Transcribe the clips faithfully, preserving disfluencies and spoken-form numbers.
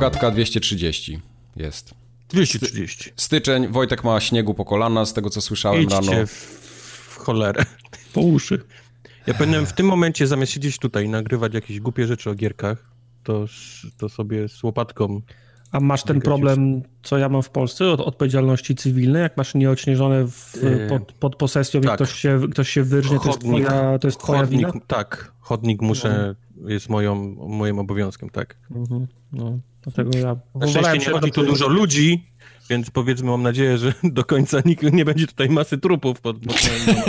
Rogatka dwieście trzydzieści jest. dwieście trzydzieści. Styczeń, Wojtek ma śniegu po kolana, z tego co słyszałem. Idźcie rano. W, w cholerę, po uszy. Ja powinienem w tym momencie, zamiast siedzieć tutaj i nagrywać jakieś głupie rzeczy o gierkach, to, to sobie z łopatką... A masz ten problem, co ja mam w Polsce, od odpowiedzialności cywilnej, jak masz nieodśnieżone w, pod, pod posesją tak. I ktoś się, ktoś się wyrżnie, chodnik, to jest twoja, to jest twoja chodnik, wina? Tak, chodnik muszę, jest moją, moim obowiązkiem, tak. Mhm, no, dlatego ja na szczęście nie chodzi tu dużo ludzi, więc powiedzmy, mam nadzieję, że do końca nikt nie będzie tutaj masy trupów pod, pod moim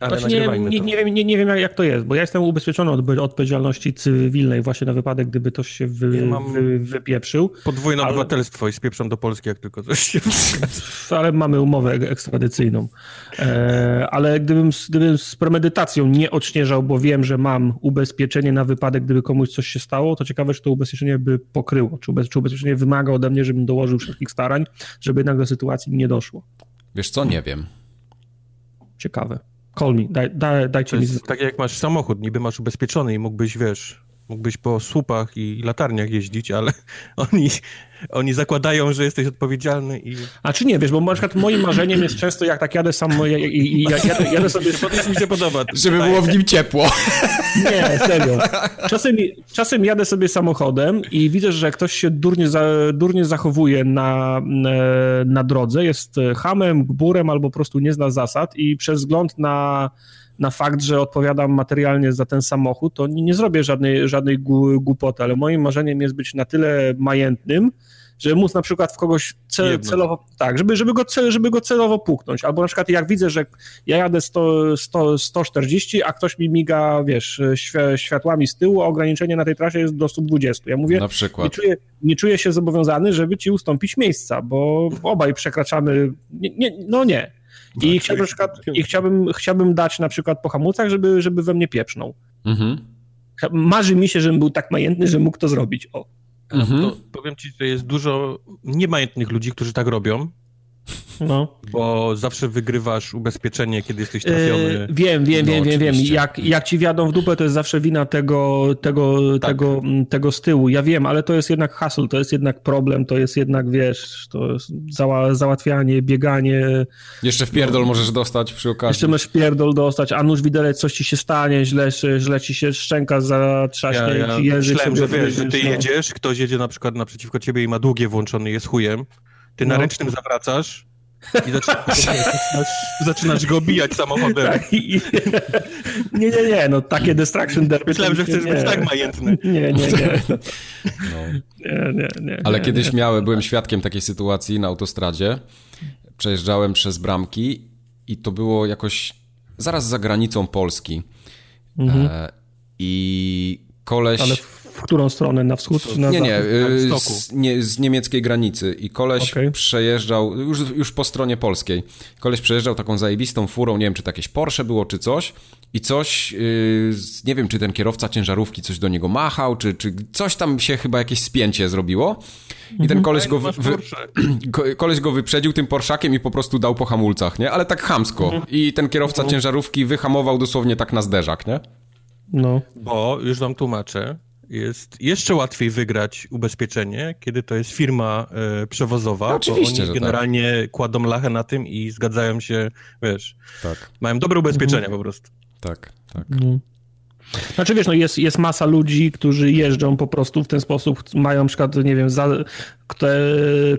Ale nie, nie, nie, wiem, nie, nie wiem, jak to jest, bo ja jestem ubezpieczony od odpowiedzialności cywilnej właśnie na wypadek, gdyby ktoś się wy, ja mam wy, wypieprzył. Podwójne ale... obywatelstwo i spieprzam do Polski, jak tylko coś się wypieprza. Ale mamy umowę ekstradycyjną. E, ale gdybym, gdybym z premedytacją nie odśnieżał, bo wiem, że mam ubezpieczenie na wypadek, gdyby komuś coś się stało, to ciekawe, czy to ubezpieczenie by pokryło. Czy, ubez, czy ubezpieczenie wymaga ode mnie, żebym dołożył wszelkich starań, żeby jednak do sytuacji nie doszło. Wiesz co, nie wiem. Ciekawe. Call me, daj, daj, dajcie mi... Tak jak masz samochód, niby masz ubezpieczony i mógłbyś, wiesz, mógłbyś po słupach i latarniach jeździć, ale oni, oni zakładają, że jesteś odpowiedzialny i... A czy nie, wiesz, bo na przykład moim marzeniem jest często, jak tak jadę sam i, i, i jadę, jadę sobie... Potem mi się podoba. Żeby było w nim ciepło. Nie, serio. Czasem, czasem jadę sobie samochodem i widzę, że ktoś się durnie, za, durnie zachowuje na, na drodze, jest chamem, gburem albo po prostu nie zna zasad i przez wzgląd na... na fakt, że odpowiadam materialnie za ten samochód, to nie, nie zrobię żadnej, żadnej głupoty, ale moim marzeniem jest być na tyle majętnym, żeby móc na przykład w kogoś cel, celowo, tak, żeby, żeby, go cel, żeby go celowo puknąć. Albo na przykład jak widzę, że ja jadę sto czterdzieści, a ktoś mi miga, wiesz, światłami z tyłu, a ograniczenie na tej trasie jest do stu dwudziestu. Ja mówię, na przykład. Nie, czuję, nie czuję się zobowiązany, żeby ci ustąpić miejsca, bo obaj przekraczamy, nie, nie, no nie. I, chciałbym, I chciałbym, chciałbym dać na przykład po hamulcach, żeby, żeby we mnie pieprznął. Mhm. Marzy mi się, żebym był tak majętny, że mógł to zrobić. O. Mhm. To powiem ci, że jest dużo niemajętnych ludzi, którzy tak robią. No. Bo zawsze wygrywasz ubezpieczenie, kiedy jesteś trafiony. Yy, wiem, wiem, no, wiem, wiem, wiem. Jak, jak ci wjadą w dupę, to jest zawsze wina tego, tego, tak. tego, tego z tyłu. Ja wiem, ale to jest jednak hustle, to jest jednak problem, to jest jednak, wiesz, to jest zała, załatwianie, bieganie. Jeszcze w pierdol no, możesz dostać przy okazji. Jeszcze możesz pierdol dostać, a nóż widelec, coś ci się stanie, źle, źle ci się szczęka zatrzaśnie. Ja, ja ci język, myślałem, że wiesz, że ty no. jedziesz, ktoś jedzie na przykład naprzeciwko ciebie i ma długie włączony, jest chujem. Ty no. na ręcznym zawracasz i zaczynasz, zaczynasz go bijać samochodem. Tak, i, nie, nie, nie, no takie distraction derby. Myślałem, że chcesz nie, być tak majętny. Nie, nie, nie. No. nie, nie, nie Ale nie, kiedyś nie. miałem, byłem świadkiem takiej sytuacji na autostradzie. Przejeżdżałem przez bramki i to było jakoś zaraz za granicą Polski. Mhm. E, I koleś... Ale... W którą stronę? Na wschód? Czy na nie, nie, z, nie, z niemieckiej granicy. I koleś okay. przejeżdżał, już, już po stronie polskiej, koleś przejeżdżał taką zajebistą furą, nie wiem, czy to jakieś Porsche było, czy coś. I coś, yy, nie wiem, czy ten kierowca ciężarówki coś do niego machał, czy, czy coś tam się chyba jakieś spięcie zrobiło. I ten koleś go, wy, koleś go wyprzedził tym Porszakiem i po prostu dał po hamulcach, nie? Ale tak chamsko. Mhm. I ten kierowca mhm. ciężarówki wyhamował dosłownie tak na zderzak, nie? No. Bo, już wam tłumaczę, jest jeszcze łatwiej wygrać ubezpieczenie, kiedy to jest firma y, przewozowa, no, oczywiście, bo oni generalnie tak. kładą lachę na tym i zgadzają się, wiesz, tak. mają dobre ubezpieczenia mhm. po prostu. Tak, tak. Mhm. Znaczy wiesz, no jest, jest masa ludzi, którzy jeżdżą po prostu w ten sposób, mają na przykład, nie wiem, za, które,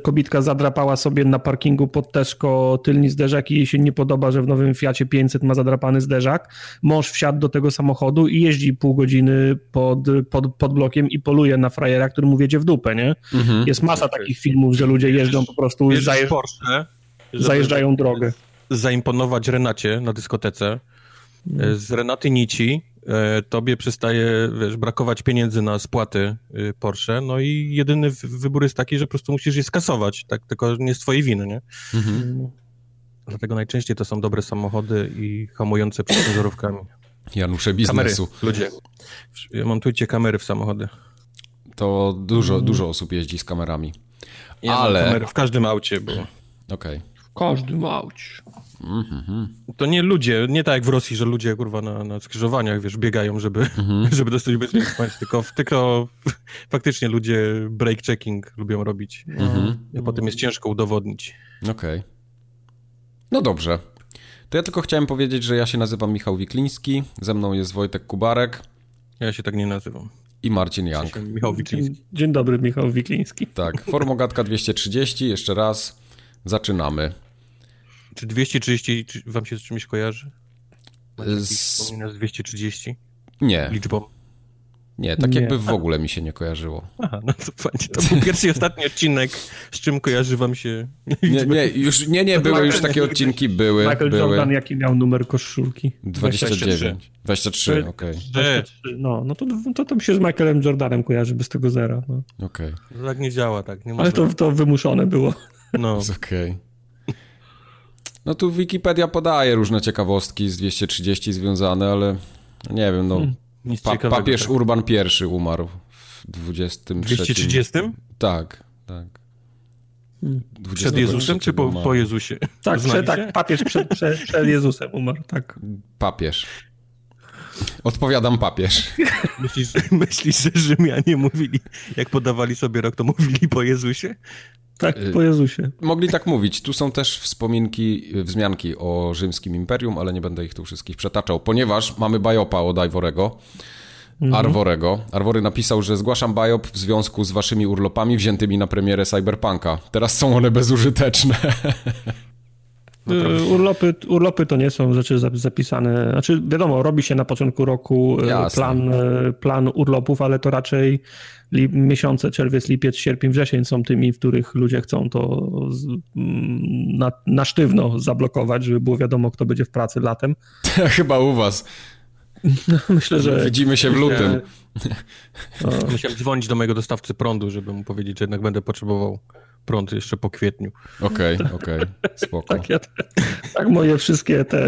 kobitka zadrapała sobie na parkingu pod Tesco tylny zderzak i jej się nie podoba, że w nowym Fiacie pięćset ma zadrapany zderzak. Mąż wsiadł do tego samochodu i jeździ pół godziny pod, pod, pod blokiem i poluje na frajera, który mu wiedzie w dupę, nie? Mhm. Jest masa okay. takich filmów, że ludzie jeżdżą po prostu, zajeżdż- Porsche, zajeżdżają drogę. Zaimponować Renacie na dyskotece. Z Renaty Nici tobie przestaje, wiesz, brakować pieniędzy na spłaty Porsche, no i jedyny wybór jest taki, że po prostu musisz je skasować, tak, tylko nie z twojej winy, nie? Mhm. Dlatego najczęściej to są dobre samochody i hamujące przed ciężarówkami. Janusze biznesu. Kamery, ludzie, montujcie kamery w samochody. To dużo, dużo osób jeździ z kamerami, ja ale... mam kamery w każdym aucie, bo... Okej. Okay. Każdy małć. Mm-hmm. To nie ludzie, nie tak jak w Rosji, że ludzie kurwa na, na skrzyżowaniach, wiesz, biegają, żeby, mm-hmm. żeby dostać bezpieczeństwo, tylko, tylko faktycznie ludzie break checking lubią robić. Mm-hmm. I potem jest ciężko udowodnić. Okej. Okay. No dobrze. To ja tylko chciałem powiedzieć, że ja się nazywam Michał Wikliński, ze mną jest Wojtek Kubarek. Ja się tak nie nazywam. I Marcin Jank. Michał Wikliński. Dzień, dzień dobry, Michał Wikliński. Tak, Formogatka dwieście trzydzieści, jeszcze raz zaczynamy. Czy dwieście trzydzieści wam się z czymś kojarzy? Z... dwieście trzydzieści? Nie. Liczbą? Nie, tak nie. Jakby w ogóle mi się nie kojarzyło. Aha, no to fajnie. To był pierwszy i ostatni odcinek, z czym kojarzy wam się... Nie, nie, już, nie, nie były już takie odcinki, były. Michael były. Jordan, jaki miał numer koszulki? dwadzieścia dziewięć. dwadzieścia trzy, okej. Okay. No, no to, to, to mi się z Michaelem Jordanem kojarzy, bez tego zera. No. Okej. Okay. Tak nie działa, tak. Nie ma. Ale to, to wymuszone było. No. Okej. Okay. No tu Wikipedia podaje różne ciekawostki z dwieście trzydzieści związane, ale nie wiem, no... Hmm. Pa- papież tak. Urban I umarł w dwudziestym trzecim. dwieście trzydzieści? Tak, tak. dwudziestego Przed Jezusem czy po, po Jezusie? Tak, prze, tak papież przed, przed, przed Jezusem umarł, tak. Papież. Odpowiadam papież. Myślisz, myślisz, że Rzymianie mówili, jak podawali sobie rok, to mówili po Jezusie? Tak, po Jezusie. Mogli tak mówić. Tu są też wspominki, wzmianki o rzymskim imperium, ale nie będę ich tu wszystkich przetaczał, ponieważ mamy bajopa od Iworego, mm-hmm. Arworego. Arwory napisał, że zgłaszam bajop w związku z waszymi urlopami wziętymi na premierę Cyberpunka. Teraz są one bezużyteczne. Yy, urlopy, urlopy to nie są rzeczy zapisane. Znaczy, wiadomo, robi się na początku roku plan, plan urlopów, ale to raczej li, miesiące czerwiec, lipiec, sierpień, wrzesień są tymi, w których ludzie chcą to z, na, na sztywno zablokować, żeby było wiadomo, kto będzie w pracy latem. Chyba u was. No, myślę, że... Widzimy się w lutym. No. Musiałem dzwonić do mojego dostawcy prądu, żeby mu powiedzieć, że jednak będę potrzebował prąd jeszcze po kwietniu. Okej, okay, okej, okay, spoko. Tak, ja te, tak moje wszystkie te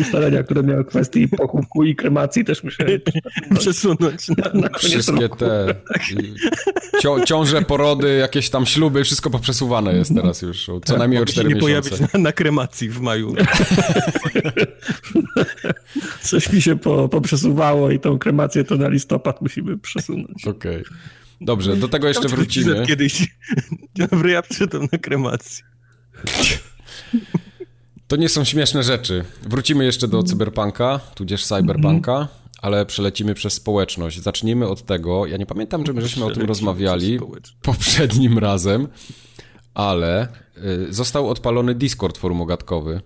ustalenia, które miały kwestii pochówku i kremacji też musiałem przesunąć na, na koniec wszystkie roku. Te cio, ciąże, porody, jakieś tam śluby, wszystko poprzesuwane jest teraz już, co tak, najmniej o cztery miesiące. Mogę się nie pojawić na, na kremacji w maju. Coś mi się po, poprzesuwało i tą kremację to na listopad musimy przesunąć. Okej. Okay. Dobrze, do tego jeszcze wrócimy. Kiedyś dobry, ja przytam na kremacji. To nie są śmieszne rzeczy. Wrócimy jeszcze do cyberpunka, tudzież cyberpunka, ale przelecimy przez społeczność. Zacznijmy od tego, ja nie pamiętam, czy my żeśmy o tym rozmawiali poprzednim razem, ale został odpalony Discord forumogatkowy.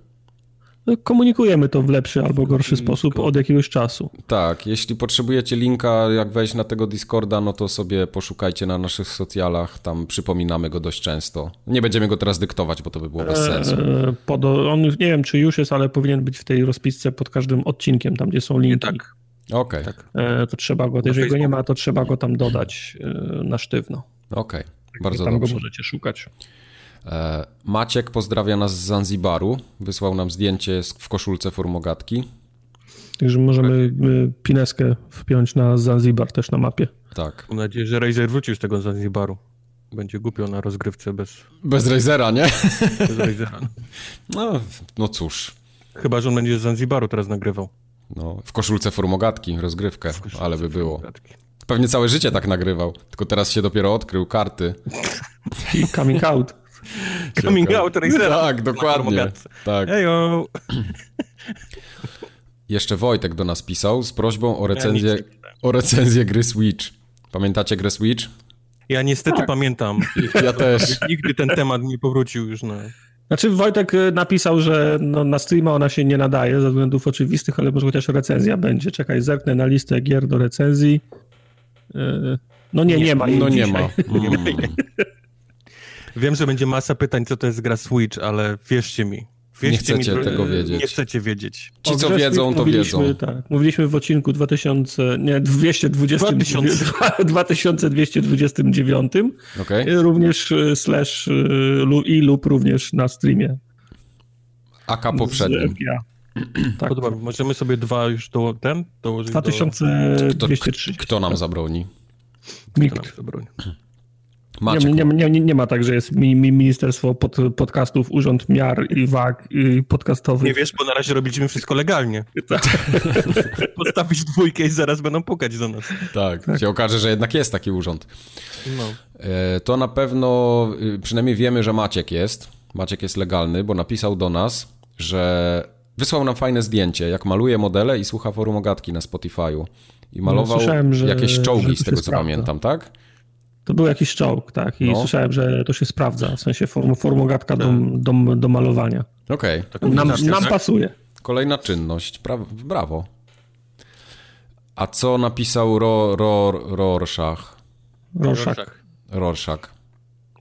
No, komunikujemy to w lepszy albo gorszy sposób od jakiegoś czasu. Tak, jeśli potrzebujecie linka, jak wejść na tego Discorda, no to sobie poszukajcie na naszych socjalach, tam przypominamy go dość często. Nie będziemy go teraz dyktować, bo to by było bez sensu. Eee, pod, on, nie wiem, czy już jest, ale powinien być w tej rozpisce pod każdym odcinkiem, tam gdzie są linki. Tak. Okej. Okay. Eee, to trzeba go, jeżeli go nie ma, to trzeba go tam dodać eee, na sztywno. Okej, okay. Bardzo tam dobrze. Tam go możecie szukać. Maciek pozdrawia nas z Zanzibaru. Wysłał nam zdjęcie w koszulce formogatki. Także możemy pineskę wpiąć na Zanzibar też na mapie. Tak. Mam nadzieję, że Razer wrócił z tego Zanzibaru. Będzie głupio na rozgrywce bez... Bez Razera, nie? Bez Razera. No, no cóż. Chyba, że on będzie z Zanzibaru teraz nagrywał. No, w koszulce formogatki rozgrywkę, koszulce ale by było. Formogatki. Pewnie całe życie tak nagrywał, tylko teraz się dopiero odkrył karty. I coming out. Coming Cieka. Out Razera. Tak, dokładnie. Tak. Hejo. Jeszcze Wojtek do nas pisał z prośbą o recenzję, ja o recenzję gry Switch. Pamiętacie grę Switch? Ja niestety tak. pamiętam. Ja też. Nigdy ten temat nie powrócił już na... Znaczy Wojtek napisał, że no, na streama ona się nie nadaje ze względów oczywistych, ale może chociaż recenzja będzie. Czekaj, zerknę na listę gier do recenzji. No nie, nie, nie ma. No nie dzisiaj. ma. Mm. Wiem, że będzie masa pytań, co to jest gra Switch, ale wierzcie mi. Wierzcie nie chcecie mi, tego wiedzieć. Nie chcecie wiedzieć. Ci, co wiedzą, to wiedzą. Tak, mówiliśmy w odcinku dwa tysiące dwieście dwadzieścia dziewięć okay. Również slash i lub również na streamie. A K poprzednim. Tak. Podoba, możemy sobie dwa już do ten? Do, dwa tysiące dwieście trzydzieści. Kto, kto nam zabroni? Nikt. Kto nam zabroni? Maciek, nie, nie, nie, nie ma tak, że jest ministerstwo pod, podcastów, urząd miar i wag i podcastowych. Nie wiesz, bo na razie robiliśmy wszystko legalnie. Tak. Podstawisz dwójkę i zaraz będą pukać do nas. Tak, tak, się okaże, że jednak jest taki urząd. No. To na pewno, przynajmniej wiemy, że Maciek jest. Maciek jest legalny, bo napisał do nas, że wysłał nam fajne zdjęcie, jak maluje modele i słucha forum Ogatki na Spotify'u. I malował no, że, jakieś czołgi, z tego co sprawdza. Pamiętam, tak? To był jakiś czołg, tak? I no. słyszałem, że to się sprawdza, w sensie form, formogatka do, do, do malowania. Okej. Okay. Tak nam, nam pasuje. Kolejna czynność. Brawo. A co napisał Ro, Ro, Rorschach? Rorschach. Rorschach.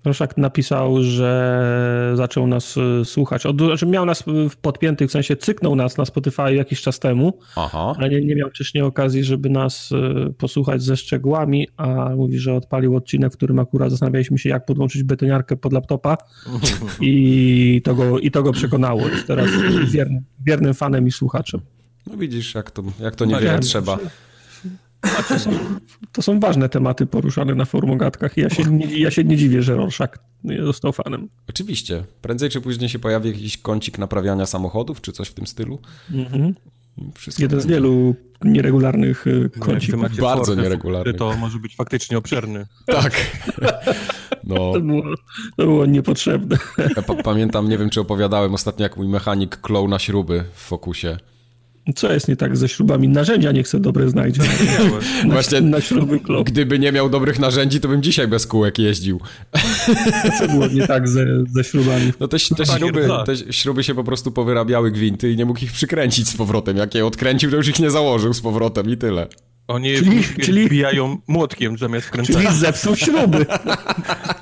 Rorschach napisał, że zaczął nas słuchać. Od, znaczy miał nas w podpiętych, w sensie cyknął nas na Spotify jakiś czas temu, Aha. ale nie, nie miał wcześniej okazji, żeby nas posłuchać ze szczegółami, a mówi, że odpalił odcinek, w którym akurat zastanawialiśmy się, jak podłączyć betoniarkę pod laptopa i to go, i to go przekonało. Jest teraz wiernym, wiernym fanem i słuchaczem. No widzisz, jak to, jak to niewiele trzeba. To są, to są ważne tematy poruszane na forum Ogatkach i ja się, nie, ja się nie dziwię, że Rorschach został fanem. Oczywiście. Prędzej czy później się pojawi jakiś kącik naprawiania samochodów, czy coś w tym stylu. Mm-hmm. Jeden z wielu nieregularnych kącików. Nie, bardzo formy, nieregularnych. To może być faktycznie obszerny. Tak. No. To, było, to było niepotrzebne. Ja p- pamiętam, nie wiem czy opowiadałem ostatnio, jak mój mechanik klął na śruby w Focusie. Co jest nie tak ze śrubami? Narzędzia nie chcę dobre znajdzie. Na, Właśnie na śruby klop. Gdyby nie miał dobrych narzędzi, to bym dzisiaj bez kółek jeździł. Co było nie tak ze, ze śrubami? No te, te, śruby, te śruby się po prostu powyrabiały gwinty i nie mógł ich przykręcić z powrotem. Jak je odkręcił, to już ich nie założył z powrotem i tyle. Oni czyli, czyli wbijają młotkiem zamiast wkręcania. Czyli zepsuł śruby.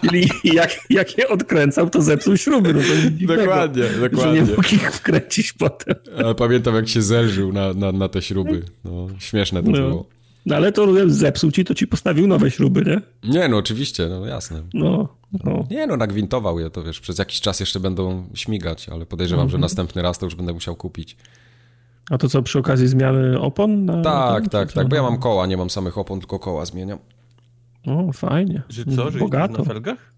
Czyli jak, jak je odkręcał, to zepsuł śruby. No to dokładnie, tego, dokładnie. Nie mógł ich wkręcić potem. Ale pamiętam, jak się zelżył na, na, na te śruby. No, śmieszne to no. było. No ale to zepsuł ci, to ci postawił nowe śruby, nie? Nie, no oczywiście, no jasne. No, no. Nie, no nagwintował je, to wiesz, przez jakiś czas jeszcze będą śmigać, ale podejrzewam, mm-hmm. że następny raz to już będę musiał kupić. A to co, przy okazji zmiany opon? Na tak, ten, tak, tak, bo ja mam koła, nie mam samych opon, tylko koła zmieniam. O, fajnie. Że co, że bogato. Na felgach?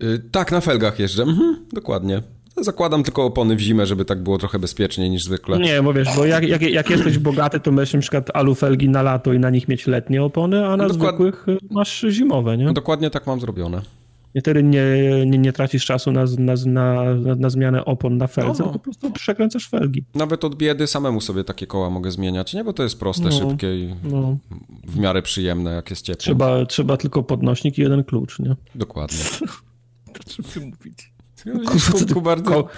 Yy, tak, na felgach jeżdżę, mhm, dokładnie. Zakładam tylko opony w zimę, żeby tak było trochę bezpieczniej niż zwykle. Nie, bo wiesz, bo jak, jak, jak jesteś bogaty, to masz na przykład alufelgi na lato i na nich mieć letnie opony, a na no zwykłych dokład... masz zimowe, nie? No dokładnie tak mam zrobione. Wtedy nie, nie, nie tracisz czasu na, na, na, na zmianę opon na felce, no. po prostu przekręcasz felgi. Nawet od biedy samemu sobie takie koła mogę zmieniać, nie? Bo to jest proste, no. szybkie i no. w miarę przyjemne, jak jest ciepło. Trzeba, trzeba tylko podnośnik i jeden klucz, nie? Dokładnie. To trzeba mówić. Kubku, bardzo... Ko-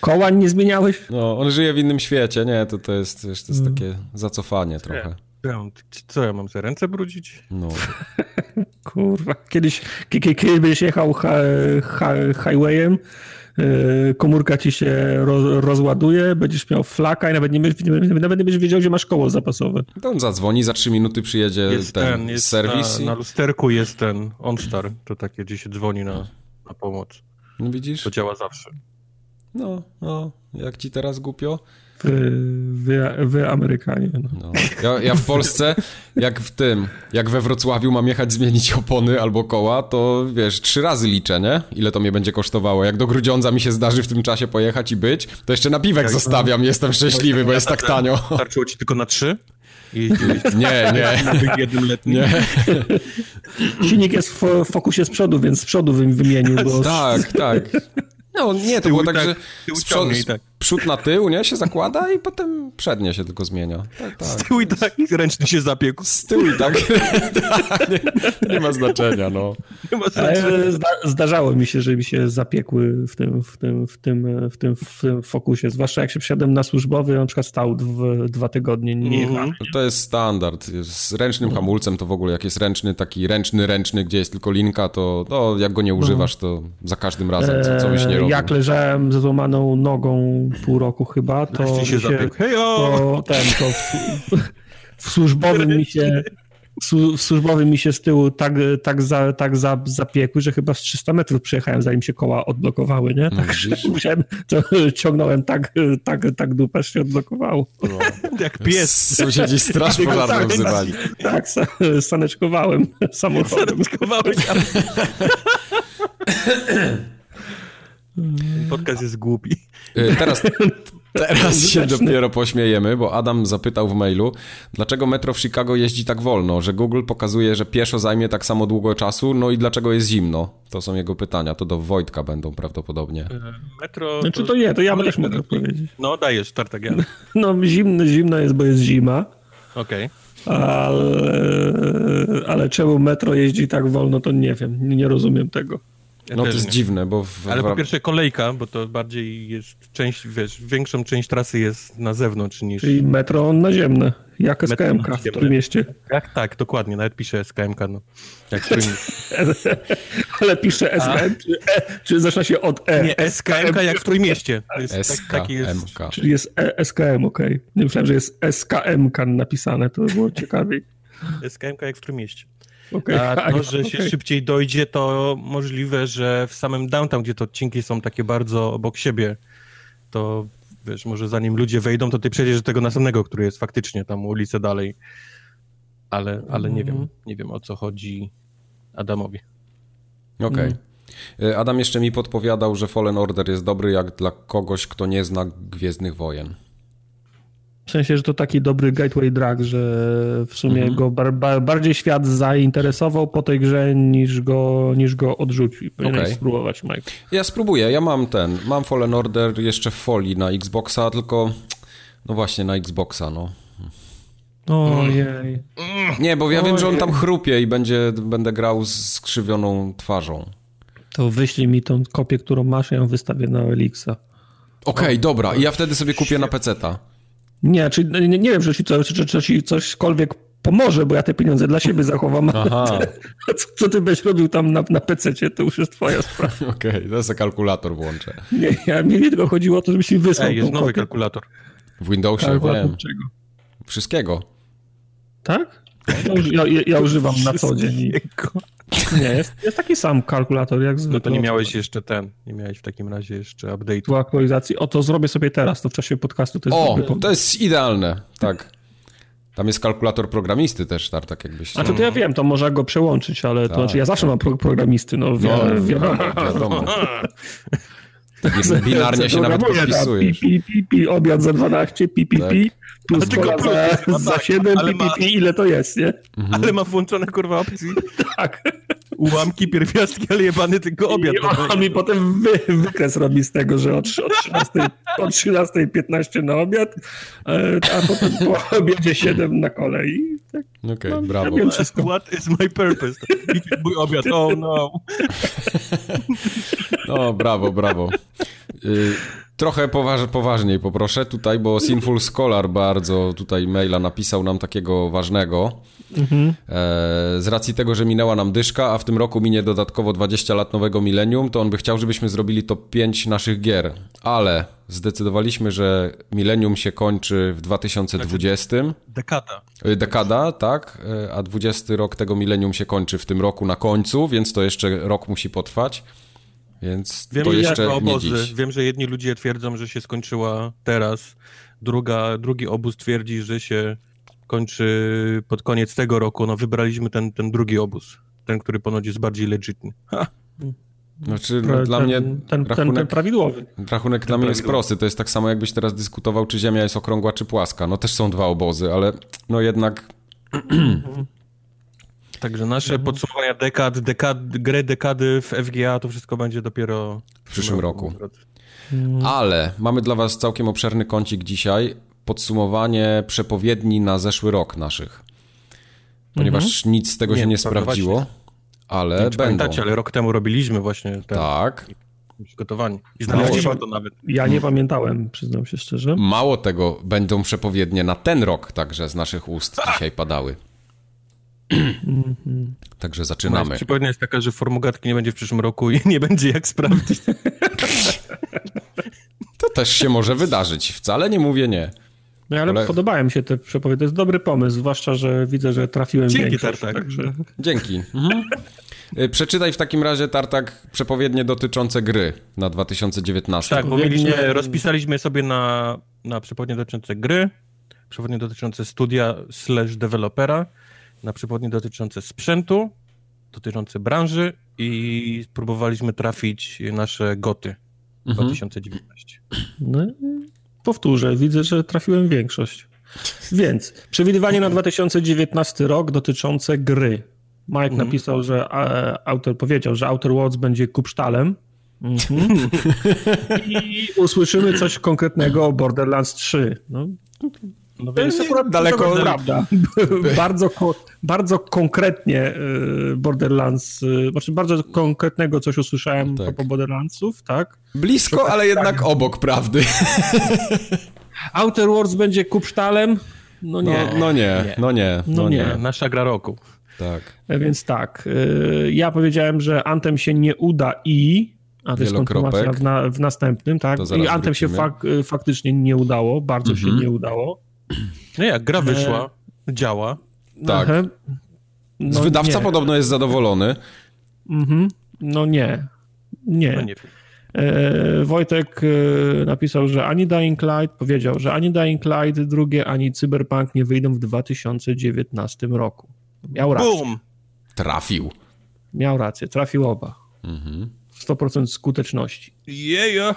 koła nie zmieniałeś? No, on żyje w innym świecie, nie? To, to jest, wiesz, to jest mm. takie zacofanie trochę. Co ja mam za ręce brudzić? No. Kurwa, kiedyś, k- k- kiedyś byś jechał hi- hi- highwayem, yy, komórka ci się ro- rozładuje, będziesz miał flaka i nawet nie, będziesz, nawet nie będziesz wiedział, gdzie masz koło zapasowe. To on zadzwoni, za trzy minuty przyjedzie jest ten, ten jest serwis. Na, i... na lusterku jest ten OnStar, to takie, gdzie się dzwoni na, na pomoc. No widzisz? To działa zawsze. No, no, jak ci teraz głupio? Wy, wy, wy Amerykanie. No. No. Ja, ja w Polsce, jak w tym, jak we Wrocławiu mam jechać zmienić opony albo koła, to wiesz, trzy razy liczę, nie? Ile to mnie będzie kosztowało. Jak do Grudziądza mi się zdarzy w tym czasie pojechać i być, to jeszcze napiwek ja, zostawiam, no. jestem szczęśliwy, bo jest tak tanio. Starczyło ci tylko na trzy? I, i, nie, nie. nie. Silnik jest w, w fokusie z przodu, więc z przodu bym wymienił. Bo... Tak, tak. No nie, to było tak, tak że z przodu, z przód na tył, nie? Się zakłada i potem przednie się tylko zmienia. Tak, tak. Z tyłu i tak ręcznie się zapiekł. Z tyłu i tak. nie, nie ma znaczenia, no. Nie ma znaczenia. Zda, zdarzało mi się, że mi się zapiekły w tym, w tym, w tym, w tym, w tym fokusie. Zwłaszcza jak się przysiadłem na służbowy, na przykład stał dw, dwa tygodnie. Nie mm. To jest standard. Z ręcznym hamulcem to w ogóle jak jest ręczny, taki ręczny, ręczny, gdzie jest tylko linka, to no, jak go nie używasz, to za każdym razem co, co byś nie robił. Jak leżałem ze złamaną nogą pół roku chyba, to się, się to, ten, to w, w służbowym mi się w służbowym mi się z tyłu tak, tak, za, tak za, zapiekły, że chyba z trzysta metrów przejechałem, zanim się koła odblokowały, nie? Także no, musiałem, to ciągnąłem tak, tak, tak dupę, że się odblokowało. No. Jak pies. Sąsiedzi straż pożarną wzywali. Tak, saneczkowałem samochodem. Saneczkowałeś. Ten podcast jest głupi. Teraz, teraz się dopiero pośmiejemy, bo Adam zapytał w mailu, dlaczego metro w Chicago jeździ tak wolno, że Google pokazuje, że pieszo zajmie tak samo długo czasu, no i dlaczego jest zimno? To są jego pytania, to do Wojtka będą prawdopodobnie. Metro... Znaczy to nie, to ja też mogę powiedzieć. No dajesz, Tartak. Ja. No zimno, zimno jest, bo jest zima. Okej. Okay. Ale, ale czemu metro jeździ tak wolno, to nie wiem, nie rozumiem tego. Ja no to jest nie. dziwne, bo... W... Ale po pierwsze kolejka, bo to bardziej jest część, wiesz, większą część trasy jest na zewnątrz niż... Czyli metro naziemne, jak S K M K w tym mieście. Tak, tak, dokładnie, nawet pisze S K M K, no. Jak ale pisze S K M, czy, e, czy zaczyna się od E? Nie, S K M K jak w Trójmieście. To jest S K M K. Tak, taki jest, czyli jest e, S K M, okej. Okay. Nie myślałem, że jest S K M K napisane, to by było ciekawiej. S K M K jak w Trójmieście. Okay, a to, że się okay. szybciej dojdzie, to możliwe, że w samym downtown, gdzie te odcinki są takie bardzo obok siebie, to wiesz, może zanim ludzie wejdą, to ty przejdziesz do tego następnego, który jest faktycznie tam ulicę dalej. Ale, ale nie wiem, nie wiem o co chodzi Adamowi. Okej. Okay. Mm. Adam jeszcze mi podpowiadał, że Fallen Order jest dobry jak dla kogoś, kto nie zna Gwiezdnych Wojen. W sensie, że to taki dobry gateway drug, że w sumie mhm. go bar, bar, bardziej świat zainteresował po tej grze, niż go, niż go odrzucił. Powinieneś okay. spróbować, Mike. Ja spróbuję, ja mam ten, mam Fallen Order jeszcze w folii na Xboxa, tylko no właśnie na Xboxa, no. Ojej. Nie, bo ja Ojej. wiem, że on tam chrupie i będzie, będę grał z skrzywioną twarzą. To wyślij mi tą kopię, którą masz, ja ją wystawię na Elixa. Okej, okay, dobra, i ja wtedy sobie kupię Świetnie. na peceta. Nie, czyli nie, nie wiem, że ci, co, czy, czy ci cośkolwiek pomoże, bo ja te pieniądze dla siebie zachowam. Aha. Co, co ty byś robił tam na, na pececie, to już jest twoja sprawa. Okej, okay, teraz kalkulator włączę. Nie, ja, mi nie tylko chodziło o to, żebyś mi wysłał. Ej, jest nowy kopię. kalkulator. W Windowsie, kalkulator wiem. Czego? Wszystkiego. Tak? Ja, ja, ja używam na co dzień. Nie, jest, jest taki sam kalkulator jak zwykle. No to nie miałeś jeszcze ten, nie miałeś w takim razie jeszcze update'u. Tu aktualizacji. O, to zrobię sobie teraz, to w czasie podcastu. To jest o, po... to jest idealne, tak. Tam jest kalkulator programisty też, Tartak, jakbyś... A to, to ja wiem, to można go przełączyć, ale tak, to znaczy ja zawsze tak. mam pro- programisty, no, no wiadomo. wiadomo. wiadomo. Binarnie się nawet podpisujesz. Pi, pi, pi, obiad za dwanaście, pi, pi, tak. pi. Plus tylko za, no za tak, siedem, pi, pi, pi, ile to jest, nie? Mhm. Ale ma włączone, kurwa, opcje. Tak. Ułamki, pierwiastki, ale jebany tylko obiad. I on, on mi potem wy, wykres robi z tego, że od, od trzynastej piętnaście na obiad, a potem po obiedzie siedem na kolei. Tak. Okej, okay, brawo. Ja wiem, what is my purpose? Mój obiad, oh no. No, brawo, brawo. Trochę poważ, poważniej poproszę tutaj, bo Sinful Scholar bardzo tutaj maila napisał nam takiego ważnego. Mhm. E, z racji tego, że minęła nam dyszka, a w tym roku minie dodatkowo dwadzieścia lat nowego milenium, to on by chciał, żebyśmy zrobili top pięć naszych gier. Ale zdecydowaliśmy, że milenium się kończy w dwa tysiące dwudziestym. Dekada. Dekada, tak. A dwudziesty rok tego milenium się kończy w tym roku na końcu, więc to jeszcze rok musi potrwać. Więc wiem, to jeszcze obozy. Nie dziś. Wiem, że jedni ludzie twierdzą, że się skończyła teraz. Druga, drugi obóz twierdzi, że się kończy pod koniec tego roku. No wybraliśmy ten, ten drugi obóz. Ten, który ponoć jest bardziej legitny. Ha. Znaczy no, ten, dla mnie ten, ten, rachunek, ten, ten prawidłowy. Rachunek ten dla mnie jest prosty. To jest tak samo, jakbyś teraz dyskutował, czy ziemia jest okrągła, czy płaska. No też są dwa obozy, ale no jednak... Także nasze mhm. podsumowania dekad, dekad, gry dekady w F G A, to wszystko będzie dopiero w przyszłym roku. roku. Ale mamy dla was całkiem obszerny kącik dzisiaj, podsumowanie przepowiedni na zeszły rok naszych. Ponieważ mhm. nic z tego nie, się nie sprawdziło, właśnie. ale nie, będą. Pamiętacie, ale rok temu robiliśmy właśnie ten tak. przygotowanie. I znaleźliśmy to nawet. Ja nie pamiętałem, przyznam się szczerze. Mało tego, będą przepowiednie na ten rok także z naszych ust A! dzisiaj padały. Także zaczynamy. Przypowiednia jest taka, że formogatki nie będzie w przyszłym roku i nie będzie jak sprawdzić. To też się może wydarzyć. Wcale nie mówię nie. No ale, ale... podobały mi się te przepowiednie. To jest dobry pomysł, zwłaszcza, że widzę, że trafiłem Dzięki, większość. Tartak. Także... Dzięki. Mhm. Przeczytaj w takim razie, Tartak, przepowiednie dotyczące gry na dwa tysiące dziewiętnasty. Tak, bo mieliśmy, rozpisaliśmy sobie na, na przepowiednie dotyczące gry, przepowiednie dotyczące studia slash dewelopera, na przepowiednie dotyczące sprzętu, dotyczący branży i spróbowaliśmy trafić nasze goty mhm. dwa tysiące dziewiętnaście. No powtórzę, widzę, że trafiłem większość. Więc przewidywanie na dwa tysiące dziewiętnasty rok dotyczące gry. Mike mhm. napisał, że e, autor powiedział, że Outer Worlds będzie kupsztalem. Mm-hmm. I usłyszymy coś konkretnego o Borderlands trzy. No, no to jest akurat daleko od prawda. bardzo, bardzo konkretnie Borderlands, znaczy bardzo konkretnego coś usłyszałem tak. po Borderlandsów, tak? Blisko, Przekaz, ale jednak tak. obok prawdy. Outer Worlds będzie kupsztalem? No nie. No, no nie, nie, no nie. No, no nie. nie. Nasza gra roku. Tak. Więc tak, ja powiedziałem, że Anthem się nie uda i... A to jest kontynuacja w, na, w następnym, tak? I Anthem się fak, faktycznie nie udało, bardzo mhm. się nie udało. No jak gra wyszła, e... działa. Tak. No wydawca nie. podobno jest zadowolony. Mhm. No nie. Nie. No nie. E... Wojtek napisał, że ani Dying Light, powiedział, że ani Dying Light drugie, ani Cyberpunk nie wyjdą w dwa tysiące dziewiętnastym roku. Miał rację. Boom. Trafił. Miał rację, trafił oba. Mhm. sto procent skuteczności. Yeah.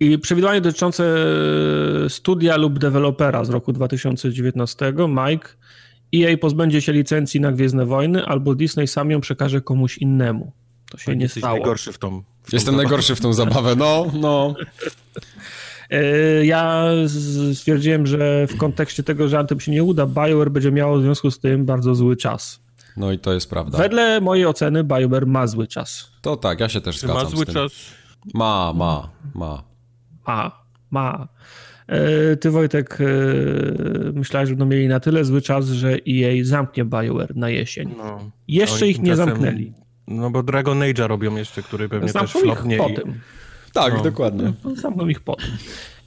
I przewidywanie dotyczące studia lub dewelopera z roku dwa tysiące dziewiętnastego. Mike. E A pozbędzie się licencji na Gwiezdne Wojny albo Disney sam ją przekaże komuś innemu. To się nie, nie stało. Najgorszy w tą, w tą Jestem zabawę. najgorszy w tą zabawę. No, no. Ja stwierdziłem, że w kontekście tego, że Anthem się nie uda, BioWare będzie miało w związku z tym bardzo zły czas. No i to jest prawda. Wedle mojej oceny BioWare ma zły czas. To tak, ja się też Czy zgadzam ma zły z tym. czas? Ma, ma, ma. Ma, ma. E, ty Wojtek, e, myślałeś, że będą mieli na tyle zły czas, że E A zamknie BioWare na jesień. No, jeszcze ich nie czasem, zamknęli. No bo Dragon Age'a robią jeszcze, który pewnie Zamkną też flopnie. Zamkną ich po i... tym. Tak, no. dokładnie. Zamkną ich po tym.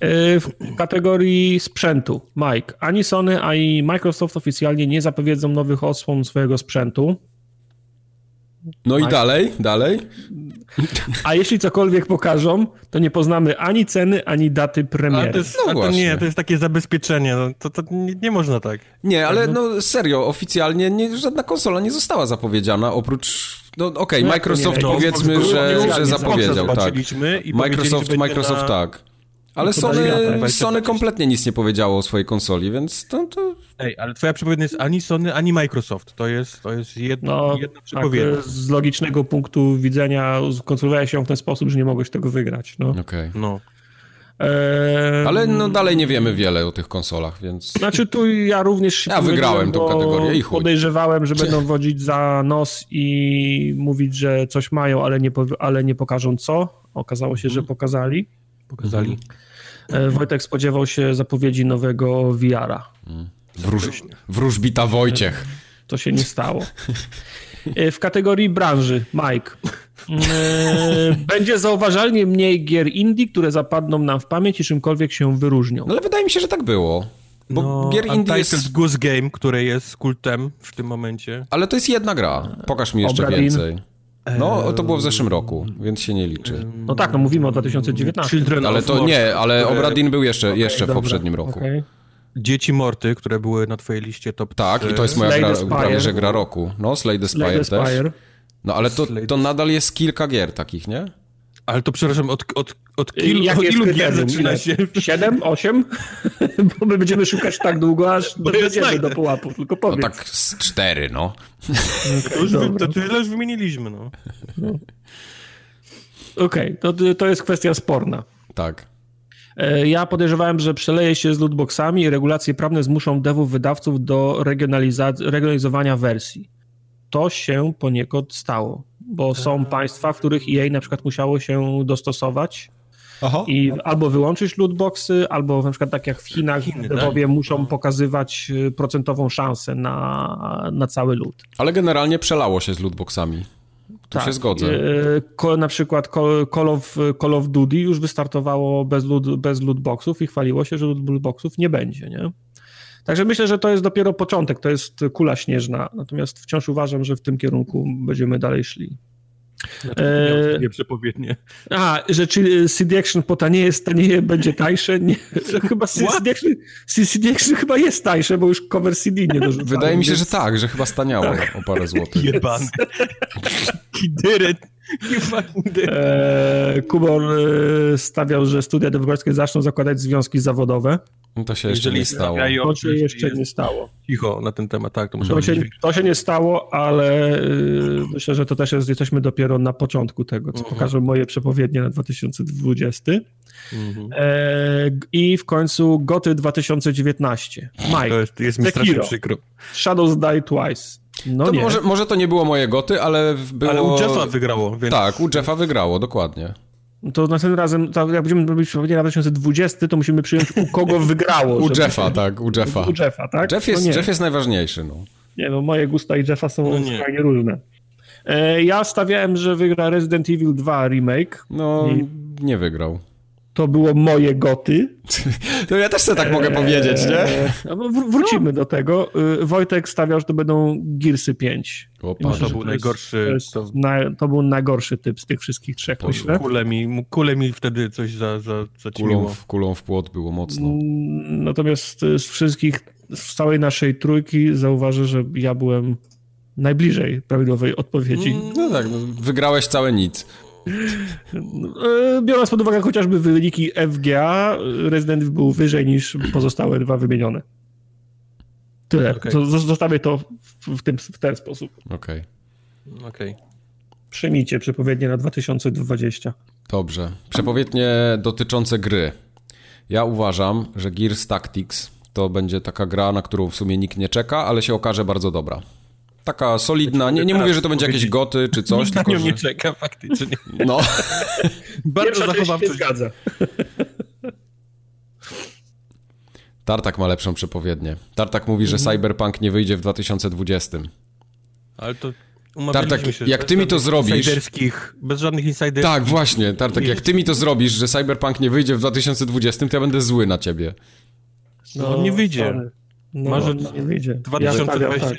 W kategorii sprzętu, Mike, ani Sony, ani Microsoft oficjalnie nie zapowiedzą nowych odsłon swojego sprzętu. No Mike. i dalej, dalej. A jeśli cokolwiek pokażą, to nie poznamy ani ceny, ani daty premiery. A to jest, no a to nie, to jest takie zabezpieczenie, no, to, to nie, nie można tak. Nie, ale no serio, oficjalnie nie, żadna konsola nie została zapowiedziana, oprócz... No okej, okay, Microsoft nie, powiedzmy, nie, że, nie, że zapowiedział, tak. I Microsoft, Microsoft na... tak. Ale Sony, Sony kompletnie nic nie powiedziało o swojej konsoli, więc to... to... Ej, ale twoja przepowiednia jest ani Sony, ani Microsoft. To jest, to jest jedno, no, jedno przepowiednia. Tak, z logicznego punktu widzenia skontrolowałeś się w ten sposób, że nie mogłeś tego wygrać. No. Okay. No. Eee... Ale no dalej nie wiemy wiele o tych konsolach, więc... Znaczy tu ja również... Ja wygrałem tą kategorię i chuj. Podejrzewałem, że będą wodzić za nos i mówić, że coś mają, ale nie, po... ale nie pokażą co. Okazało się, że pokazali. Pokazali. Mhm. Wojtek spodziewał się zapowiedzi nowego V R a. Wróż, wróżbita Wojciech. To się nie stało. W kategorii branży, Mike. Będzie zauważalnie mniej gier indie, które zapadną nam w pamięć i czymkolwiek się wyróżnią. No ale wydaje mi się, że tak było. Bo no, gier indie jest... Goose Game, które jest kultem w tym momencie. Ale to jest jedna gra. Pokaż mi jeszcze Obradin. więcej. No, to było w zeszłym roku, więc się nie liczy. No tak, no mówimy o dwa tysiące dziewiętnastym. Children ale to Wars, nie, ale które... Obradin był jeszcze, okay, jeszcze w dobra, poprzednim roku. Okay. Dzieci Morty, które były na twojej liście top tak, trzy. I to jest moja gra, prawie że gra roku. No, Slay the Spire też. Spire. No, ale to, to nadal jest kilka gier takich, nie? Ale to przepraszam, od, od, od kilu, od ilu gier zaczyna się? Siedem? Osiem? Bo my będziemy szukać tak długo, aż dojdziemy do pułapu, tylko powiedz. No tak z cztery, no. Okay, to, już, to, to już wymieniliśmy, no. no. Okej, okay, to, to jest kwestia sporna. Tak. Ja podejrzewałem, że przeleje się z lootboxami i regulacje prawne zmuszą devów wydawców do regionaliza- regionalizowania wersji. To się poniekąd stało. Bo są państwa, w których E A na przykład musiało się dostosować Aha. i albo wyłączyć lootboxy, albo na przykład tak jak w Chinach dewowie tak? muszą pokazywać procentową szansę na, na cały loot. Ale generalnie przelało się z lootboxami. Tu tak. się zgodzę. Ko, na przykład Call of, Call of Duty już wystartowało bez, loot, bez lootboxów i chwaliło się, że lootboxów nie będzie, nie? Także myślę, że to jest dopiero początek, to jest kula śnieżna, natomiast wciąż uważam, że w tym kierunku będziemy dalej szli. Znaczy, nie przepowiednie. A, że czy C D Action po tanieje, stanieje, będzie tańsze? Nie, chyba C D Action, C D Action chyba jest tańsze, bo już cover C D nie dorzucają. Wydaje mi się, więc... że tak, że chyba staniało tak. O parę złotych. Jebany. Kidyret. Eee, Kubor stawiał, że studia deweloperskie zaczną zakładać związki zawodowe. No to się jeszcze nie stało. To się jeszcze nie stało. Cicho na ten temat, tak. To, to, się, to się nie stało, ale yy, myślę, że to też jest, jesteśmy dopiero na początku tego, co uh-huh. pokażą moje przepowiednie na dwa tysiące dwudziesty. Uh-huh. Eee, I w końcu Goty dwa tysiące dziewiętnaście. Mike, to jest, jest mi strasznie przykro. Shadows Die Twice. No to może, może to nie było moje goty, ale było... Ale u Jeffa wygrało. Więc... Tak, u Jeffa wygrało, dokładnie. To następnym razem, to jak będziemy robić na dwa tysiące dwudziesty, to musimy przyjąć, u kogo wygrało. U Jeffa, się... tak, u Jeffa. U Jeffa, tak? Jeff jest, no Jeff jest najważniejszy, no. Nie, no moje gusta i Jeffa są skrajnie no różne. E, ja stawiałem, że wygra Resident Evil dwa remake. No, i... nie wygrał. To było moje goty. To ja też sobie tak mogę eee, powiedzieć, nie? W- wrócimy no. do tego. Wojtek stawiał, że to będą Gearsy pięć. Opa, myślę, to był to najgorszy... To, jest, to... Na, to był najgorszy typ z tych wszystkich trzech, to myślę. Kule mi, kule mi wtedy coś za, za, zaćmiło. Kulą w, kulą w płot było mocno. Natomiast z wszystkich, z całej naszej trójki zauważę, że ja byłem najbliżej prawidłowej odpowiedzi. No tak, no, wygrałeś całe nic. Biorąc pod uwagę chociażby wyniki F G A, Resident był wyżej niż pozostałe dwa wymienione. Tyle. Okay. Zostawię to w, tym, w ten sposób. Okej. Okay. Okay. Przyjmijcie przepowiednie na dwa tysiące dwudziesty. Dobrze. Przepowiednie dotyczące gry. Ja uważam, że Gears Tactics to będzie taka gra, na którą w sumie nikt nie czeka, ale się okaże bardzo dobra. Taka solidna, nie, nie mówię, że to będzie jakieś goty czy coś, tylko że... nie czeka faktycznie. No. Bardzo zachowawczy. Zgadza. Tartak ma lepszą przepowiednię. Tartak mówi, że Cyberpunk nie wyjdzie w dwa tysiące dwudziesty. Ale to... Tartak, się, jak ty mi to zrobisz... Bez żadnych insiderów. Tak, właśnie, Tartak, jak ty mi to zrobisz, że Cyberpunk nie wyjdzie w dwa tysiące dwudziesty, to ja będę zły na ciebie. No, no nie wyjdzie. No, Marzę, no, nie wyjdzie. dwa tysiące dwudziesty.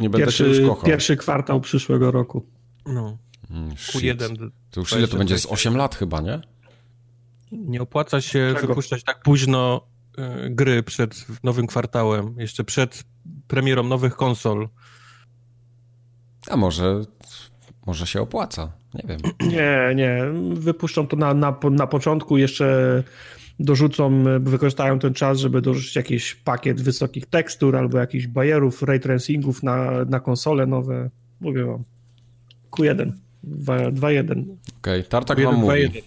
Nie będę pierwszy, się już kochał. Pierwszy kwartał przyszłego roku. No. Mm, Q jeden. To już ile to będzie? Z osiem lat chyba, nie? Nie opłaca się wypuszczać tak późno y, gry przed nowym kwartałem. Jeszcze przed premierą nowych konsol. A może, może się opłaca. Nie wiem. Nie, nie. Wypuszczą to na, na, na początku jeszcze... dorzucą, wykorzystają ten czas, żeby dorzucić jakiś pakiet wysokich tekstur albo jakichś bajerów, ray tracingów na, na konsole nowe. Mówię wam. Q jeden. dwa jeden. Okej, okay, Tartak wam mówi.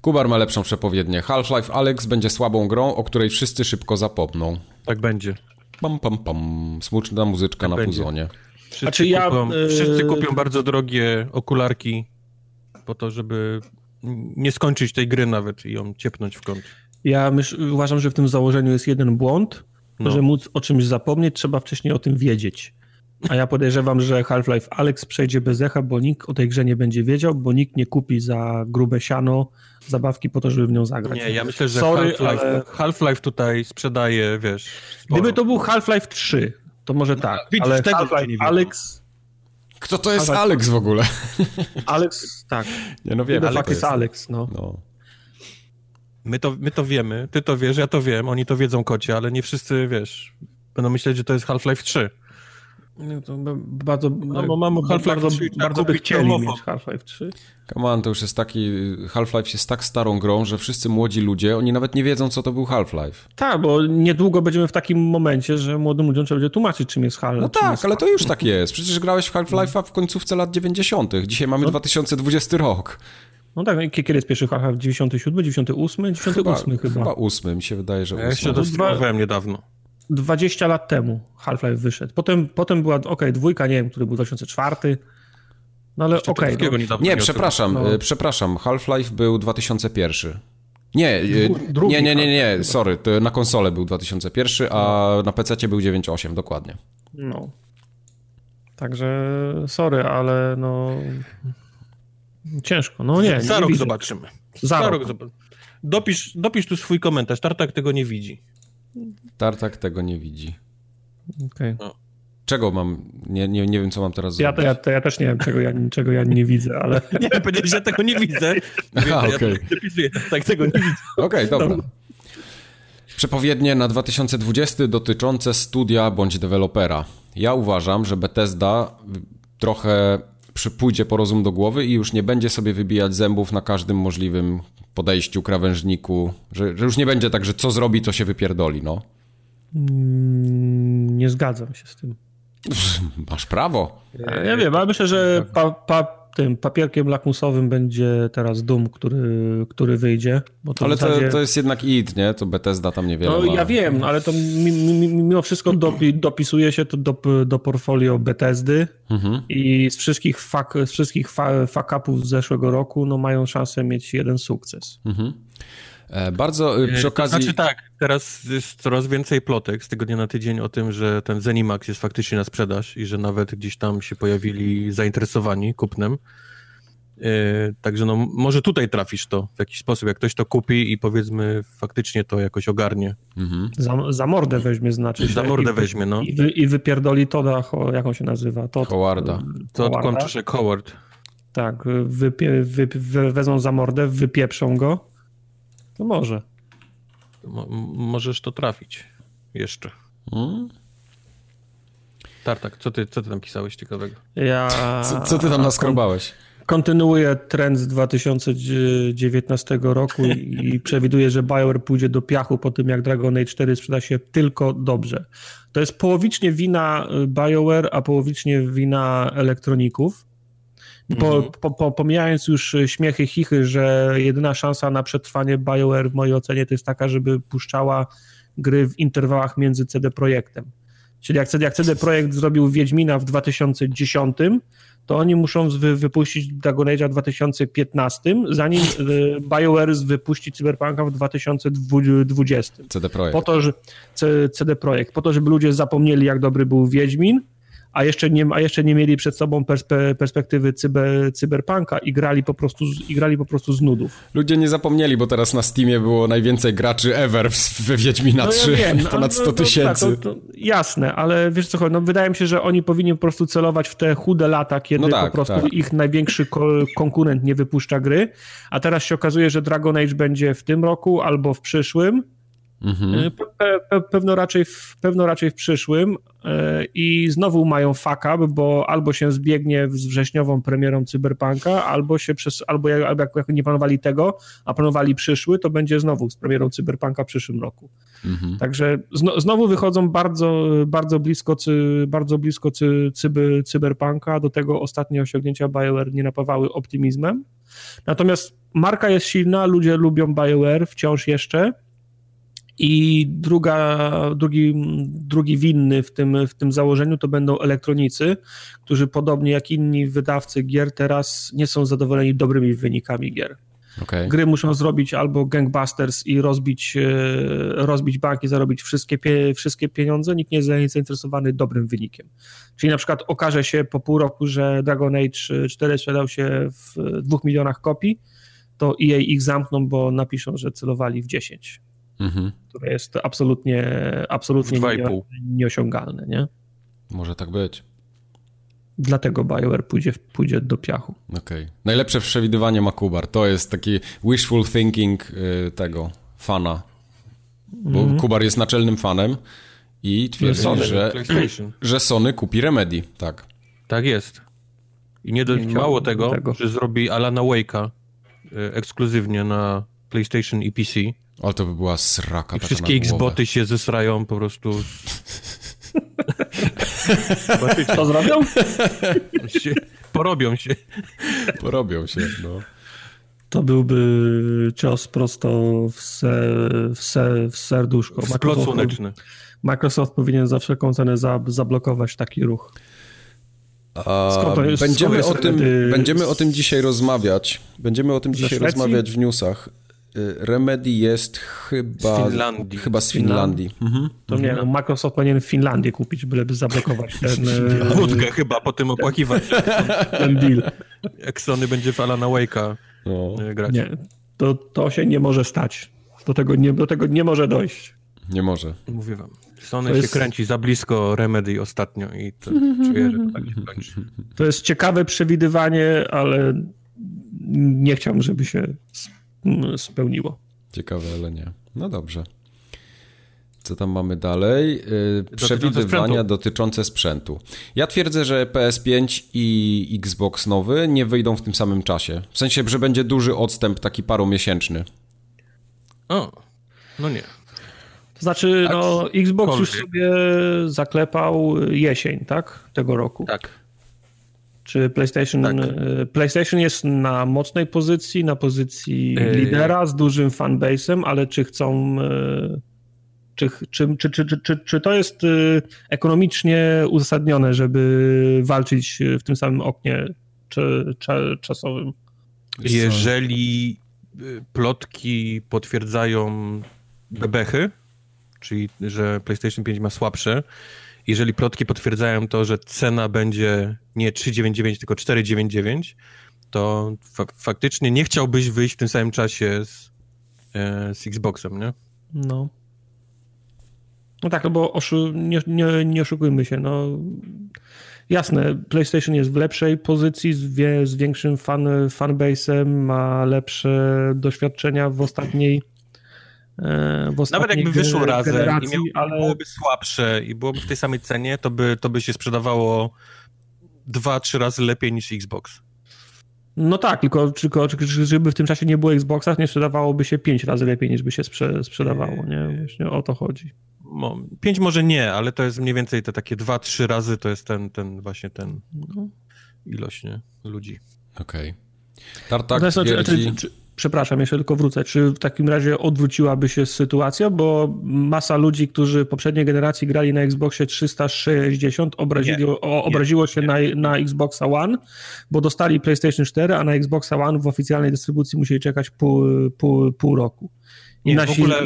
Kubar ma lepszą przepowiednię. Half-Life Alyx będzie słabą grą, o której wszyscy szybko zapomną. Tak będzie. Pam, pam, pam. Smutna muzyczka tak na będzie. Puzonie. Wszyscy, znaczy, ja... kupią, wszyscy kupią bardzo drogie okularki po to, żeby... nie skończyć tej gry nawet i ją ciepnąć w kąt. Ja myśl, uważam, że w tym założeniu jest jeden błąd, no. Że móc o czymś zapomnieć, trzeba wcześniej o tym wiedzieć. A ja podejrzewam, że Half-Life Alyx przejdzie bez echa, bo nikt o tej grze nie będzie wiedział, bo nikt nie kupi za grube siano zabawki po to, żeby w nią zagrać. Nie, ja myślę, że Sorry, Half-Life, ale... Half-Life tutaj sprzedaje, wiesz... Sporo. Gdyby to był Half-Life trzy, to może no, tak, widzisz, ale tego Half-Life Alyx... Kto to jest Alyx, Alyx w ogóle? Alyx, tak. Nie, no wiem, ale to jest Alyx, no. no. My, to, my to wiemy, ty to wiesz, ja to wiem, oni to wiedzą, kocie, ale nie wszyscy, wiesz, będą myśleć, że to jest Half-Life trzy. No to bardzo... No bo mamy Half-Life bardzo, trzy, bardzo by chcieli mieć Half-Life trzy. Come on, to już jest taki... Half-Life jest tak starą grą, że wszyscy młodzi ludzie, oni nawet nie wiedzą, co to był Half-Life. Tak, bo niedługo będziemy w takim momencie, że młodym ludziom trzeba będzie tłumaczyć, czym jest Half-Life. No tak, jest... ale to już tak jest. Przecież grałeś w Half-Life'a w końcówce lat dziewięćdziesiątych. Dzisiaj mamy no. dwa tysiące dwudziesty rok. No tak, kiedy jest pierwszy Half-Life? dziewięćdziesiąty siódmy, dziewięćdziesiąty ósmy? dziewięćdziesiąty ósmy chyba. Chyba ósmy, mi się wydaje, że ósmy. Ja jeszcze dostałem niedawno. dwadzieścia lat temu Half-Life wyszedł. Potem, potem była, okej, okay, dwójka, nie wiem, który był dwa tysiące czwarty, no ale okej. Okay, no. Nie, przepraszam, no. przepraszam, Half-Life był dwa tysiące pierwszy. Nie, Dru- nie, nie, nie, nie, sorry, to na konsolę był dwa tysiące pierwszy, a na P C był dziewięćdziesiąt osiem, dokładnie. No, także sorry, ale no ciężko, no nie. nie Za rok widzę. Zobaczymy. Za, Za rok. rok zobaczymy. Dopisz, dopisz tu swój komentarz, Tartak tego nie widzi. Tartak tego nie widzi. Okej. Okay. No. Czego mam? Nie, nie, nie wiem, co mam teraz ja zrobić. Te, ja, te, ja też nie wiem, czego ja, czego ja nie widzę, ale... Nie, powiedziałeś, że tego nie widzę. Aha, ja okay. to zapisuję. Tak, tego nie widzę. Okej, okay, dobra. Przepowiednie na dwa tysiące dwudziesty dotyczące studia bądź dewelopera. Ja uważam, że Bethesda trochę przypójdzie po rozum do głowy i już nie będzie sobie wybijać zębów na każdym możliwym podejściu, krawężniku, że, że już nie będzie tak, że co zrobi, to się wypierdoli, no. Mm, nie zgadzam się z tym. Masz prawo. Ja wiem, ale myślę, że pa, pa, tym papierkiem lakmusowym będzie teraz Doom, który, który wyjdzie. Bo to ale w zasadzie... to, to jest jednak id, nie? To Bethesda tam niewiele no, ma. Ja wiem, ale to mimo wszystko dopi, dopisuje się to do, do portfolio Bethesdy mhm. i z wszystkich, fuck, z wszystkich fuck upów z zeszłego roku no, mają szansę mieć jeden sukces. Mhm. Bardzo przy okazji... Znaczy tak, teraz jest coraz więcej plotek z tygodnia na tydzień o tym, że ten Zenimax jest faktycznie na sprzedaż i że nawet gdzieś tam się pojawili zainteresowani kupnem. Także no może tutaj trafisz to w jakiś sposób, jak ktoś to kupi i powiedzmy faktycznie to jakoś ogarnie. Mhm. Za, za mordę weźmie znaczy. Za mordę i, weźmie, no. I, wy, i wypierdoli Toda, jak on się nazywa? Todd, Howarda. Todd Kłamczyszek Howard. Tak, wypie, wy, wy, wezmą za mordę, wypieprzą go. No może. Mo- możesz to trafić. Jeszcze. Hmm? Tartak, co ty, co ty tam pisałeś ciekawego? Ja... Co, co ty tam naskrobałeś? Kontynuuję trend z dwa tysiące dziewiętnastego roku i, i przewiduję, że BioWare pójdzie do piachu po tym, jak Dragon Age cztery sprzeda się tylko dobrze. To jest połowicznie wina BioWare, a połowicznie wina elektroników. Po, po, po, pomijając już śmiechy, chichy, że jedyna szansa na przetrwanie BioWare w mojej ocenie to jest taka, żeby puszczała gry w interwałach między C D Projektem. Czyli jak C D, jak C D Projekt zrobił Wiedźmina w dwa tysiące dziesiątym, to oni muszą wy, wypuścić Dragon Age'a w dwa tysiące piętnastym, zanim BioWare wypuści Cyberpunka w dwa tysiące dwudziestym. C D Projekt. Po to, że, C, CD Projekt. Po to, żeby ludzie zapomnieli, jak dobry był Wiedźmin, a jeszcze nie, a jeszcze nie mieli przed sobą perspe, perspektywy cyber, cyberpunka i grali, po prostu, i grali po prostu z nudów. Ludzie nie zapomnieli, bo teraz na Steamie było najwięcej graczy ever we Wiedźmina no trzy, ja wiem, ponad sto tysięcy. No, no, tak, to, to, jasne, ale wiesz co chodzi, no, wydaje mi się, że oni powinni po prostu celować w te chude lata, kiedy no tak, po prostu tak. ich największy ko- konkurent nie wypuszcza gry, a teraz się okazuje, że Dragon Age będzie w tym roku albo w przyszłym. Mhm. Pe- pe- pewno, raczej w, pewno raczej w przyszłym yy, i znowu mają fuck up, bo albo się zbiegnie z wrześniową premierą Cyberpunka, albo się przez, albo jak, albo jak nie planowali tego, a planowali przyszły, to będzie znowu z premierą Cyberpunka w przyszłym roku. Mhm. Także zno, znowu wychodzą bardzo, bardzo blisko, cy, bardzo blisko cy, cyber, Cyberpunka, do tego ostatnie osiągnięcia BioWare nie napawały optymizmem. Natomiast marka jest silna, ludzie lubią BioWare wciąż jeszcze. I druga, drugi, drugi winny w tym, w tym założeniu to będą elektronicy, którzy podobnie jak inni wydawcy gier teraz nie są zadowoleni dobrymi wynikami gier. Okay. Gry muszą zrobić albo gangbusters i rozbić, rozbić bank i zarobić wszystkie, wszystkie pieniądze, nikt nie jest zainteresowany dobrym wynikiem. Czyli na przykład okaże się po pół roku, że Dragon Age cztery sprzedał się w dwóch milionach kopii, to E A ich zamkną, bo napiszą, że celowali w dziesięć. Mhm. Które jest absolutnie, absolutnie nie, nieosiągalne, nie? Może tak być. Dlatego BioWare pójdzie, pójdzie do piachu. Okej. Najlepsze przewidywanie ma Kubar. To jest taki wishful thinking tego fana. Bo mhm. Kubar jest naczelnym fanem i twierdzi, Sony, że, że Sony kupi Remedy. Tak, tak jest. I nie, do, nie mało tego, tego, że zrobi Alana Wake'a ekskluzywnie na PlayStation i P C. Ale to by była sraka. I wszystkie Xboty się zesrają po prostu. Co zrobią? Porobią się. Porobią się, no. To byłby cios prosto w, se, w, se, w serduszko. Microsoft, Microsoft powinien za wszelką cenę za, zablokować taki ruch. A, będziemy, o tym, ty... będziemy o tym dzisiaj rozmawiać. Będziemy o tym Ze dzisiaj Szwecji? rozmawiać w newsach. Remedy jest chyba z Finlandii. Chyba z Finlandii. Mhm. To nie, no Microsoft powinien Finlandię kupić, byleby zablokować ten... Wódkę chyba po tym opłakiwać. Ten deal. Jak Sony będzie w Alana Wake'a no. grać. Nie, to, to się nie może stać. Do tego nie, do tego nie może dojść. Nie może. Mówię wam. Sony jest... się kręci za blisko Remedy ostatnio i to czuję, że to tak się kończy. To jest ciekawe przewidywanie, ale nie chciałbym, żeby się spełniło. Ciekawe, ale nie. No dobrze. Co tam mamy dalej? Przewidywania dotyczące sprzętu. Ja twierdzę, że P S pięć i Xbox nowy nie wyjdą w tym samym czasie. W sensie, że będzie duży odstęp, taki paromiesięczny. O, no nie. To znaczy, tak, no Xbox kolbie. Już sobie zaklepał jesień, tak? Tego roku. Tak. Czy PlayStation, tak. PlayStation jest na mocnej pozycji, na pozycji yy. lidera z dużym fanbase'em, ale czy chcą... Czy, czy, czy, czy, czy, czy to jest ekonomicznie uzasadnione, żeby walczyć w tym samym oknie czy, czy, czasowym? Jeżeli plotki potwierdzają bebechy, czyli że PlayStation pięć ma słabsze, jeżeli plotki potwierdzają to, że cena będzie nie trzy dziewięćdziesiąt dziewięć, tylko cztery dziewięćdziesiąt dziewięć, to fa- faktycznie nie chciałbyś wyjść w tym samym czasie z, z Xboxem, nie? No. No tak, no bo oszu- nie, nie, nie oszukujmy się, no jasne, PlayStation jest w lepszej pozycji, z, wie- z większym fan- fanbase'em, ma lepsze doświadczenia w ostatniej e, w ostatniej nawet jakby wyszło razem i miał, ale... byłoby słabsze i byłoby w tej samej cenie, to by, to by się sprzedawało dwa, trzy razy lepiej niż Xbox. No tak, tylko, tylko żeby w tym czasie nie było Xboxa, nie sprzedawałoby się pięć razy lepiej niż by się sprze- sprzedawało, nie? Właśnie o to chodzi. Pięć może nie, ale to jest mniej więcej te takie dwa, trzy razy to jest ten, ten właśnie ten no, ilość nie? ludzi. Okej. Okay. Tartak no, twierdzi... czy, czy, czy, przepraszam, jeszcze tylko wrócę. Czy w takim razie odwróciłaby się sytuacja, bo masa ludzi, którzy poprzedniej generacji grali na Xboxie trzysta sześćdziesiąt obrazili, nie, o, obraziło nie, się nie. Na, na Xboxa One, bo dostali PlayStation cztery, a na Xboxa One w oficjalnej dystrybucji musieli czekać pół, pół, pół roku. I nie, nasi... w ogóle...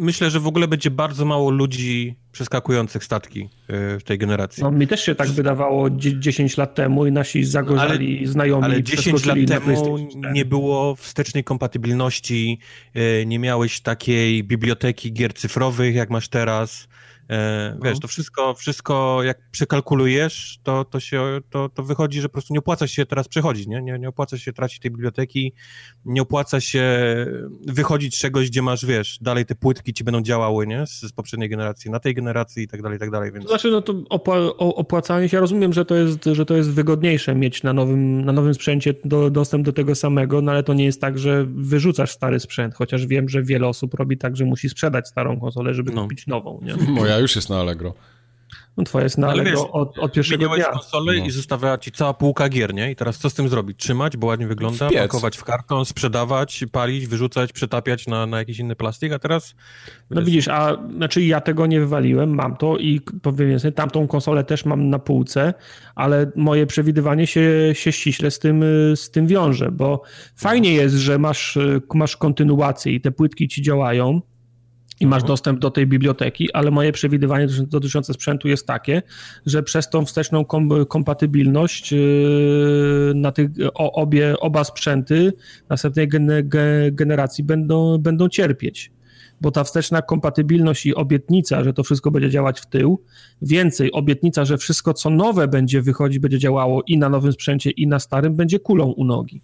Myślę, że w ogóle będzie bardzo mało ludzi przeskakujących statki w tej generacji. No mi też się tak Przez... wydawało dziesięć lat temu i nasi zagorzali ale, znajomi ale dziesięć lat temu nie było wstecznej kompatybilności, nie miałeś takiej biblioteki gier cyfrowych, jak masz teraz. Wiesz, no. to wszystko, wszystko jak przekalkulujesz, to, to, się, to, to wychodzi, że po prostu nie opłaca się teraz przechodzić, nie? Nie, nie opłaca się tracić tej biblioteki, nie opłaca się wychodzić z czegoś, gdzie masz, wiesz, dalej te płytki ci będą działały, nie? Z, z poprzedniej generacji, na tej generacji i tak dalej, i tak dalej. Więc... To znaczy, no to opła- opłacanie się, ja rozumiem, że to jest, że to jest wygodniejsze mieć na nowym, na nowym sprzęcie do, dostęp do tego samego, no ale to nie jest tak, że wyrzucasz stary sprzęt, chociaż wiem, że wiele osób robi tak, że musi sprzedać starą konsolę, żeby no. kupić nową, nie? Moja już jest na Allegro. No twoja jest na Allegro wiesz, od, od pierwszego dnia. konsolę no. i zostawiała ci cała półka gier, nie? I teraz co z tym zrobić? Trzymać, bo ładnie wygląda, pakować w karton, sprzedawać, palić, wyrzucać, przetapiać na, na jakiś inny plastik, a teraz... No widzisz, a znaczy ja tego nie wywaliłem, mam to i powiem więcej, tamtą konsolę też mam na półce, ale moje przewidywanie się, się ściśle z tym, z tym wiąże, bo fajnie jest, że masz, masz kontynuację i te płytki ci działają, i masz dostęp do tej biblioteki, ale moje przewidywanie dotyczące sprzętu jest takie, że przez tą wsteczną kom- kompatybilność yy, na tych obie, oba sprzęty następnej gen- generacji będą, będą cierpieć. Bo ta wsteczna kompatybilność i obietnica, że to wszystko będzie działać w tył, więcej obietnica, że wszystko co nowe będzie wychodzić, będzie działało i na nowym sprzęcie i na starym, będzie kulą u nogi.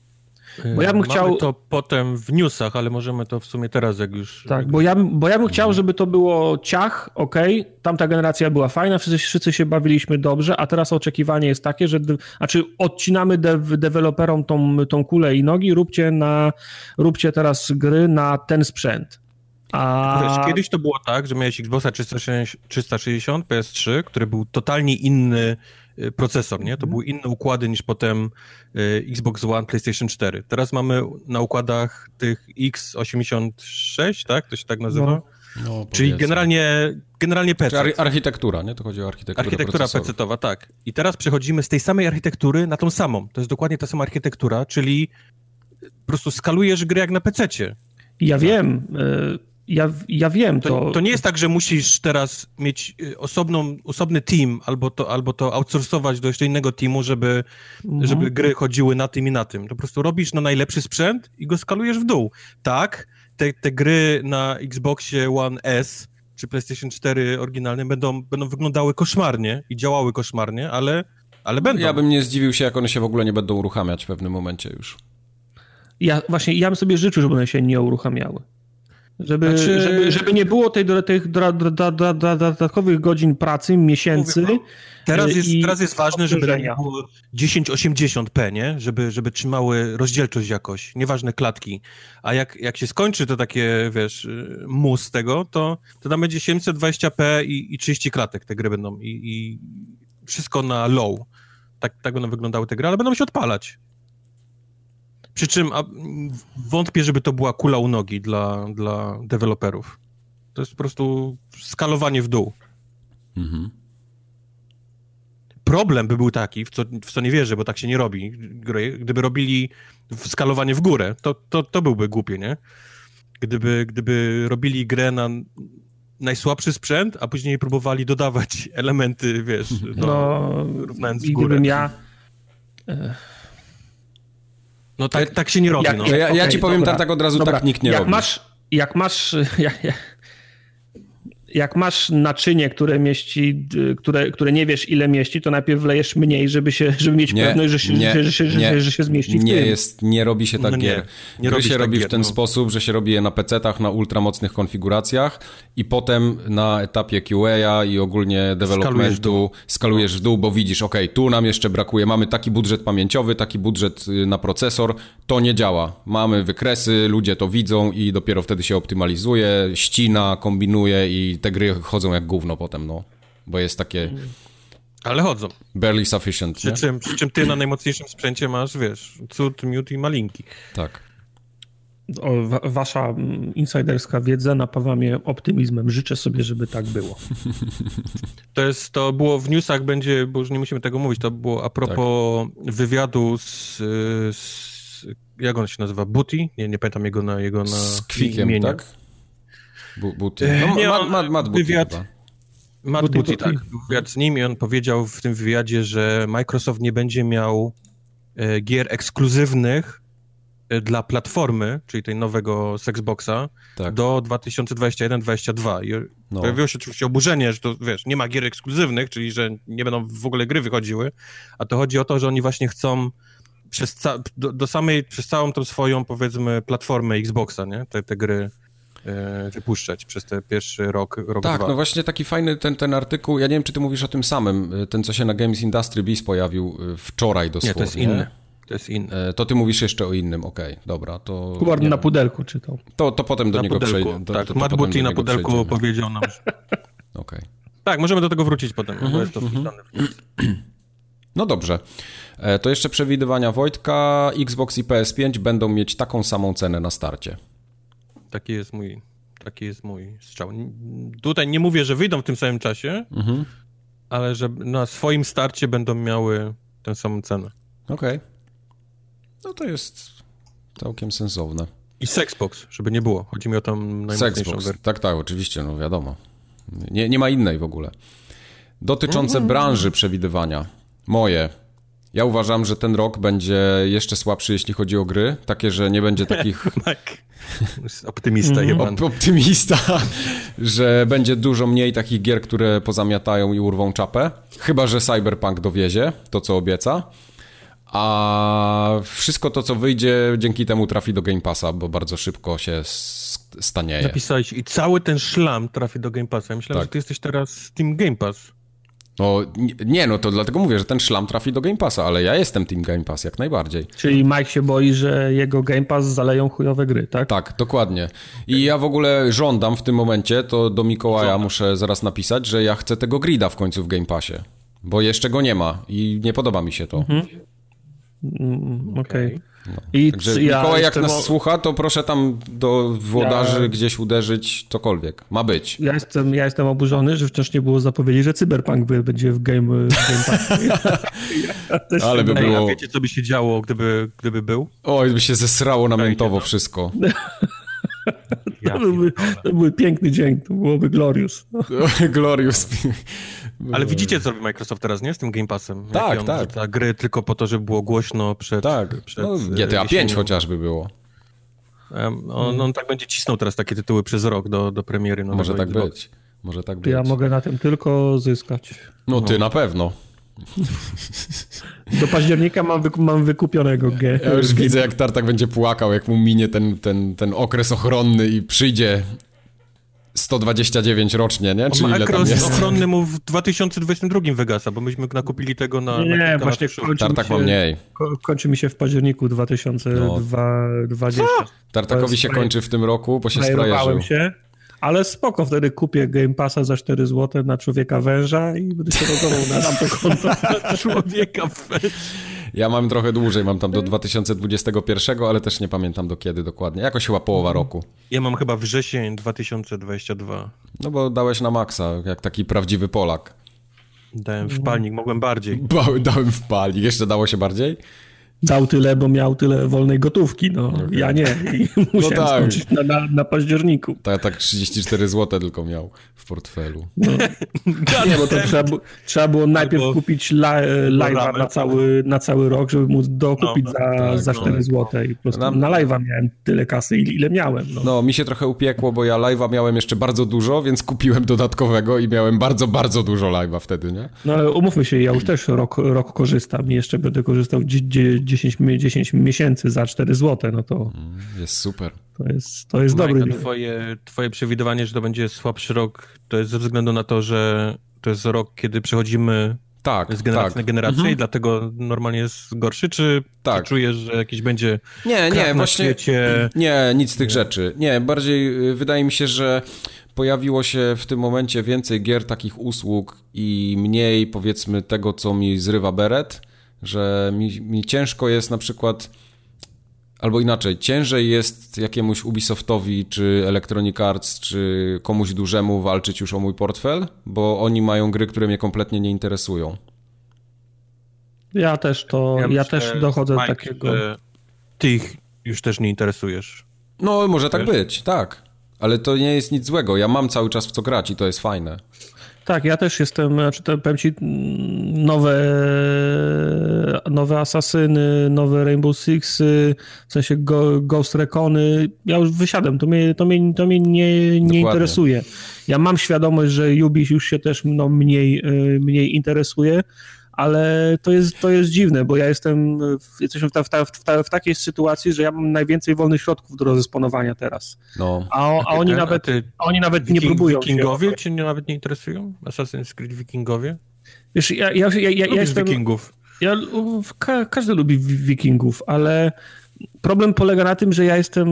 Bo ja bym Mamy chciał... to potem w newsach, ale możemy to w sumie teraz, jak już... Tak, bo ja, bo ja bym chciał, żeby to było ciach, okej, okay, tamta generacja była fajna, wszyscy, wszyscy się bawiliśmy dobrze, a teraz oczekiwanie jest takie, że znaczy odcinamy de- deweloperom tą, tą kulę i nogi, róbcie, na, róbcie teraz gry na ten sprzęt. A... Wiesz, kiedyś to było tak, że miałeś Xboxa trzysta sześćdziesiąt, P S trzy, który był totalnie inny procesor, nie? To były inne układy niż potem Xbox One, PlayStation cztery. Teraz mamy na układach tych X osiemdziesiąt sześć, tak? To się tak nazywa? No. No, czyli generalnie, generalnie P C. Czyli architektura, nie? To chodzi o architekturę Architektura P C-towa, tak. I teraz przechodzimy z tej samej architektury na tą samą. To jest dokładnie ta sama architektura, czyli po prostu skalujesz gry jak na pececie. Ja tak. wiem... Y- Ja, ja wiem to, to... To nie jest tak, że musisz teraz mieć osobną, osobny team albo to, albo to outsourcować do jeszcze innego teamu, żeby, mhm. żeby gry chodziły na tym i na tym. To po prostu robisz na najlepszy sprzęt i go skalujesz w dół. Tak, te, te gry na Xboxie One S czy PlayStation cztery oryginalne będą, będą wyglądały koszmarnie i działały koszmarnie, ale, ale będą. Ja bym nie zdziwił się, jak one się w ogóle nie będą uruchamiać w pewnym momencie już. Ja właśnie, ja bym sobie życzył, żeby one się nie uruchamiały. Żeby, znaczy... żeby, żeby nie było tej, tych dodatkowych godzin pracy, miesięcy. Mówię, teraz, jest, teraz jest ważne, żeby było tysiąc osiemdziesiąt p, nie? Żeby, żeby trzymały rozdzielczość jakoś, nieważne klatki. A jak, jak się skończy to takie, wiesz, mus tego, to, to tam będzie siedemset dwadzieścia p i, i trzydzieści klatek te gry będą. I, i wszystko na low. Tak, tak będą wyglądały te gry, ale będą się odpalać. Przy czym a, wątpię, żeby to była kula u nogi dla, dla deweloperów. To jest po prostu skalowanie w dół. Mhm. Problem by był taki, w co, w co nie wierzę, bo tak się nie robi. Gdyby robili skalowanie w górę, to, to, to byłby głupie, nie? Gdyby, gdyby robili grę na najsłabszy sprzęt, a później próbowali dodawać elementy, wiesz, do, no, równając w górę. Gdybym ja... No tak, tak się nie robi. Jak, no. ja, ja okay, ci powiem tak, tak od razu, dobra. Tak nikt nie jak robi. Masz, jak, masz, jak, jak, jak masz naczynie, które mieści, które, które nie wiesz ile mieści, to najpierw wlejesz mniej, żeby, się, żeby mieć nie, pewność, że się, nie, że, że, że, nie, że, że się zmieści. Nie, jest, nie robi się tak no gier. Nie, nie robi się, się tak robi gier, w ten no. sposób, że się robi je na pecetach, na ultramocnych konfiguracjach i potem na etapie Q A i ogólnie developmentu skalujesz w dół, bo widzisz, ok, tu nam jeszcze brakuje, mamy taki budżet pamięciowy, taki budżet na procesor, to nie działa. Mamy wykresy, ludzie to widzą i dopiero wtedy się optymalizuje, ścina, kombinuje i te gry chodzą jak gówno potem, no. Bo jest takie... Ale chodzą. Barely sufficient, przy czym, przy czym ty na najmocniejszym sprzęcie masz, wiesz, cud, miód i malinki. Tak. O, wasza insiderska wiedza napawa mnie optymizmem. Życzę sobie, żeby tak było. To jest, to było w newsach, będzie, bo już nie musimy tego mówić, to było a propos tak. wywiadu z, z... Jak on się nazywa? Booty? Nie, nie pamiętam jego na jego na z Kwikiem, imieniu. Tak? Booty. No, nie, Matt, Matt, Matt Booty wywiad, Matt Booty, Booty, tak. Wywiad z nim i on powiedział w tym wywiadzie, że Microsoft nie będzie miał e, gier ekskluzywnych e, dla platformy, czyli tej nowego z Xboxa, tak. do dwa tysiące dwudziestego pierwszego dwudziestego drugiego. No. Pojawiło się oczywiście oburzenie, że to, wiesz, nie ma gier ekskluzywnych, czyli że nie będą w ogóle gry wychodziły, a to chodzi o to, że oni właśnie chcą przez ca- do, do samej, przez całą tą swoją, powiedzmy, platformę Xboxa, nie? Te, te gry wypuszczać przez ten pierwszy rok, rok tak, dwa. No właśnie taki fajny ten, ten artykuł, ja nie wiem, czy ty mówisz o tym samym, ten, co się na Games Industry Biz pojawił wczoraj dosłownie. Nie, to jest inny. To jest inny. To ty mówisz jeszcze o innym, okej, okay, dobra, to... Kubar na pudelku czytał. To, to potem do na niego pudelku, przejdzie. To, tak, to, to Matt Booty na pudelku przejdzie. Powiedział nam, że... Okej. Okay. Tak, możemy do tego wrócić potem, mm-hmm, bo jest to wpisane mm-hmm. w No dobrze, to jeszcze przewidywania Wojtka, Xbox i P S pięć będą mieć taką samą cenę na starcie. Taki jest mój, taki jest mój strzał. Tutaj nie mówię, że wyjdą w tym samym czasie, mhm. ale że na swoim starcie będą miały tę samą cenę. Okej. Okay. No to jest całkiem sensowne. I Xbox, żeby nie było. Chodzi mi o tam najmocniejszą wersję. Tak, tak, oczywiście, no wiadomo. Nie, nie ma innej w ogóle. Dotyczące mhm. branży przewidywania. Moje. Ja uważam, że ten rok będzie jeszcze słabszy, jeśli chodzi o gry. Takie, że nie będzie takich... Optymista jebany. Optymista, że będzie dużo mniej takich gier, które pozamiatają i urwą czapę. Chyba, że Cyberpunk dowiezie to, co obieca. A wszystko to, co wyjdzie, dzięki temu trafi do Game Passa, bo bardzo szybko się stanieje. Napisałeś i cały ten szlam trafi do Game Passa. Ja myślałem, tak. że ty jesteś teraz Team Game Pass. No, nie, no to dlatego mówię, że ten szlam trafi do Game Passa, ale ja jestem Team Game Pass jak najbardziej. Czyli Mike się boi, że jego Game Pass zaleją chujowe gry, tak? Tak, dokładnie. I ja w ogóle żądam w tym momencie, to do Mikołaja żądam. Muszę zaraz napisać, że ja chcę tego grida w końcu w Game Passie, bo jeszcze go nie ma i nie podoba mi się to. Mhm. Okej. Okay. No. I także ja Mikołaj jak nas o... słucha, to proszę tam do włodarzy ja... gdzieś uderzyć, cokolwiek. Ma być. Ja jestem, ja jestem oburzony, że wcześniej było zapowiedzi, że Cyberpunk będzie w Game, w game Passie. ja też Ale by było... A wiecie, co by się działo, gdyby, gdyby był? Oj, by się zesrało namiętowo wszystko. To byłby, to byłby piękny dzień, to byłoby glorious. Glorious. Ale widzicie, co robi Microsoft teraz, nie? Z tym Game Passem. Tak, on, tak. Ta gry tylko po to, żeby było głośno przed... Tak, przed no, G T A pięć chociażby było. Um, on, on tak będzie cisnął teraz takie tytuły przez rok do, do premiery. Może tak Xbox. Być. Może tak być. Ja mogę na tym tylko zyskać. No, no. Ty na pewno. Do października mam, wyku- mam wykupionego G. Ja już widzę, jak Tartak będzie płakał, jak mu minie ten, ten, ten okres ochronny i przyjdzie sto dwadzieścia dziewięć rocznie, nie? Czyli ile tam jest? Ochronny mu w dwa tysiące dwudziestym drugim wygasa, bo myśmy nakupili tego na... Nie, na właśnie Tartak ma mniej. Ko- kończy mi się w październiku dwa tysiące dwudziestym. No. Tartakowi się kończy w tym roku, bo się sprajerzył. się. Ale spoko, wtedy kupię Game Passa za cztery złote na Człowieka Węża i będę się rogował na tamto konto na Człowieka Węża. Ja mam trochę dłużej, mam tam do dwa tysiące dwudziestego pierwszego, ale też nie pamiętam do kiedy dokładnie. Jakoś chyba połowa roku. Ja mam chyba wrzesień dwa tysiące dwudziesty drugi. No bo dałeś na maksa, jak taki prawdziwy Polak. Dałem w palnik, mogłem bardziej. Ba- dałem w palnik, jeszcze dało się bardziej? Dał tyle, bo miał tyle wolnej gotówki, no okay. Ja nie i musiałem no tak. skończyć na, na, na październiku. Tak, tak trzydzieści cztery złote tylko miał w portfelu. No. Nie, bo to trzeba, trzeba było najpierw Albo... kupić la, live'a na cały, na cały rok, żeby móc dokupić no, za, tak, za cztery złote i po prostu Nam... na live'a miałem tyle kasy, ile miałem. No. no, mi się trochę upiekło, bo ja live'a miałem jeszcze bardzo dużo, więc kupiłem dodatkowego i miałem bardzo, bardzo dużo live'a wtedy, nie? No ale umówmy się, ja już też rok, rok korzystam i jeszcze będę korzystał dziś. dziesięć miesięcy za cztery złote, no to... Jest super. To jest, to jest Majka, dobry... Twoje, twoje przewidywanie, że to będzie słabszy rok, to jest ze względu na to, że to jest rok, kiedy przechodzimy tak, z generacji tak. na generację mhm. i dlatego normalnie jest gorszy, czy, tak. czy czujesz, że jakiś będzie nie, nie, właśnie, świecie? Nie, nic z tych nie. rzeczy. Nie, bardziej wydaje mi się, że pojawiło się w tym momencie więcej gier takich usług i mniej, powiedzmy, tego, co mi zrywa beret. Że mi, mi ciężko jest na przykład, albo inaczej, ciężej jest jakiemuś Ubisoftowi, czy Electronic Arts, czy komuś dużemu walczyć już o mój portfel, bo oni mają gry, które mnie kompletnie nie interesują. Ja też to, ja, ja też dochodzę Mike, do takiego... Ty ich już też nie interesujesz. No, może tak być, tak. Ale to nie jest nic złego, ja mam cały czas w co grać i to jest fajne. Tak, ja też jestem, znaczy to, powiem ci, nowe, nowe Asasyny, nowe Rainbow Six, w sensie Go, Ghost Recony, ja już wysiadam, to mnie, to mnie, to mnie nie, nie interesuje. Ja mam świadomość, że Ubisoft już się też no, mniej, mniej interesuje, ale to jest, to jest dziwne, bo ja jestem w, jesteśmy w, ta, w, ta, w, ta, w takiej sytuacji, że ja mam najwięcej wolnych środków do rozdysponowania teraz. No. A, a, a oni ten, nawet, a oni nawet Wiking, nie próbują. Wikingowie się... cię nawet nie interesują? Assassin's Creed Wikingowie? Wiesz, ja, ja, ja, ja, ja jestem... Wikingów. Ja, ka, każdy lubi Wikingów, ale... Problem polega na tym, że ja jestem,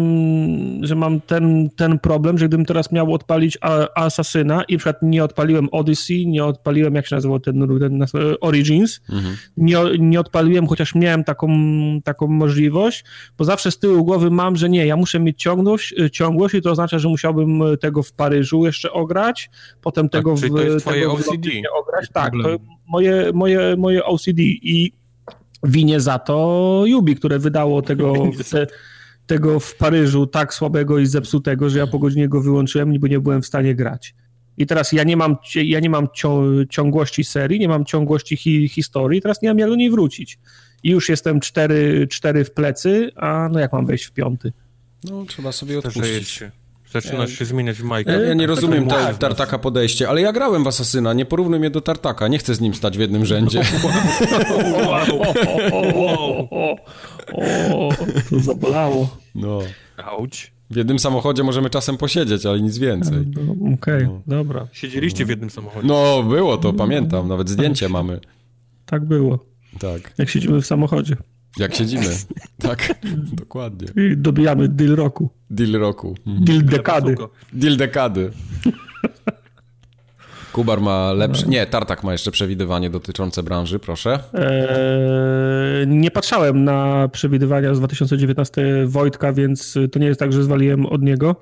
że mam ten, ten problem, że gdybym teraz miał odpalić Asasyna i na przykład nie odpaliłem Odyssey, nie odpaliłem, jak się nazywał ten, ten Origins, mhm. nie, nie odpaliłem, chociaż miałem taką, taką możliwość, bo zawsze z tyłu głowy mam, że nie, ja muszę mieć ciągłość, ciągłość i to oznacza, że musiałbym tego w Paryżu jeszcze ograć, potem tak, tego w to jest twoje tego O C D. Ograć. Tak, to moje, moje, moje O C D i winie za to Ubi, które wydało tego w, tego w Paryżu tak słabego i zepsutego, że ja po godzinie go wyłączyłem, bo nie byłem w stanie grać. I teraz ja nie mam, ja nie mam ciągłości serii, nie mam ciągłości hi, historii, teraz nie mam jak do niej wrócić. I już jestem cztery, cztery w plecy, a no jak mam wejść w piąty? No trzeba sobie odpuścić. Zaczyna się zmieniać w Majka. Ja nie rozumiem ta, Tartaka podejście, ale ja grałem w Asasyna, nie porównuj mnie do Tartaka, nie chcę z nim stać w jednym rzędzie. O, to zabolało. No. Auć. W jednym samochodzie możemy czasem posiedzieć, ale nic więcej. Okej, okay, no. Dobra. Siedzieliście w jednym samochodzie. No, było to, pamiętam, nawet zdjęcie tak, mamy. Tak było. Tak. Jak siedzimy w samochodzie. Jak siedzimy, tak, dokładnie. I dobijamy deal roku. Deal roku. Mhm. Deal dekady. Deal dekady. Kubar ma lepsze... Nie, Tartak ma jeszcze przewidywanie dotyczące branży, proszę. Eee, nie patrzałem na przewidywania z dwa tysiące dziewiętnastego Wojtka, więc to nie jest tak, że zwaliłem od niego,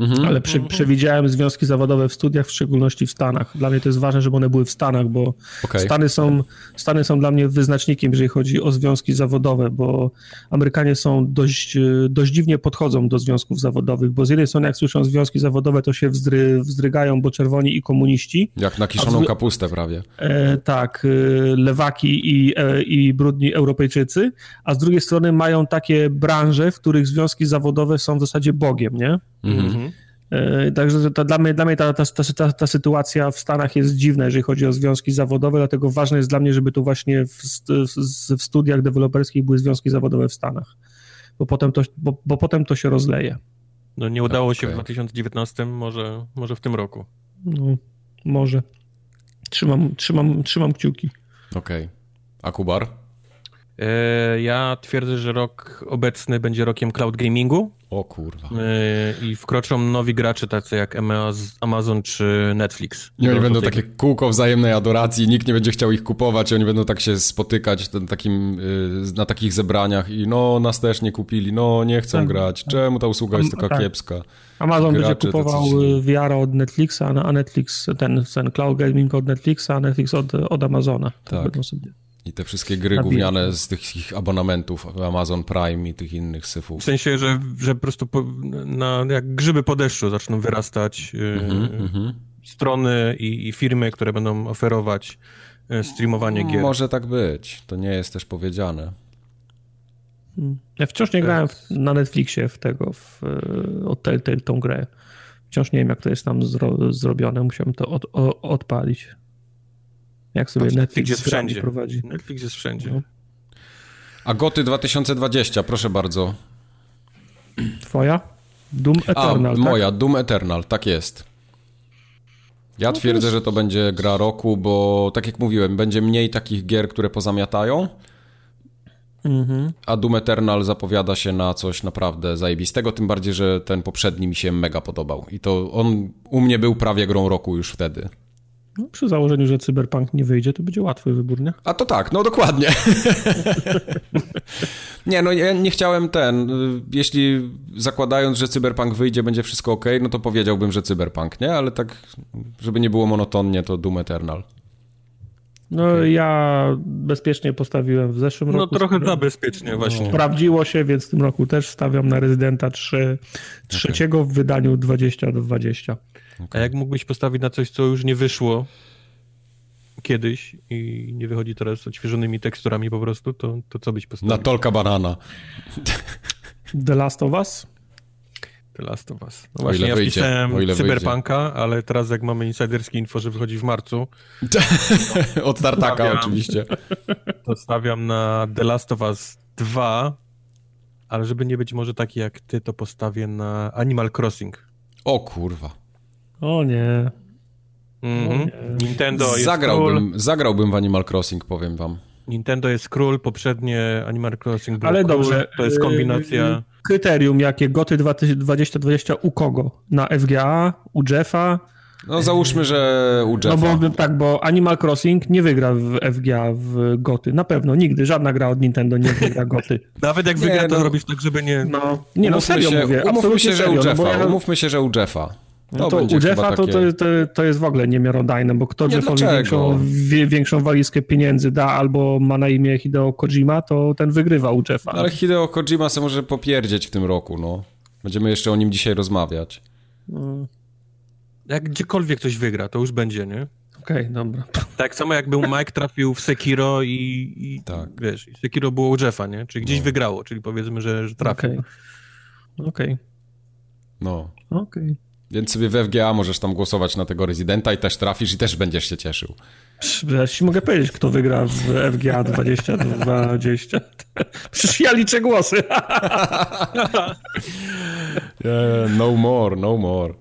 mhm. ale przy, przewidziałem związki zawodowe w studiach, w szczególności w Stanach. Dla mnie to jest ważne, żeby one były w Stanach, bo okay. Stany są, Stany są dla mnie wyznacznikiem, jeżeli chodzi o związki zawodowe, bo Amerykanie są dość, dość dziwnie podchodzą do związków zawodowych, bo z jednej strony jak słyszą związki zawodowe, to się wzdry, wzdrygają, bo czerwoni i komuniści. Jak na kiszoną kapustę prawie. E, tak, lewaki i, e, i brudni Europejczycy, a z drugiej strony mają takie branże, w których związki zawodowe są w zasadzie Bogiem, nie? Mhm. Także to dla mnie, dla mnie ta, ta, ta, ta sytuacja w Stanach jest dziwna, jeżeli chodzi o związki zawodowe, dlatego ważne jest dla mnie, żeby tu właśnie w, w studiach deweloperskich były związki zawodowe w Stanach, bo potem to, bo, bo potem to się rozleje. No nie udało okay. się w dwa tysiące dziewiętnastym, może, może w tym roku. No, może. Trzymam, trzymam, trzymam kciuki. Okej. Okay. A Kubar? Ja twierdzę, że rok obecny będzie rokiem cloud gamingu. O kurwa. I wkroczą nowi gracze tacy jak Amazon czy Netflix. Nie, oni będą tej... takie kółko wzajemnej adoracji, nikt nie będzie chciał ich kupować i oni będą tak się spotykać na, takim, na takich zebraniach i no, nas też nie kupili, no, nie chcą tak, grać, tak. Czemu ta usługa jest taka tak. kiepska? Amazon gracze, będzie kupował coś... V R od Netflixa, a Netflix, ten, ten cloud gaming od Netflixa, a Netflix od, od Amazona. Tak. tak. I te wszystkie gry gówniane z tych ich abonamentów Amazon Prime i tych innych syfów. W sensie, że, że po prostu po, na, jak grzyby po deszczu zaczną wyrastać mm-hmm, y, strony i, i firmy, które będą oferować streamowanie gier. Może tak być. To nie jest też powiedziane. Ja wciąż nie grałem w, na Netflixie w tego, w, o tej, tej, tą grę. Wciąż nie wiem, jak to jest tam zro, zrobione. Musiałem to od, o, odpalić. Jak sobie Netflix, Netflix jest wszędzie prowadzi. Netflix jest wszędzie. No. A Goty dwa tysiące dwudziesty, proszę bardzo. Twoja? Doom Eternal. A, tak? Moja, Doom Eternal, tak jest. Ja no twierdzę, to jest... że to będzie gra roku, bo tak jak mówiłem, będzie mniej takich gier, które pozamiatają. Mhm. A Doom Eternal zapowiada się na coś naprawdę zajebistego, tym bardziej, że ten poprzedni mi się mega podobał. I to on u mnie był prawie grą roku już wtedy. No, przy założeniu, że Cyberpunk nie wyjdzie, to będzie łatwy wybór, nie? A to tak, no dokładnie. Nie, no ja nie chciałem ten, jeśli zakładając, że Cyberpunk wyjdzie, będzie wszystko okej, okay, no to powiedziałbym, że Cyberpunk, nie? Ale tak, żeby nie było monotonnie, to Doom Eternal. No okay. Ja bezpiecznie postawiłem w zeszłym no, roku. No trochę za bezpiecznie właśnie. Sprawdziło się, więc w tym roku też stawiam na Rezydenta trzy, trzeciego okay. w wydaniu dwadzieścia dwadzieścia. Okay. A jak mógłbyś postawić na coś, co już nie wyszło kiedyś i nie wychodzi teraz z odświeżonymi teksturami po prostu, to, to co byś postawił? Na Tolka Banana. The Last of Us? The Last of Us. No właśnie, ja wpisałem Cyberpunka, wyjdzie. Ale teraz jak mamy insiderskie info, że wychodzi w marcu. No, od Tartaka stawiam, oczywiście. To stawiam na The Last of Us dwa, ale żeby nie być może taki jak ty, to postawię na Animal Crossing. O kurwa. O nie. Mm-hmm. O nie. Nintendo jest zagrałbym, zagrałbym w Animal Crossing, powiem wam. Nintendo jest król, poprzednie Animal Crossing było ale król, dobrze, to jest kombinacja... Kryterium jakie? Goty dwa tysiące dwudziesty u kogo? Na F G A? U Jeffa? No załóżmy, że u Jeffa. No bo tak, bo Animal Crossing nie wygra w F G A w Goty. Na pewno, nigdy. Żadna gra od Nintendo nie wygra Goty. Nawet jak nie, wygra, to no, robisz tak, żeby nie... No, nie, no serio się, mówię. Umówmy się, że serio, u Jeffa. No, umówmy się, że u Jeffa. No to u Jeffa to, takie... to, to jest w ogóle niemiarodajne, bo kto nie, Jeffowi większą, większą walizkę pieniędzy da albo ma na imię Hideo Kojima, to ten wygrywa u Jeffa. Ale Hideo Kojima se może popierdzieć w tym roku, no. Będziemy jeszcze o nim dzisiaj rozmawiać. No. Jak gdziekolwiek ktoś wygra, to już będzie, nie? Okej, okay, dobra. Tak samo jak był Mike trafił w Sekiro i, i tak. wiesz, Sekiro było u Jeffa, nie? Czyli gdzieś no. wygrało, czyli powiedzmy, że, że trafił. Okej. Okay. Okay. No. Okej. Okay. Więc sobie w F G A możesz tam głosować na tego rezydenta i też trafisz i też będziesz się cieszył. Ja ci mogę powiedzieć, kto wygra w F G A dwadzieścia dwadzieścia. Przecież ja liczę głosy. Yeah, no more, no more.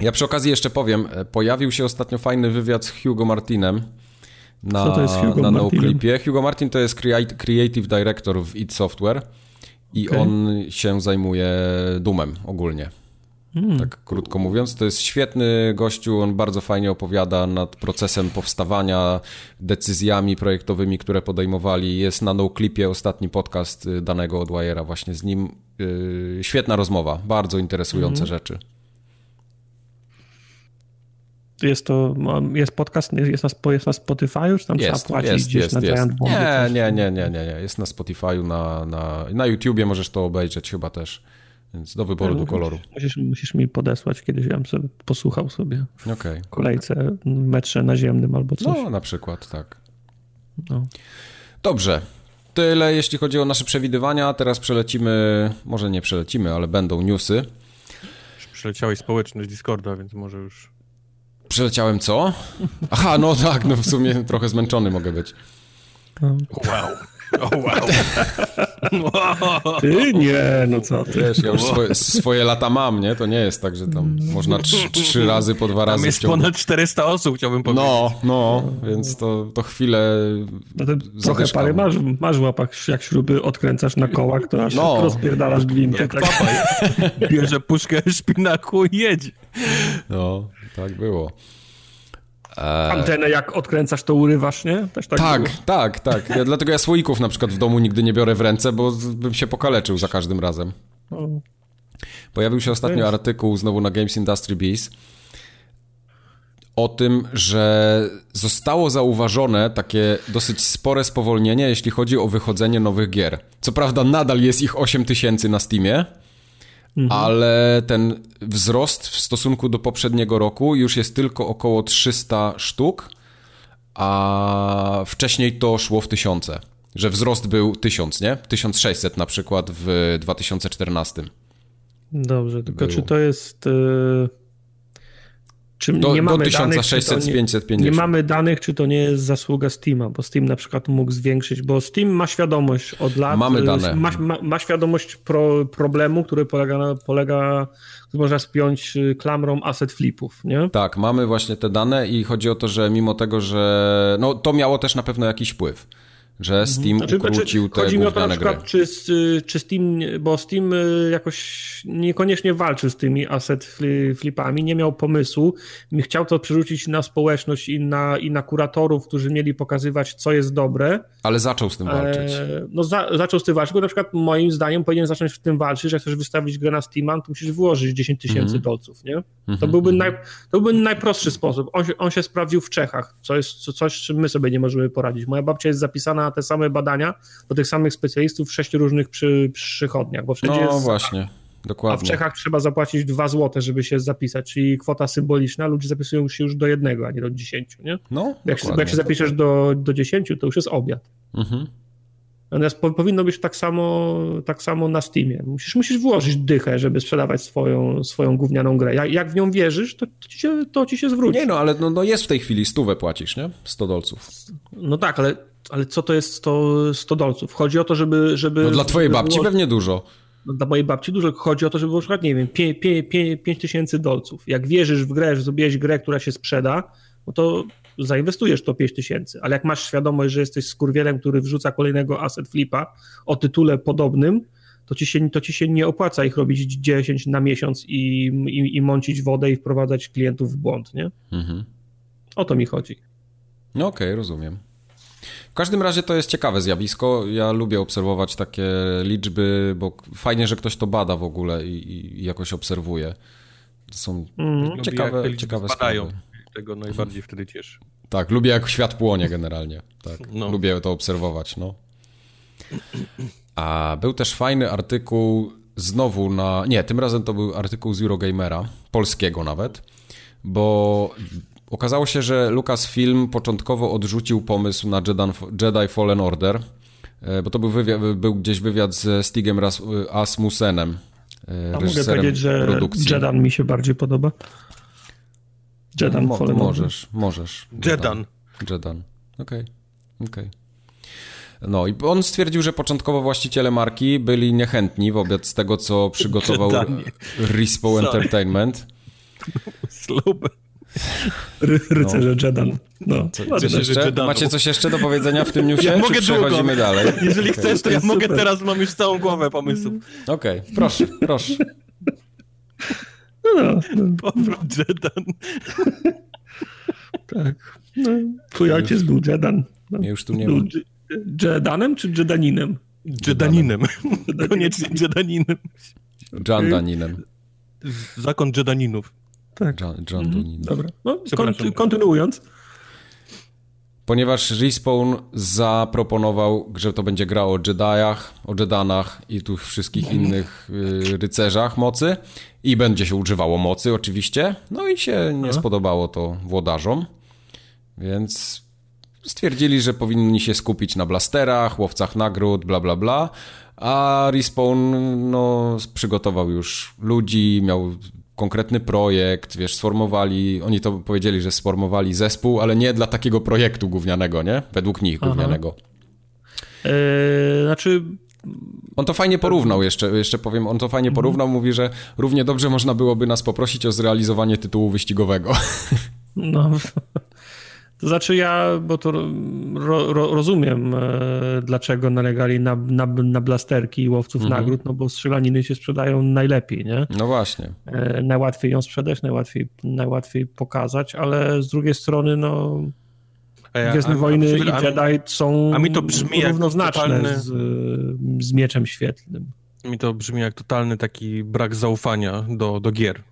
Ja przy okazji jeszcze powiem, pojawił się ostatnio fajny wywiad z Hugo Martinem na, Co to jest Hugo na Noclipie. Hugo Martin to jest creative director w id Software i okay. on się zajmuje Doomem ogólnie. Hmm. Tak krótko mówiąc, to jest świetny gościu, on bardzo fajnie opowiada nad procesem powstawania, decyzjami projektowymi, które podejmowali. Jest na Noclipie ostatni podcast danego od Wajera właśnie z nim. Yy, świetna rozmowa, bardzo interesujące hmm. rzeczy. Jest to, jest podcast, jest na, jest na Spotify, czy tam jest, trzeba płacić jest, gdzieś jest, na jest. Giant Bomb? Nie, nie, nie, nie, nie, nie, jest na Spotify, na, na, na YouTubie możesz to obejrzeć chyba też. Więc do wyboru, do koloru. Musisz, musisz mi podesłać kiedyś, ja bym sobie posłuchał sobie w okay. kolejce, metrze naziemnym albo coś. No, na przykład, tak. No. Dobrze. Tyle, jeśli chodzi o nasze przewidywania. Teraz przelecimy, może nie przelecimy, ale będą newsy. przeleciałeś społeczność Discorda, więc może już... Przeleciałem co? Aha, no tak, no w sumie trochę zmęczony mogę być. Wow. Oh, wow. Ty nie, no co ty? Wiesz, ja już swoje, swoje lata mam, nie? To nie jest tak, że tam można trzy, trzy razy po dwa razy. Tam jest ponad czterysta osób, chciałbym powiedzieć. No, no, więc to, to chwilę no to trochę pary masz, masz w łapach, jak śruby odkręcasz na kołach, to aż no. rozpierdalasz gwintę. Tak. Bierze puszkę szpinaku i jedzie. No, tak było. Antenę jak odkręcasz, to urywasz, nie? Też tak, tak, tak, tak. Ja, dlatego ja słoików na przykład w domu nigdy nie biorę w ręce, bo bym się pokaleczył za każdym razem. Pojawił się ostatnio artykuł znowu na Games Industry Biz o tym, że zostało zauważone takie dosyć spore spowolnienie, jeśli chodzi o wychodzenie nowych gier. Co prawda nadal jest ich osiem tysięcy na Steamie, mhm. ale ten wzrost w stosunku do poprzedniego roku już jest tylko około trzysta sztuk, a wcześniej to szło w tysiące, że wzrost był tysiąc, nie? tysiąc sześćset na przykład w dwa tysiące czternastym. Dobrze, tylko był. Czy to jest... Yy... Czy do, nie mamy do tysiąca sześćset danych, nie, pięćset pięćdziesiąt. Nie mamy danych, czy to nie jest zasługa Steama, bo Steam na przykład mógł zwiększyć, bo Steam ma świadomość od lat, mamy dane. Ma, ma, ma świadomość pro, problemu, który polega, na, polega, który można spiąć klamrą asset flipów, nie? Tak, mamy właśnie te dane i chodzi o to, że mimo tego, że no to miało też na pewno jakiś wpływ, że Steam znaczy, ukrócił te gówniane gry. Chodzi mi o to na przykład, czy, czy Steam, bo Steam jakoś niekoniecznie walczył z tymi asset flipami, nie miał pomysłu, chciał to przerzucić na społeczność i na, i na kuratorów, którzy mieli pokazywać, co jest dobre. Ale zaczął z tym walczyć. E, no za, zaczął z tym walczyć, bo na przykład moim zdaniem powinien zacząć w tym walczyć, że jak chcesz wystawić grę na Steama, to musisz wyłożyć dziesięć tysięcy mm-hmm. dolców, nie? Mm-hmm. To, byłby naj, to byłby najprostszy sposób. On, on się sprawdził w Czechach, co jest co, coś, czym my sobie nie możemy poradzić. Moja babcia jest zapisana na te same badania do tych samych specjalistów w sześciu różnych przy, przychodniach, bo wszędzie no, jest... właśnie. Dokładnie. A w Czechach trzeba zapłacić dwa złote, żeby się zapisać, czyli kwota symboliczna, ludzie zapisują się już do jednego, a nie do dziesięciu, nie? No, jak, się, jak się zapiszesz do, do dziesięciu, to już jest obiad. Mhm. Natomiast po, powinno być tak samo, tak samo na Steamie. Musisz, musisz włożyć dychę, żeby sprzedawać swoją, swoją gównianą grę. Jak, jak w nią wierzysz, to, to, ci, się, to ci się zwróci. Nie no, ale no, no jest w tej chwili stówę płacisz, nie? sto dolców. No tak, ale, ale co to jest sto dolców? Chodzi o to, żeby... żeby no dla twojej żeby babci było... pewnie dużo. Dla mojej babci dużo. Chodzi o to, żeby na przykład, nie wiem, pięć tysięcy dolców. Jak wierzysz w grę, że zrobiłeś grę, która się sprzeda, no to zainwestujesz to pięć tysięcy. Ale jak masz świadomość, że jesteś skurwielem, który wrzuca kolejnego asset flipa o tytule podobnym, to ci się, to ci się nie opłaca ich robić dziesięć na miesiąc i, i, i mącić wodę i wprowadzać klientów w błąd, nie? Mhm. O to mi chodzi. No okej, okay, rozumiem. W każdym razie to jest ciekawe zjawisko. Ja lubię obserwować takie liczby, bo fajnie, że ktoś to bada w ogóle i, i jakoś obserwuje. To są mm, ciekawe, lubię, ciekawe sprawy. Tego najbardziej wtedy cieszy. Tak, lubię jak świat płonie generalnie. Tak, no. Lubię to obserwować. No. A był też fajny artykuł znowu na... Nie, tym razem to był artykuł z Eurogamera, polskiego nawet, bo... Okazało się, że Lucasfilm początkowo odrzucił pomysł na Jedi Fallen Order, bo to był, wywiad, był gdzieś wywiad ze Stigem Asmussenem, reżyserem mogę że produkcji. Jedan mi się bardziej podoba. Jedan no, mo- Fallen możesz, Order. Możesz, możesz. Jedan. Jedan, okej, okay. okej. Okay. No i on stwierdził, że początkowo właściciele marki byli niechętni wobec tego, co przygotował Respawn Entertainment. Slubę. Ry- rycerze no. Jedan. No. Co, coś jeszcze? Macie coś jeszcze do powiedzenia w tym newsie? Ja mogę przechodzimy dalej? Jeżeli okay. chcesz, to ja mogę super. Teraz, mam już całą głowę pomysłów. Okej, okay. proszę, proszę. No, no, no. Powrót Jedan. Tak. No, twój ja ojciec już, był Jedan. No. Ja już tu nie był mam. Jedanem czy Jedaninem? Jedaninem. Jedaninem. Koniecznie Jedaninem. Jandaninem. Zakon Jedaninów. Tak. John, John mhm. Dunin. Dobra. No, kon- kontynuując. Ponieważ Respawn zaproponował, że to będzie gra o Jediach, o Jedanach i tu wszystkich innych y, rycerzach mocy i będzie się używało mocy oczywiście, no i się nie Aha. spodobało to włodarzom, więc stwierdzili, że powinni się skupić na blasterach, łowcach nagród, bla bla bla, a Respawn no, przygotował już ludzi, miał konkretny projekt, wiesz, sformowali, oni to powiedzieli, że sformowali zespół, ale nie dla takiego projektu gównianego, nie? Według nich gównianego. Eee, znaczy... On to fajnie porównał jeszcze, jeszcze powiem, on to fajnie porównał, mówi, że równie dobrze można byłoby nas poprosić o zrealizowanie tytułu wyścigowego. No, to znaczy ja, bo to ro, ro, rozumiem, e, dlaczego nalegali na, na, na blasterki i łowców mhm. nagród, no bo strzelaniny się sprzedają najlepiej, nie? No właśnie. E, najłatwiej ją sprzedać, najłatwiej, najłatwiej pokazać, ale z drugiej strony, no... Gwiezdne a, Wojny a, a, i Jedi są a mi to brzmi równoznaczne totalny, z, z mieczem świetlnym. Mi to brzmi jak totalny taki brak zaufania do, do gier.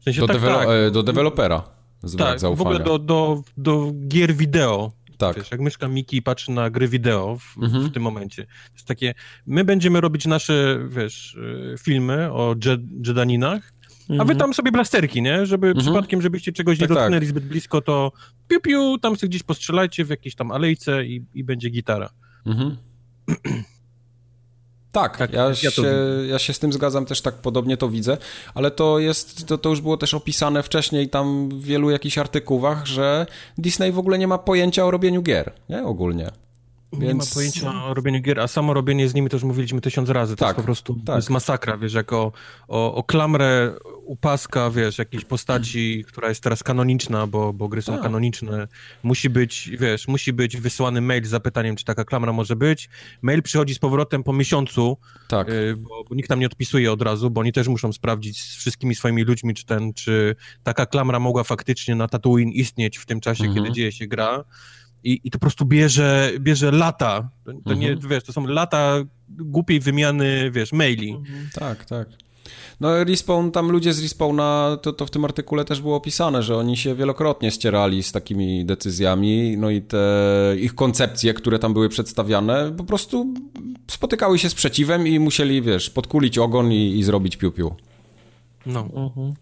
W sensie do, tak, dewelo- tak, do dewelopera. Z tak, brak zaufania. W ogóle do, do, do gier wideo. Tak. Wiesz, jak myszka Miki patrzy na gry wideo w, mhm. w tym momencie. To jest takie, my będziemy robić nasze, wiesz, filmy o dżed- Jedaninach, a wy tam sobie blasterki, nie? Żeby mm-hmm. przypadkiem, żebyście czegoś nie tak, dotknęli tak. zbyt blisko, to piu, piu, tam sobie gdzieś postrzelajcie w jakiejś tam alejce i, i będzie gitara. Mm-hmm. Tak, tak, ja, ja, się, ja się z tym zgadzam, też tak podobnie to widzę, ale to jest, to, to już było też opisane wcześniej tam w wielu jakichś artykułach, że Disney w ogóle nie ma pojęcia o robieniu gier, nie? Ogólnie. Więc... Nie ma pojęcia o robieniu gier, a samo robienie z nimi też mówiliśmy tysiąc razy. To tak, jest po prostu tak. jest masakra, wiesz, jak o, o, o klamrę upaska, wiesz, jakiejś postaci, hmm. która jest teraz kanoniczna, bo, bo gry są a. kanoniczne. Musi być, wiesz, musi być wysłany mail z zapytaniem, czy taka klamra może być. Mail przychodzi z powrotem po miesiącu, tak. y, bo, bo nikt tam nie odpisuje od razu, bo oni też muszą sprawdzić z wszystkimi swoimi ludźmi, czy ten, czy taka klamra mogła faktycznie na Tatooine istnieć w tym czasie, mm-hmm. kiedy dzieje się gra. I, I to po prostu bierze, bierze lata. To, to mhm. nie, wiesz, to są lata głupiej wymiany, wiesz, maili. Mhm. Tak, tak. No Respawn, tam ludzie z Respawna, to, to w tym artykule też było opisane, że oni się wielokrotnie ścierali z takimi decyzjami, no i te ich koncepcje, które tam były przedstawiane, po prostu spotykały się z sprzeciwem i musieli, wiesz, podkulić ogon i, i zrobić piu-piu. No. Mhm.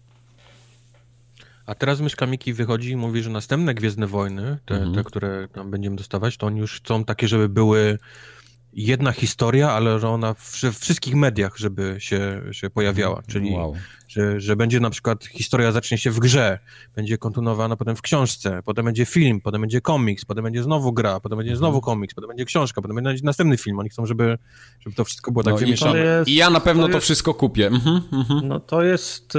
A teraz myszka Miki wychodzi i mówi, że następne Gwiezdne Wojny, te, mhm. te, które tam będziemy dostawać, to oni już chcą takie, żeby były jedna historia, ale że ona w, w wszystkich mediach, żeby się, się pojawiała. Czyli, wow. że, że będzie na przykład historia zacznie się w grze, będzie kontynuowana potem w książce, potem będzie film, potem będzie komiks, potem będzie znowu gra, potem będzie znowu komiks, potem będzie książka, potem będzie następny film. Oni chcą, żeby, żeby to wszystko było tak no wymieszane. I, jest, I ja na pewno to, jest, to wszystko kupię. Mhm, mhm. No to jest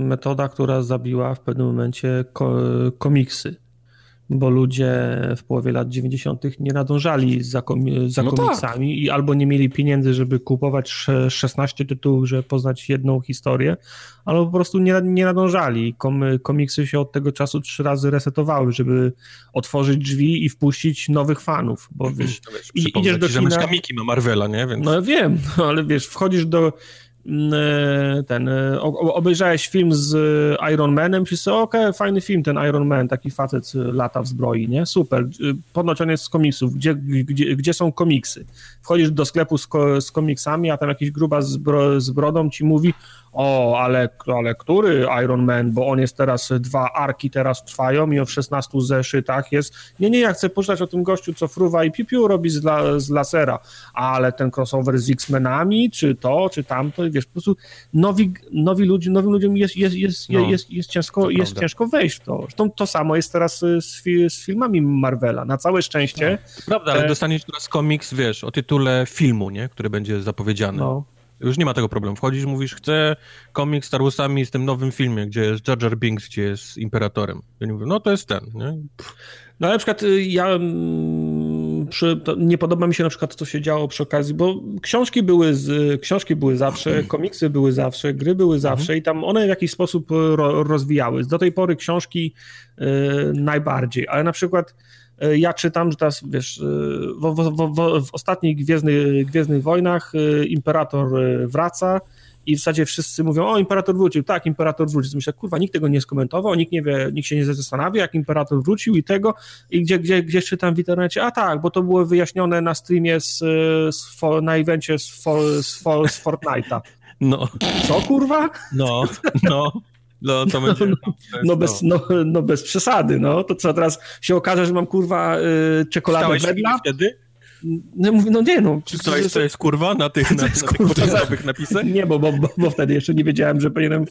metoda, która zabiła w pewnym momencie ko- komiksy. Bo ludzie w połowie lat dziewięćdziesiątych nie nadążali za, komi- za no komiksami tak. i albo nie mieli pieniędzy, żeby kupować szesnaście tytułów, żeby poznać jedną historię, albo po prostu nie, nie nadążali. Kom- komiksy się od tego czasu trzy razy resetowały, żeby otworzyć drzwi i wpuścić nowych fanów. Bo wiesz, no wiesz i, idziesz do kina... Myszka Miki ma Marvela, nie? Więc... No wiem, no, ale wiesz, wchodzisz do... ten, obejrzałeś film z Iron Manem, i sobie, okej, okay, fajny film ten Iron Man, taki facet lata w zbroi, nie? Super, ponoć on jest z komiksów, gdzie, gdzie, gdzie są komiksy? Wchodzisz do sklepu z, ko- z komiksami, a tam jakiś gruba z, bro- z brodą ci mówi, o, ale, ale który Iron Man, bo on jest teraz, dwa arki teraz trwają i o szesnastu zeszytach jest, nie, nie, ja chcę poczytać o tym gościu, co fruwa i piu-piu robi z, la- z lasera, ale ten crossover z X-Menami, czy to, czy tamto, wiesz, po prostu nowi, nowi ludzi, nowym ludziom jest, jest, jest, no, jest, jest, ciężko, jest ciężko wejść w to. Zresztą to samo jest teraz z, fi- z filmami Marvela, na całe szczęście. No, prawda, ale e... dostaniesz teraz komiks, wiesz, o tytule filmu, nie, który będzie zapowiedziany. No. Już nie ma tego problemu. Wchodzisz, mówisz, chcę komiks z Star Warsami z tym nowym filmie, gdzie jest Jar Jar Binks, gdzie jest imperatorem. I oni mówią, no to jest ten, nie? Pff. No ale na przykład ja przy, nie podoba mi się na przykład co się działo przy okazji, bo książki były, z, książki były zawsze, komiksy były zawsze, gry były zawsze i tam one w jakiś sposób ro, rozwijały. Do tej pory książki y, najbardziej, ale na przykład ja czytam, że teraz, wiesz, w, w, w, w ostatnich Gwiezdnych, Gwiezdnych Wojnach Imperator wraca i w zasadzie wszyscy mówią, o, Imperator wrócił, tak, Imperator wrócił. Myślę, kurwa, nikt tego nie skomentował, nikt nie wie, nikt się nie zastanawia, jak Imperator wrócił i tego, i gdzie, gdzie, gdzieś czytam w internecie, a tak, bo to było wyjaśnione na streamie z, z, na evencie z, z, z Fortnite'a. No. Co, kurwa? No, no. No, to będzie, no, no, no, bez, no, no bez przesady, no. To co, teraz się okaże, że mam, kurwa, yy, czekoladę Wedla? Wtedy? No, no nie no. Czy to jest, to jest kurwa na tych, na, jest, na tych podstawowych napisach? Nie, bo, bo, bo wtedy jeszcze nie wiedziałem, że powinienem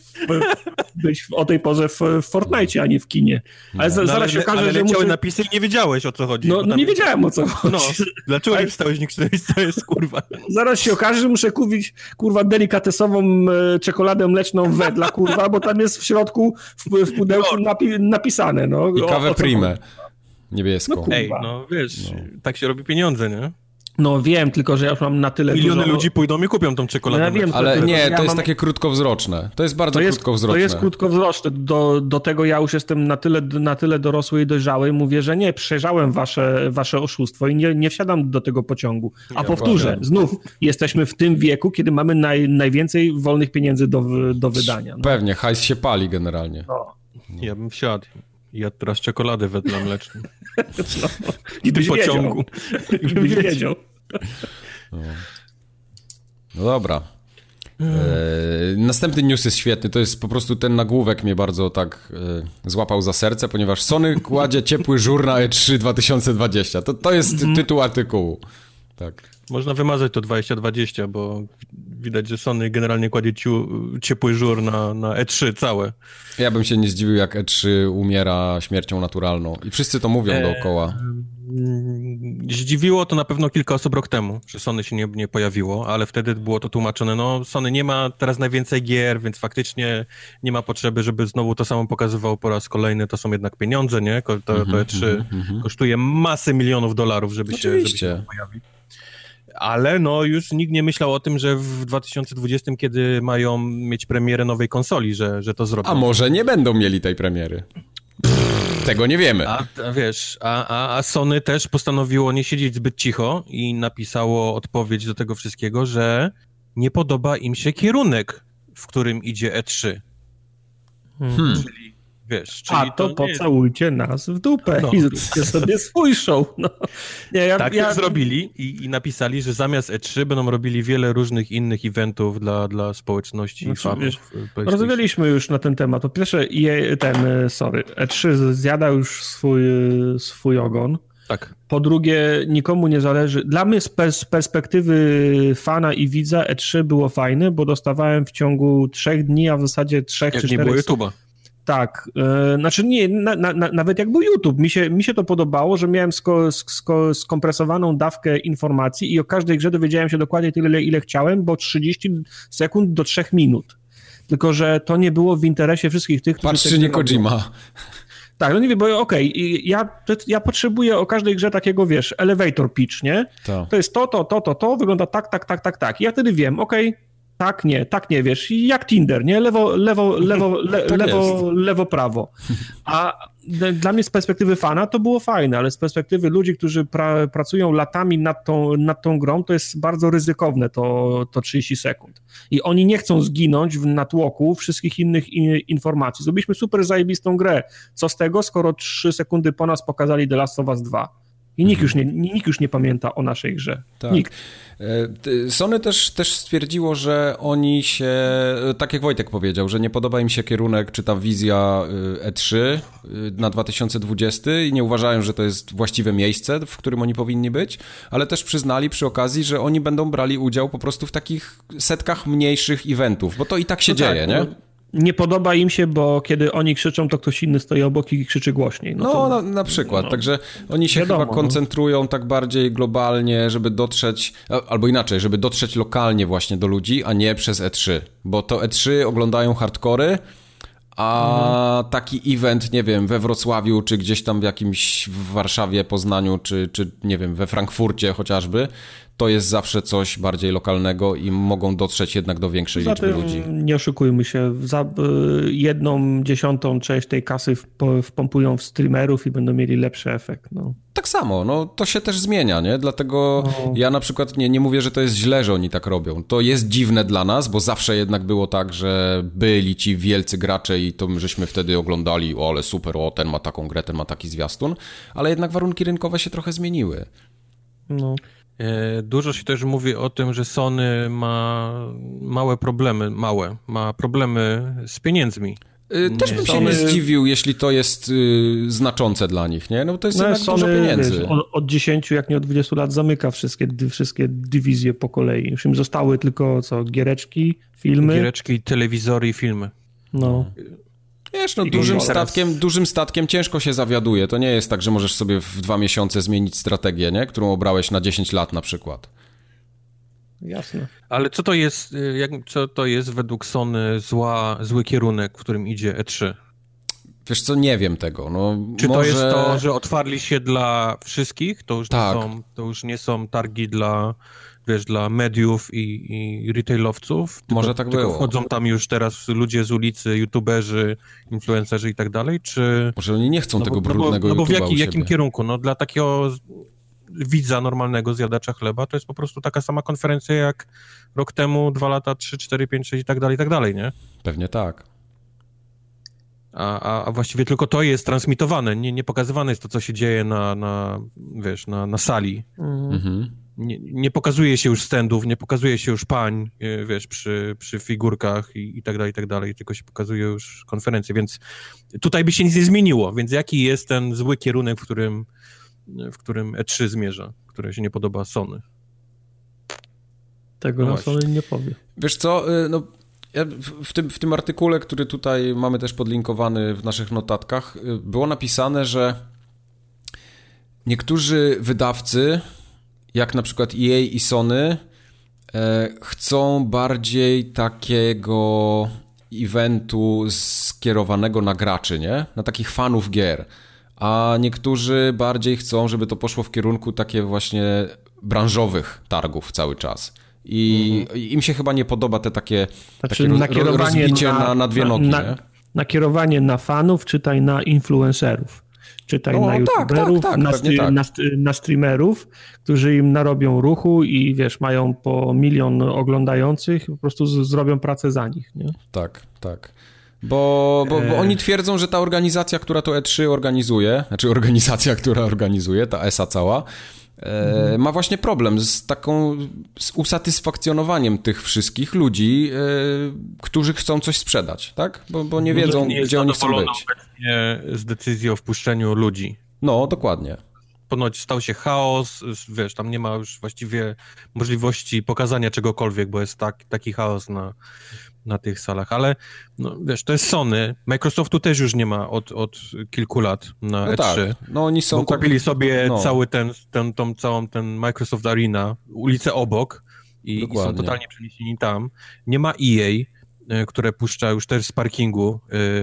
być o tej porze w, w Fortnite, a nie w kinie. Ale no, za, zaraz ale, się okaże, ale że leciały muszę... napisy i nie wiedziałeś, o co chodzi. No, no nie jest... wiedziałem, o co chodzi. No, dlaczego ale... nie wstałeś nigdy, to jest kurwa? Zaraz się okaże, że muszę kupić kurwa delikatesową czekoladę mleczną Wedla, kurwa, bo tam jest w środku w, w pudełku napi- napisane. No, i kawę primę. Niebieską. No, ej, no wiesz, no. Tak się robi pieniądze, nie? No wiem, tylko że ja już mam na tyle miliony dużo... ludzi pójdą i kupią tą czekoladę. Ja wiem, ale to, nie, to ja jest mam... takie krótkowzroczne. To jest bardzo to jest, krótkowzroczne. To jest krótkowzroczne. Do, do tego ja już jestem na tyle, na tyle dorosły i dojrzały i mówię, że nie, przejrzałem wasze, wasze oszustwo i nie, nie wsiadam do tego pociągu. A ja powtórzę, powiem. znów jesteśmy w tym wieku, kiedy mamy naj, najwięcej wolnych pieniędzy do, do wydania. No. Pewnie, hajs się pali generalnie. No. Ja bym wsiadł. Ja teraz czekoladę wedla mleczną. No, i tym pociągu. I byś wiedział. No. No dobra. Hmm. E, następny news jest świetny. To jest po prostu ten nagłówek mnie bardzo tak e, złapał za serce, ponieważ Sony kładzie ciepły żur na E trzy dwa tysiące dwudziesty. To, to jest hmm. tytuł artykułu. Tak. Można wymazać to dwadzieścia dwadzieścia, bo widać, że Sony generalnie kładzie ciu, ciepły żur na, na E trzy całe. Ja bym się nie zdziwił, jak E trzy umiera śmiercią naturalną. I wszyscy to mówią e... dookoła. Zdziwiło to na pewno kilka osób rok temu, że Sony się nie, nie pojawiło, ale wtedy było to tłumaczone, no Sony nie ma teraz najwięcej gier, więc faktycznie nie ma potrzeby, żeby znowu to samo pokazywało po raz kolejny, to są jednak pieniądze, nie? To, to E trzy kosztuje masę milionów dolarów, żeby się, żeby się pojawić. Ale no już nikt nie myślał o tym, że w dwa tysiące dwudziestym, kiedy mają mieć premierę nowej konsoli, że, że to zrobią. A może nie będą mieli tej premiery? Pff, tego nie wiemy. A, a wiesz, a, a, a Sony też postanowiło nie siedzieć zbyt cicho i napisało odpowiedź do tego wszystkiego, że nie podoba im się kierunek, w którym idzie E trzy. Hmm. Czyli wiesz, czyli a to, to pocałujcie nie... nas w dupę no. i zróbcie sobie swój show. No. Nie, ja, tak ja... zrobili i, i napisali, że zamiast E trzy będą robili wiele różnych innych eventów dla, dla społeczności znaczy, i fanów. Wiesz, rozmawialiśmy już na ten temat. Po pierwsze, ten, sorry, E trzy zjada już swój, swój ogon. Tak. Po drugie, nikomu nie zależy. Dla mnie z perspektywy fana i widza E trzy było fajne, bo dostawałem w ciągu trzech dni, a w zasadzie trzech jak czy czterech... nie było YouTube'a. Tak, yy, znaczy nie, na, na, nawet jak był YouTube, mi się, mi się to podobało, że miałem sko, sko, skompresowaną dawkę informacji i o każdej grze dowiedziałem się dokładnie tyle, ile chciałem, bo trzydzieści sekund do trzech minut. Tylko że to nie było w interesie wszystkich tych, którzy... Patrz, nie Kojima. Tak, no nie wiem, bo okej, okay, ja, ja potrzebuję o każdej grze takiego, wiesz, elevator pitch, nie? To, to jest to, to, to, to, to, wygląda tak, tak, tak, tak, tak. I ja wtedy wiem, okej, okay, tak, nie, tak, nie, wiesz, jak Tinder, nie? Lewo, lewo, lewo, le, tak lewo, lewo, prawo. A dla mnie z perspektywy fana to było fajne, ale z perspektywy ludzi, którzy pra, pracują latami nad tą, nad tą grą, to jest bardzo ryzykowne to, to trzydzieści sekund. I oni nie chcą zginąć w natłoku wszystkich innych in, informacji. Zrobiliśmy super zajebistą grę. Co z tego, skoro trzy sekundy po nas pokazali The Last of Us dwa? I nikt już nie, nikt już nie pamięta o naszej grze. Tak. Nikt. Sony też, też stwierdziło, że oni się, tak jak Wojtek powiedział, że nie podoba im się kierunek czy ta wizja E trzy na dwa tysiące dwudziesty i nie uważają, że to jest właściwe miejsce, w którym oni powinni być, ale też przyznali przy okazji, że oni będą brali udział po prostu w takich setkach mniejszych eventów, bo to i tak się no dzieje, tak, nie? Bo... Nie podoba im się, bo kiedy oni krzyczą, to ktoś inny stoi obok i krzyczy głośniej. No, no to, na, na przykład. No, Także oni się wiadomo, chyba koncentrują no. tak bardziej globalnie, żeby dotrzeć, albo inaczej, żeby dotrzeć lokalnie właśnie do ludzi, a nie przez E trzy. Bo to E trzy oglądają hardkory, a mhm. taki event, nie wiem, we Wrocławiu, czy gdzieś tam w jakimś w Warszawie, Poznaniu, czy, czy nie wiem, we Frankfurcie chociażby, to jest zawsze coś bardziej lokalnego i mogą dotrzeć jednak do większej Zatem liczby ludzi. Nie oszukujmy się, za jedną dziesiątą część tej kasy wpompują w streamerów i będą mieli lepszy efekt. No. Tak samo, no to się też zmienia, nie? Dlatego no. ja na przykład nie, nie mówię, że to jest źle, że oni tak robią. To jest dziwne dla nas, bo zawsze jednak było tak, że byli ci wielcy gracze i to żeśmy wtedy oglądali, o ale super, o ten ma taką grę, ten ma taki zwiastun, ale jednak warunki rynkowe się trochę zmieniły. No. Dużo się też mówi o tym, że Sony ma małe problemy, małe, ma problemy z pieniędzmi. Też bym Sony... się nie zdziwił, jeśli to jest y, znaczące dla nich, nie? No to jest no, jednak Sony, dużo pieniędzy. Wiesz, od, od dziesięciu, jak nie od dwudziestu lat zamyka wszystkie, dy, wszystkie dywizje po kolei. Już im zostały tylko co? Giereczki, filmy? Giereczki, telewizory i filmy. No. Wiesz, no dużym statkiem, dużym statkiem ciężko się zawiaduje. To nie jest tak, że możesz sobie w dwa miesiące zmienić strategię, nie? Którą obrałeś na dziesięć lat na przykład. Jasne. Ale co to jest, jak, co to jest według Sony zła, zły kierunek, w którym idzie E trzy? Wiesz co, nie wiem tego. No, czy może... to jest to, że otwarli się dla wszystkich? To już, tak. nie, są, to już nie są targi dla, wiesz, dla mediów i, i retailowców? Tylko, może tak było. Wchodzą tam już teraz ludzie z ulicy, youtuberzy, influencerzy i tak dalej? Czy... Może oni nie chcą no, tego bo, brudnego no, bo, no, bo w jaki, jakim kierunku? No dla takiego... widza normalnego zjadacza chleba, to jest po prostu taka sama konferencja jak rok temu, dwa lata, trzy, cztery, pięć, sześć i tak dalej, i tak dalej, nie? Pewnie tak. A, a, a właściwie tylko to jest transmitowane, nie, nie pokazywane jest to, co się dzieje na, na wiesz, na, na sali. Mhm. Nie, nie pokazuje się już standów, nie pokazuje się już pań, wiesz, przy, przy figurkach i, i tak dalej, i tak dalej, tylko się pokazuje już konferencje, więc tutaj by się nic nie zmieniło, więc jaki jest ten zły kierunek, w którym w którym E trzy zmierza, które się nie podoba Sony. Tego no na Sony nie powie. Wiesz co, no, ja w, tym, w tym artykule, który tutaj mamy też podlinkowany w naszych notatkach, było napisane, że niektórzy wydawcy, jak na przykład E A i Sony, e, chcą bardziej takiego eventu skierowanego na graczy, nie? Na takich fanów gier. A niektórzy bardziej chcą, żeby to poszło w kierunku takie właśnie branżowych targów cały czas. I mhm. im się chyba nie podoba te takie, znaczy, takie roz, rozbicie na, na, na dwie nogi. Na, na, nakierowanie na fanów, czytaj na influencerów, czytaj no, na youtuberów, tak, tak, tak, na, stry, tak. na, na streamerów, którzy im narobią ruchu i wiesz, mają po milion oglądających i po prostu z, zrobią pracę za nich. Nie? Tak, tak. Bo, bo, bo oni twierdzą, że ta organizacja, która to E trzy organizuje, znaczy organizacja, która organizuje, ta E S A cała, e, ma właśnie problem z taką, z usatysfakcjonowaniem tych wszystkich ludzi, e, którzy chcą coś sprzedać, tak? Bo, bo nie wiedzą, nie gdzie oni chcą być. Z decyzji o wpuszczeniu ludzi. No, dokładnie. Ponoć stał się chaos, wiesz, tam nie ma już właściwie możliwości pokazania czegokolwiek, bo jest tak, taki chaos na... na tych salach, ale no, wiesz, to jest Sony, Microsoftu też już nie ma od, od kilku lat na no E trzy, tak. No oni są bo kupili tak... sobie no. cały ten, ten, tą całą ten Microsoft Arena, ulicę obok i, i są totalnie przeniesieni tam. Nie ma E A, które puszcza już też z parkingu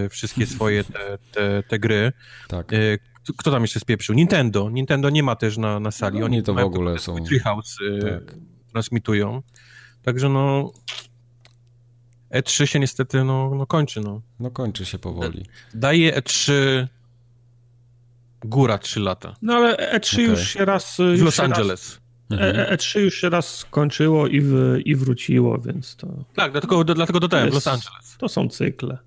y, wszystkie swoje te, te, te gry. Tak. Y, kto tam jeszcze spieprzył? Nintendo. Nintendo nie ma też na, na sali. No, oni to w ogóle są. Treehouse y, tak. transmitują. Także no... E trzy się niestety, no, no kończy, no. No kończy się powoli. Daje E trzy góra trzy lata. No ale E trzy okay. już się raz... W już Los Angeles. Raz, mhm. E trzy już się raz skończyło i, w, i wróciło, więc to... Tak, dlatego, do, dlatego dodałem jest, w Los Angeles. To są cykle.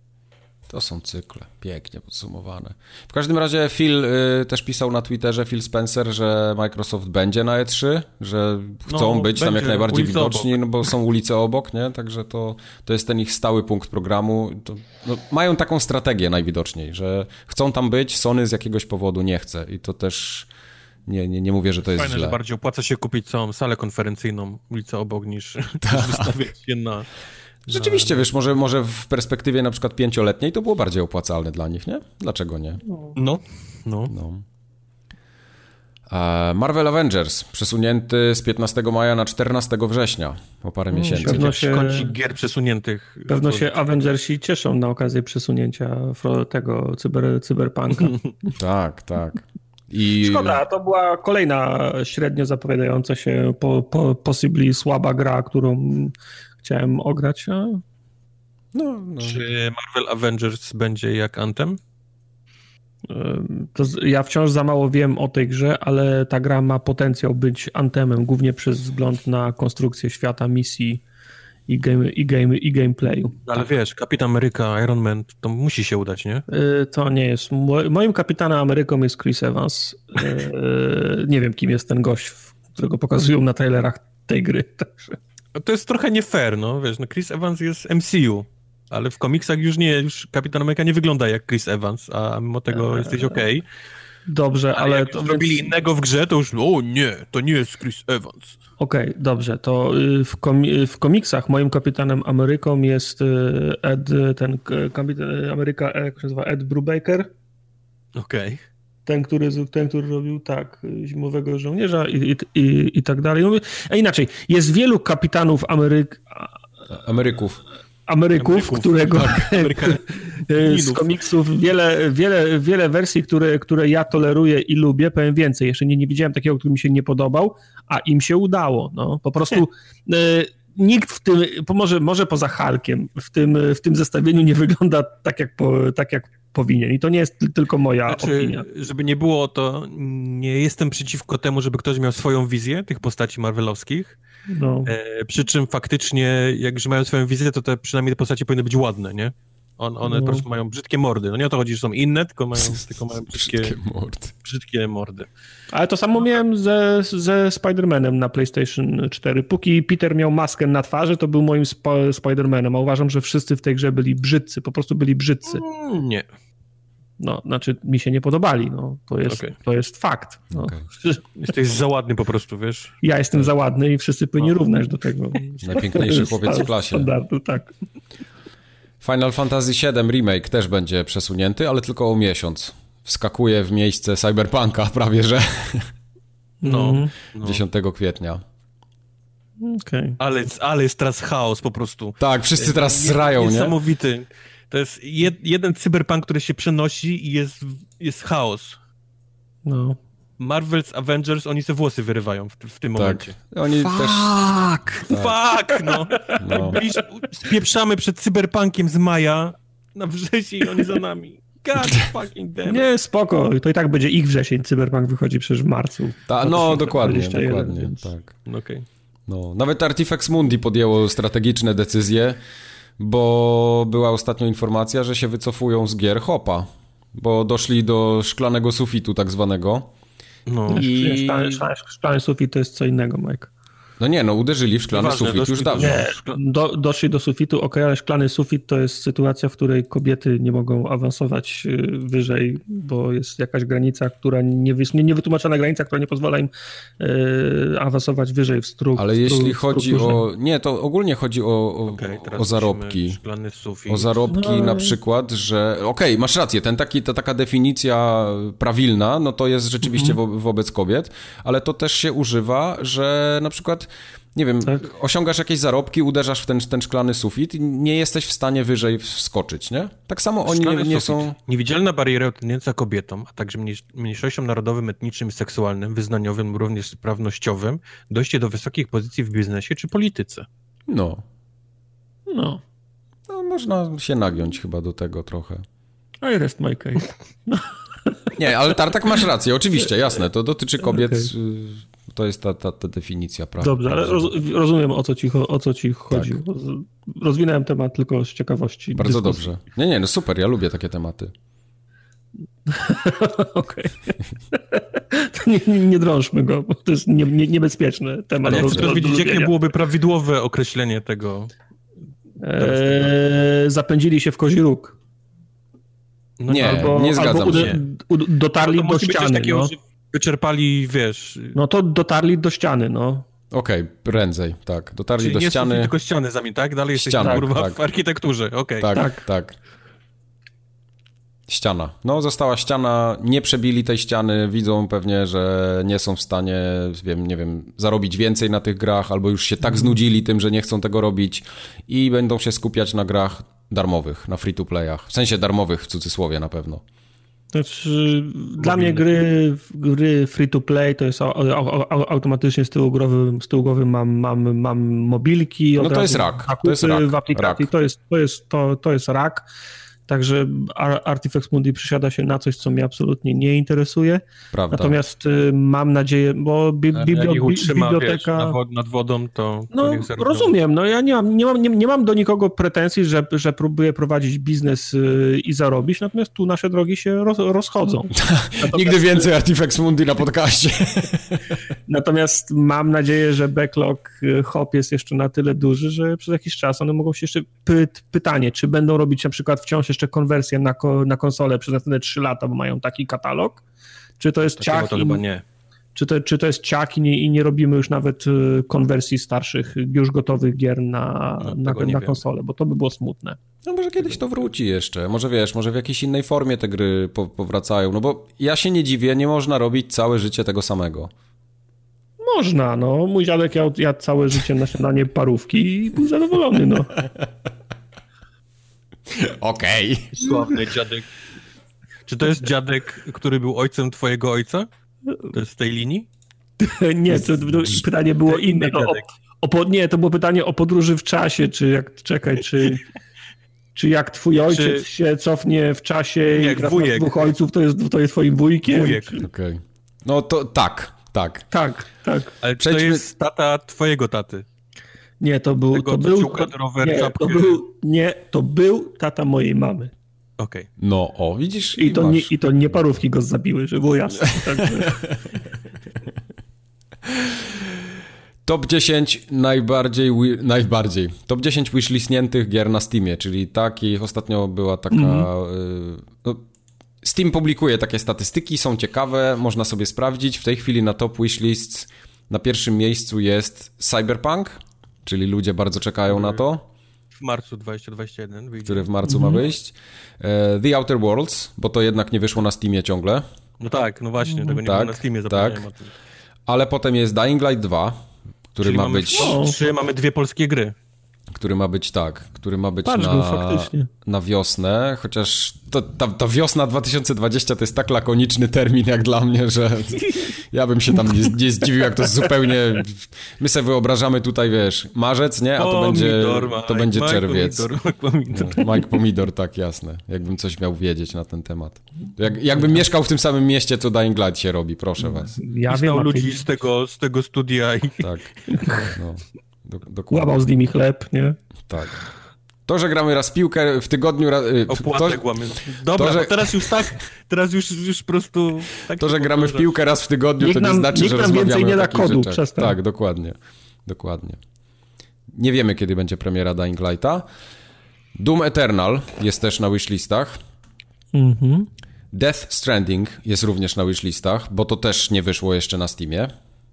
To są cykle. Pięknie podsumowane. W każdym razie Phil y, też pisał na Twitterze, Phil Spencer, że Microsoft będzie na E trzy, że chcą no, być tam jak najbardziej widoczni, obok. No bo są ulice obok, nie? Także to, to jest ten ich stały punkt programu. To, no, mają taką strategię najwidoczniej, że chcą tam być, Sony z jakiegoś powodu nie chce i to też nie, nie, nie mówię, że to jest fajne, źle. Fajne, że bardziej opłaca się kupić całą salę konferencyjną, ulicę obok, niż tak. wystawiać się na... Rzeczywiście, wiesz, może, może w perspektywie na przykład pięcioletniej to było bardziej opłacalne dla nich, nie? Dlaczego nie? No, no. no. Marvel Avengers przesunięty z piętnastego maja na czternastego września, o parę hmm, miesięcy. Pewno się kącik gier przesuniętych. Pewno się Avengersi cieszą na okazję przesunięcia tego cyber, cyberpunka. tak, tak. I... Szkoda, to była kolejna średnio zapowiadająca się po, po, possibly słaba gra, którą... chciałem ograć, a... No, no. Czy Marvel Avengers będzie jak Anthem? To ja wciąż za mało wiem o tej grze, ale ta gra ma potencjał być Anthemem, głównie przez wzgląd na konstrukcję świata, misji i, game, i, game, i gameplayu. Ale tak. wiesz, Kapitan Ameryka, Iron Man, to musi się udać, nie? To nie jest. Moim Kapitanem Ameryką jest Chris Evans. Nie wiem, kim jest ten gość, którego pokazują na trailerach tej gry, także... To jest trochę nie fair, no wiesz, no Chris Evans jest M C U. ale w komiksach już nie, już Kapitan Ameryka nie wygląda jak Chris Evans, a mimo tego eee. jesteś okej. Okay. Dobrze, ale... ale to zrobili więc... innego w grze, to już o nie, to nie jest Chris Evans. Okej, okay, dobrze, to w, komi- w komiksach moim Kapitanem Ameryką jest Ed, ten Kapitan Ameryka, jak się nazywa, Ed Brubaker. Okej. Okay. Ten który, ten, który robił tak, Zimowego Żołnierza i, i, i, i tak dalej. A inaczej, jest wielu Kapitanów Ameryk... Ameryków. Ameryków, Ameryków, którego tak, z komiksów wiele, wiele, wiele wersji, które, które ja toleruję i lubię, powiem więcej. Jeszcze nie, nie widziałem takiego, który mi się nie podobał, a im się udało. No. Po prostu y, nikt w tym, może, może poza Hulkiem, w tym, w tym zestawieniu nie wygląda tak jak, po, tak jak powinien. I to nie jest tylko moja znaczy, opinia. Żeby nie było, to nie jestem przeciwko temu, żeby ktoś miał swoją wizję tych postaci marvelowskich. No. E, przy czym faktycznie, jak już mają swoją wizję, to te przynajmniej te postacie powinny być ładne, nie? On, one no. po prostu mają brzydkie mordy. No nie o to chodzi, że są inne, tylko mają, tylko mają brzydkie, brzydkie, mordy. brzydkie mordy. Ale to samo miałem ze, ze Spider-Manem na PlayStation cztery. Póki Peter miał maskę na twarzy, to był moim spo- Spider-Manem, a uważam, że wszyscy w tej grze byli brzydcy, po prostu byli brzydcy. Mm, nie. No, znaczy mi się nie podobali, no, to jest, okay. to jest fakt. No. Okay. Jesteś za ładny po prostu, wiesz? Ja jestem za ładny i wszyscy powinni no. równać do tego. Najpiękniejszy chłopiec w klasie. Standardu, tak. Final Fantasy siedem Remake też będzie przesunięty, ale tylko o miesiąc. Wskakuje w miejsce Cyberpunka prawie, że no, no. dziesiątego kwietnia. Okay. Ale, ale jest teraz chaos po prostu. Tak, wszyscy teraz srają, nie? Niesamowity. To jest jed, jeden cyberpunk, który się przenosi i jest, jest chaos. No. Marvel's Avengers, oni sobie włosy wyrywają w, w tym tak. momencie. Oni Fuck! Też... Tak. Fuck, no. no. Byli, spieprzamy przed cyberpunkiem z maja na wrzesień, oni za nami. God fucking damn. Nie, spoko. To i tak będzie ich wrzesień. Cyberpunk wychodzi przecież w marcu. Ta, no, dokładnie. dokładnie więc... tak. okay. no. Nawet Artifacts Mundi podjęło strategiczne decyzje, bo była ostatnio informacja, że się wycofują z gier Hopa, bo doszli do szklanego sufitu tak zwanego. No. I... Szklany sufit to jest co innego, Mike. No nie, no uderzyli w szklany Ważne, sufit już dawno. Nie, do, doszli do sufitu, ok, ale szklany sufit to jest sytuacja, w której kobiety nie mogą awansować wyżej, bo jest jakaś granica, która nie, nie, niewytłumaczona granica, która nie pozwala im yy, awansować wyżej w strukturze. Ale jeśli stru, chodzi o... Nie, to ogólnie chodzi o, o, okay, o zarobki. O zarobki no. na przykład, że... Okej, okay, masz rację, ten taki, ta taka definicja prawilna, no to jest rzeczywiście mm-hmm. wo, wobec kobiet, ale to też się używa, że na przykład nie wiem, tak? osiągasz jakieś zarobki, uderzasz w ten, ten szklany sufit, nie jesteś w stanie wyżej wskoczyć, nie? Tak samo oni nie, nie są... Niewidzialna bariera utrudniająca kobietom, a także mniejszościom narodowym, etnicznym, seksualnym, wyznaniowym, również sprawnościowym, dojście do wysokich pozycji w biznesie czy polityce. No. No. No można się nagiąć chyba do tego trochę. I rest my case. Nie, ale Tartak masz rację, oczywiście, jasne, to dotyczy kobiet... Okay. To jest ta, ta, ta definicja prawa. Dobrze, ale roz, rozumiem, o co ci, o co ci chodzi. Tak. Rozwinąłem temat tylko z ciekawości. Bardzo dyskusji. Dobrze. Nie, nie, no super, ja lubię takie tematy. Okej. To nie, nie, nie drążmy go, bo to jest nie, nie, niebezpieczny temat. Ale chcę widzieć, jakie byłoby prawidłowe określenie tego. Eee, zapędzili się w kozi róg. No, nie, albo, nie zgadzam albo się. U, u, dotarli no do ściany, no. Uży... Wyczerpali, wiesz... No to dotarli do ściany, no. Okej, okay, prędzej, tak. Dotarli Czyli do nie ściany. Czyli tylko ściany za mnie, tak? Dalej jesteś ściana, kurwa tak. w architekturze, okej. Okay. Tak, tak, tak. Ściana. No, została ściana, nie przebili tej ściany, widzą pewnie, że nie są w stanie, wiem, nie wiem, zarobić więcej na tych grach, albo już się tak znudzili tym, że nie chcą tego robić i będą się skupiać na grach darmowych, na free-to-playach. W sensie darmowych w cudzysłowie na pewno. Znaczy, dla mnie gry, gry free-to-play to jest o, o, o, automatycznie z tyłu głowy, z tyłu głowy mam, mam, mam mobilki. No to jest rak. To jest rak. W aplikacji rak. To, jest, to, jest, to, to jest rak. Także Artifacts Mundi przesiada się na coś, co mnie absolutnie nie interesuje. Prawda. Natomiast y, mam nadzieję, bo bi- bi- bi- bi- utrzyma, biblioteka... Wiesz, nad, nad wodą to... No to rozumiem, no ja nie mam, nie mam, nie, nie mam do nikogo pretensji, że, że próbuję prowadzić biznes y, i zarobić, natomiast tu nasze drogi się roz, rozchodzą. Natomiast... Nigdy więcej Artifacts Mundi na podcaście. Natomiast mam nadzieję, że backlog hop jest jeszcze na tyle duży, że przez jakiś czas one mogą się jeszcze... Py, pytanie, czy będą robić na przykład wciąż jeszcze konwersję na, ko, na konsolę przez następne trzy lata, bo mają taki katalog? Czy to jest ciach to i, chyba nie. Czy, to, czy to jest ciach i nie, i nie robimy już nawet konwersji starszych, już gotowych gier na, no, na, na, na konsolę, bo to by było smutne. No może kiedyś to wróci jeszcze, może wiesz, może w jakiejś innej formie te gry po, powracają, no bo ja się nie dziwię, nie można robić całe życie tego samego. Można, no. Mój dziadek jadł, jadł całe życie na śniadanie parówki i był zadowolony, no. Okej. Okay. Sławny dziadek. Czy to jest dziadek, który był ojcem twojego ojca? To jest z tej linii? Nie, to pytanie było inne. O, o, nie, to było pytanie o podróży w czasie, czy jak, czekaj, czy... Czy jak twój ojciec czy... się cofnie w czasie i gra wujek. Dwóch ojców, to jest, to jest twoim wujkiem? Wujek. Okay. No to tak, tak. Tak, tak. Ale Przejdźmy... to jest tata twojego taty? Nie, to był... Tego, to był to, rower, nie, to był nie, to był tata mojej mamy. Okej. Okay. No o, widzisz? I, i, to nie, I to nie parówki go zabiły, żeby było jasne. Także... Top dziesięć najbardziej, najbardziej. Top dziesięć wishlistniętych gier na Steamie, czyli takich ostatnio była taka... Mm-hmm. No, Steam publikuje takie statystyki, są ciekawe, można sobie sprawdzić. W tej chwili na top wishlist na pierwszym miejscu jest Cyberpunk, czyli ludzie bardzo czekają na to. W marcu dwa tysiące dwudziestym pierwszym wyjdzie. Który w marcu mm-hmm. ma wyjść. The Outer Worlds, bo to jednak nie wyszło na Steamie ciągle. No tak, no właśnie, tego nie tak, było na Steamie, zapomniałem tak. o tym. Ale potem jest Dying Light dwa. Który Czyli ma mamy być. Trzy, mamy dwie polskie gry. Który ma być tak, który ma być Patrz, na, na wiosnę. Chociaż to, ta, ta wiosna dwa tysiące dwudziesty to jest tak lakoniczny termin, jak dla mnie, że ja bym się tam nie, nie zdziwił, jak to zupełnie. My sobie wyobrażamy tutaj, wiesz, marzec, nie? A to będzie, to będzie czerwiec. Mike Pomidor, tak, jasne. Jakbym coś miał wiedzieć na ten temat. Jak, jakbym mieszkał w tym samym mieście, co Dying Light się robi, proszę was. Ja wiem ludzi z tego, z tego studia. I... Tak. No. Dokładnie. Łamał z nimi chleb, nie? Tak. To, że gramy raz piłkę w tygodniu... Raz, Opłatek łamię. Dobra, to, że... teraz już tak, teraz już, już po prostu... Tak to, że gramy w piłkę raz w tygodniu, niech to nie nam, znaczy, że rozmawiamy nie o takich kodu, rzeczach. Przestań. Tak, dokładnie. Dokładnie. Nie wiemy, kiedy będzie premiera Dying Lighta. Doom Eternal jest też na wishlistach. Mhm. Death Stranding jest również na wishlistach, bo to też nie wyszło jeszcze na Steamie.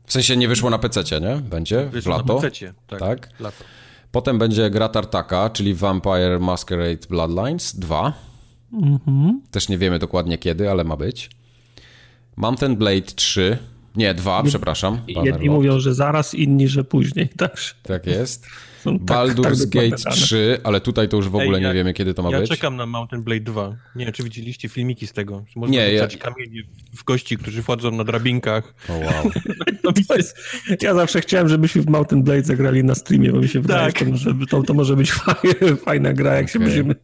W sensie nie wyszło na pececie, nie? Będzie w lato. Na pececie, tak. tak. Lato. Potem będzie gra Tartaka, czyli Vampire Masquerade Bloodlines dwa. Mm-hmm. Też nie wiemy dokładnie kiedy, ale ma być. Mountain Blade trzy. Nie, dwa, nie, przepraszam. Jedni mówią, że zaraz, inni, że później. Także. Tak jest. Są Baldur's tak, Gate tak trzy, ale tutaj to już w ogóle Ej, nie jak, wiemy, kiedy to ma ja być. Ja czekam na Mountain Blade dwa. Nie wiem, czy widzieliście filmiki z tego. Można nie, ja... kamienie w gości, którzy wchodzą na drabinkach. O oh, wow. to jest... Ja zawsze chciałem, żebyśmy w Mountain Blade zagrali na streamie, bo mi się wydaje, tak. że to może, to, to może być fajna, fajna gra, jak okay. się będziemy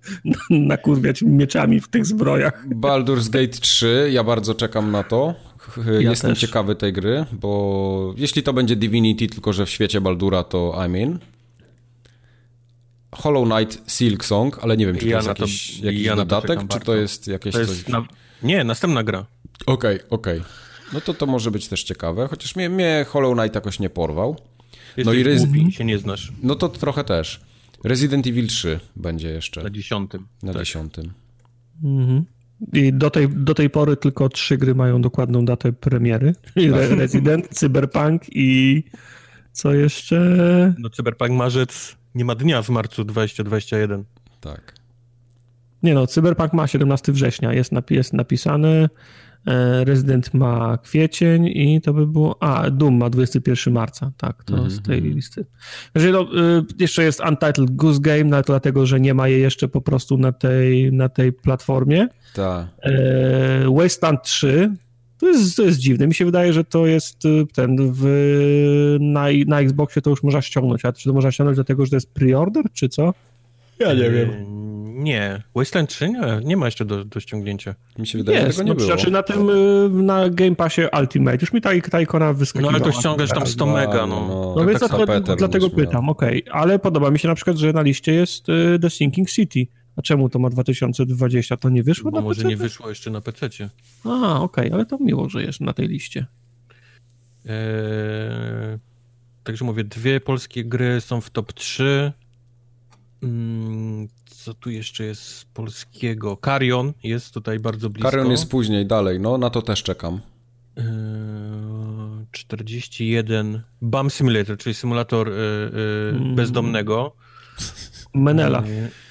nakurwiać mieczami w tych zbrojach. Baldur's Gate trzy, ja bardzo czekam na to. Ja Jestem też. ciekawy tej gry, bo jeśli to będzie Divinity, tylko że w świecie Baldura, to I'm in. Hollow Knight Silk Song, ale nie wiem, czy ja to jest to, jakiś, jakiś ja dodatek, czy bardzo. to jest jakieś to jest coś... Na... Nie, następna gra. Okej, okay, okej. Okay. No to to może być też ciekawe, chociaż mnie, mnie Hollow Knight jakoś nie porwał. Jesteś no i Rez... głupi, się nie znasz. No to trochę też. Resident Evil trzy będzie jeszcze. Na dziesiątym. Na tak. dziesiątym. Mhm. I do tej, do tej pory tylko trzy gry mają dokładną datę premiery. Re- Resident, Cyberpunk i co jeszcze? No Cyberpunk marzec, nie ma dnia w marcu dwa tysiące dwudziestym pierwszym. Tak. Nie no, Cyberpunk ma siedemnastego września, jest, napi- jest napisane. Resident ma kwiecień i to by było... A, Doom ma dwudziestego pierwszego marca, tak, to mm-hmm. z tej listy. No, jeszcze jest Untitled Goose Game, dlatego, że nie ma jej jeszcze po prostu na tej, na tej platformie. Tak. Wasteland trzy, to jest, to jest dziwne, mi się wydaje, że to jest ten, w, na, na Xboxie to już można ściągnąć, a czy to można ściągnąć dlatego, że to jest preorder, czy co? Ja nie wiem. Nie, Wasteland trzy nie, nie ma jeszcze do, do ściągnięcia. Mi się wydaje, jest, że tego nie no, było. Znaczy na tym, na Game Passie Ultimate. Już mi ta, ta ikona wyskakiwała. No ale to ściągasz tam sto mega, no. No, no więc tak tak dlatego, dlatego pytam, okej. Okay. Ale podoba mi się na przykład, że na liście jest The Sinking City. A czemu to ma dwa tysiące dwudziesty? To nie wyszło Bo na może P C? Może nie wyszło jeszcze na P C. A, okej, okay, ale to miło, że jest na tej liście. Eee, także mówię, dwie polskie gry są w top trzy. Co tu jeszcze jest z polskiego? Carrion jest tutaj bardzo blisko. Carrion jest później, dalej, no na to też czekam. Eee, czterdzieści jeden Bum Simulator, czyli symulator yy, mm. bezdomnego. Menela.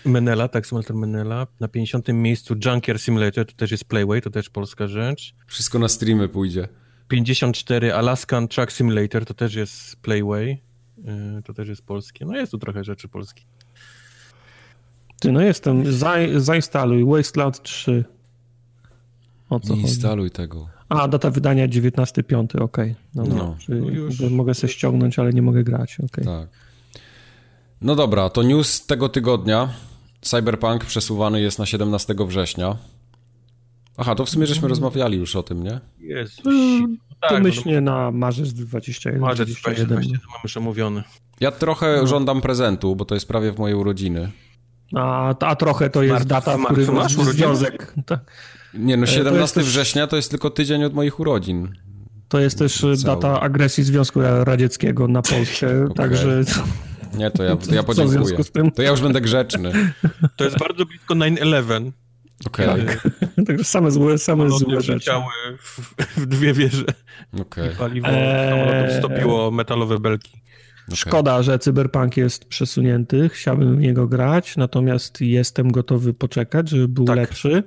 Menela, tak, symulator Menela. Na pięćdziesiątym miejscu Junkier Simulator, to też jest Playway, to też polska rzecz. Wszystko na streamy pójdzie. pięćdziesiąt cztery Alaskan Truck Simulator, to też jest Playway, to też jest polskie. No jest tu trochę rzeczy polskich. Ty, no jestem, Zaj, zainstaluj Wasteland trzy. O co chodzi? Nie instaluj tego. A, data wydania dziewiętnasty piąty, okej. No, no. no. Czyli no już... Mogę sobie ściągnąć, ale nie mogę grać, okej. Tak. No dobra, to news tego tygodnia. Cyberpunk przesuwany jest na siedemnastego września. Aha, to w sumie żeśmy rozmawiali już o tym, nie? Jest. Domyślnie tak, no, na marzec dwudziestego pierwszego. Marzec dwudziestego pierwszego, to mamy już omówiony. Ja trochę no. żądam prezentu, bo to jest prawie w mojej urodziny. A, a trochę to jest Mart, data, w której masz związek. To... Nie no, siedemnastego to września to jest tylko tydzień od moich urodzin. To jest też cały. Data agresji Związku Radzieckiego na Polskę, okay. Także... Nie, to ja, to ja podziękuję. To ja już będę grzeczny. To jest bardzo blisko nine eleven. Okej. Okay. Tak. Także same złe, same złe rzeczy. W, w dwie wieże. Okej. Okay. Paliwo eee... stopiło metalowe belki. Okay. Szkoda, że Cyberpunk jest przesunięty. Chciałbym w niego grać, natomiast jestem gotowy poczekać, żeby był tak. lepszy.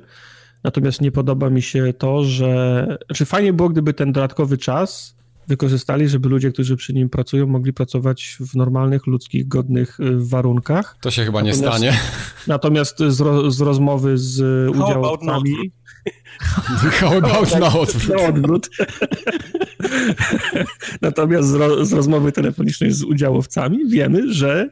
Natomiast nie podoba mi się to, że... Znaczy fajnie było, gdyby ten dodatkowy czas... wykorzystali, żeby ludzie, którzy przy nim pracują, mogli pracować w normalnych, ludzkich, godnych warunkach. To się chyba natomiast, nie stanie. Natomiast z, ro, z rozmowy z udziałowcami... How about na odwrót? Na odwrót. Natomiast z, ro, z rozmowy telefonicznej z udziałowcami wiemy, że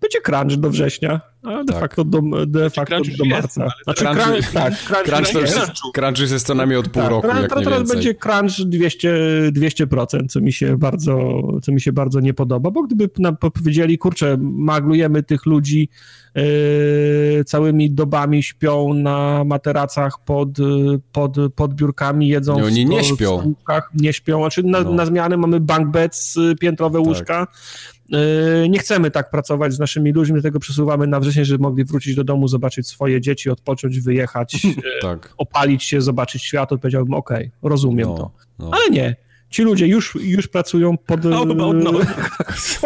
będzie crunch do września, a de tak. facto do, de facto crunch do marca. Jest, znaczy crunch, crunch, tak, crunch, crunch, to jest, crunch już jest co najmniej od pół tak, roku, tra, jak tra, nie Teraz więcej. Będzie crunch dwieście procent, co mi się bardzo, co mi się bardzo nie podoba, bo gdyby nam powiedzieli, kurczę, maglujemy tych ludzi yy, całymi dobami, śpią na materacach pod, pod, pod biurkami, jedzą nie, oni w, nie śpią. w stołówkach, nie śpią, znaczy na, no. na zmianę mamy bunk beds, piętrowe tak. łóżka. Nie chcemy tak pracować z naszymi ludźmi, dlatego przesuwamy na wrzesień, żeby mogli wrócić do domu, zobaczyć swoje dzieci, odpocząć, wyjechać, tak. opalić się, zobaczyć świat. Odpowiedziałbym, okej, okay, rozumiem no, to. No. Ale nie, ci ludzie już, już pracują pod... How about no.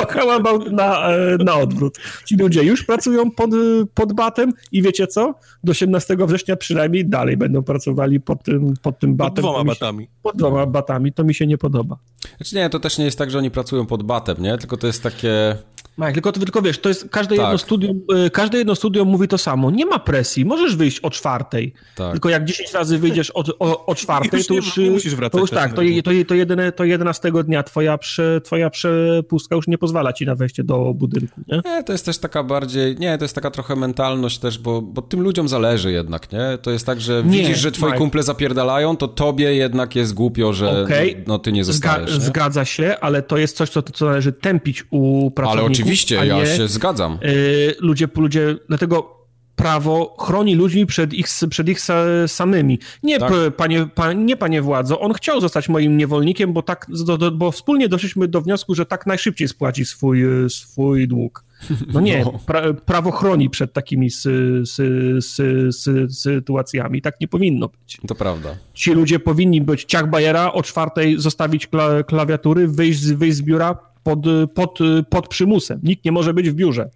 How about na, na odwrót. Ci ludzie już pracują pod, pod batem i wiecie co? Do osiemnastego września przynajmniej dalej będą pracowali pod tym, pod tym batem. Pod dwoma batami. Się, pod dwoma batami, to mi się nie podoba. Znaczy nie, to też nie jest tak, że oni pracują pod batem, nie? Tylko to jest takie... Majek, tylko, tylko wiesz, to jest każde, tak. jedno studium, każde jedno studium mówi to samo. Nie ma presji, możesz wyjść o czwartej. Tak. Tylko jak dziesięć razy wyjdziesz o, o, o czwartej, już to już nie musisz wracać. To już tak, to, to, to, jedyne, to jedenastego dnia twoja, prze, twoja przepustka już nie pozwala ci na wejście do budynku. Nie? nie, to jest też taka bardziej, nie, to jest taka trochę mentalność też, bo, bo tym ludziom zależy jednak, nie? To jest tak, że nie, widzisz, że twoi Majek. kumple zapierdalają, to tobie jednak jest głupio, że okay. no, ty nie zostajesz. Zga- nie? Zgadza się, ale to jest coś, co, co należy tępić u pracowników. Oczywiście, ja się zgadzam. Yy, ludzie, ludzie, dlatego prawo chroni ludzi przed ich, przed ich samymi. Nie, tak. p, panie, pa, nie, panie władzo, on chciał zostać moim niewolnikiem, bo, tak, do, do, bo wspólnie doszliśmy do wniosku, że tak najszybciej spłaci swój, swój dług. No nie, pra, prawo chroni przed takimi sy, sy, sy, sy, sytuacjami. Tak nie powinno być. To prawda. Ci ludzie powinni być ciach bajera, o czwartej zostawić kla, klawiatury, wyjść, wyjść z biura, Pod, pod, pod przymusem. Nikt nie może być w biurze.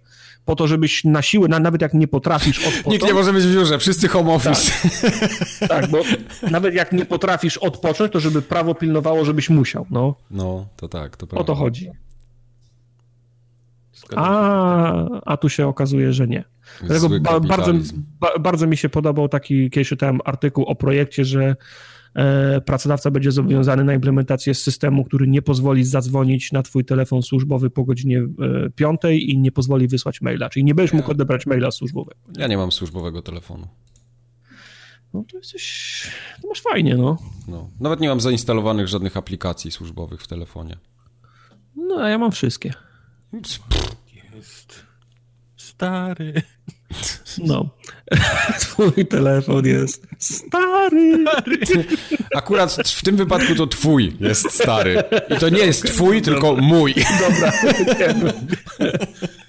Po to, żebyś na siłę, nawet jak nie potrafisz odpocząć... Nikt nie może być w biurze, wszyscy home office. Tak, tak, bo nawet jak nie potrafisz odpocząć, to żeby prawo pilnowało, żebyś musiał. No, no to tak. To prawda. O to chodzi. A, a tu się okazuje, że nie. Dlatego ba, bardzo, ba, bardzo mi się podobał taki, kiedyś czytałem artykuł o projekcie, że pracodawca będzie zobowiązany na implementację systemu, który nie pozwoli zadzwonić na twój telefon służbowy po godzinie piątej i nie pozwoli wysłać maila, czyli nie będziesz mógł odebrać maila służbowego. Ja nie mam służbowego telefonu. No to jesteś... To masz fajnie, no. no. Nawet nie mam zainstalowanych żadnych aplikacji służbowych w telefonie. No, a ja mam wszystkie. Pff, jest... Stary... No. Twój telefon jest stary. Akurat w tym wypadku to twój jest stary. I to nie jest twój, tylko mój. Dobra.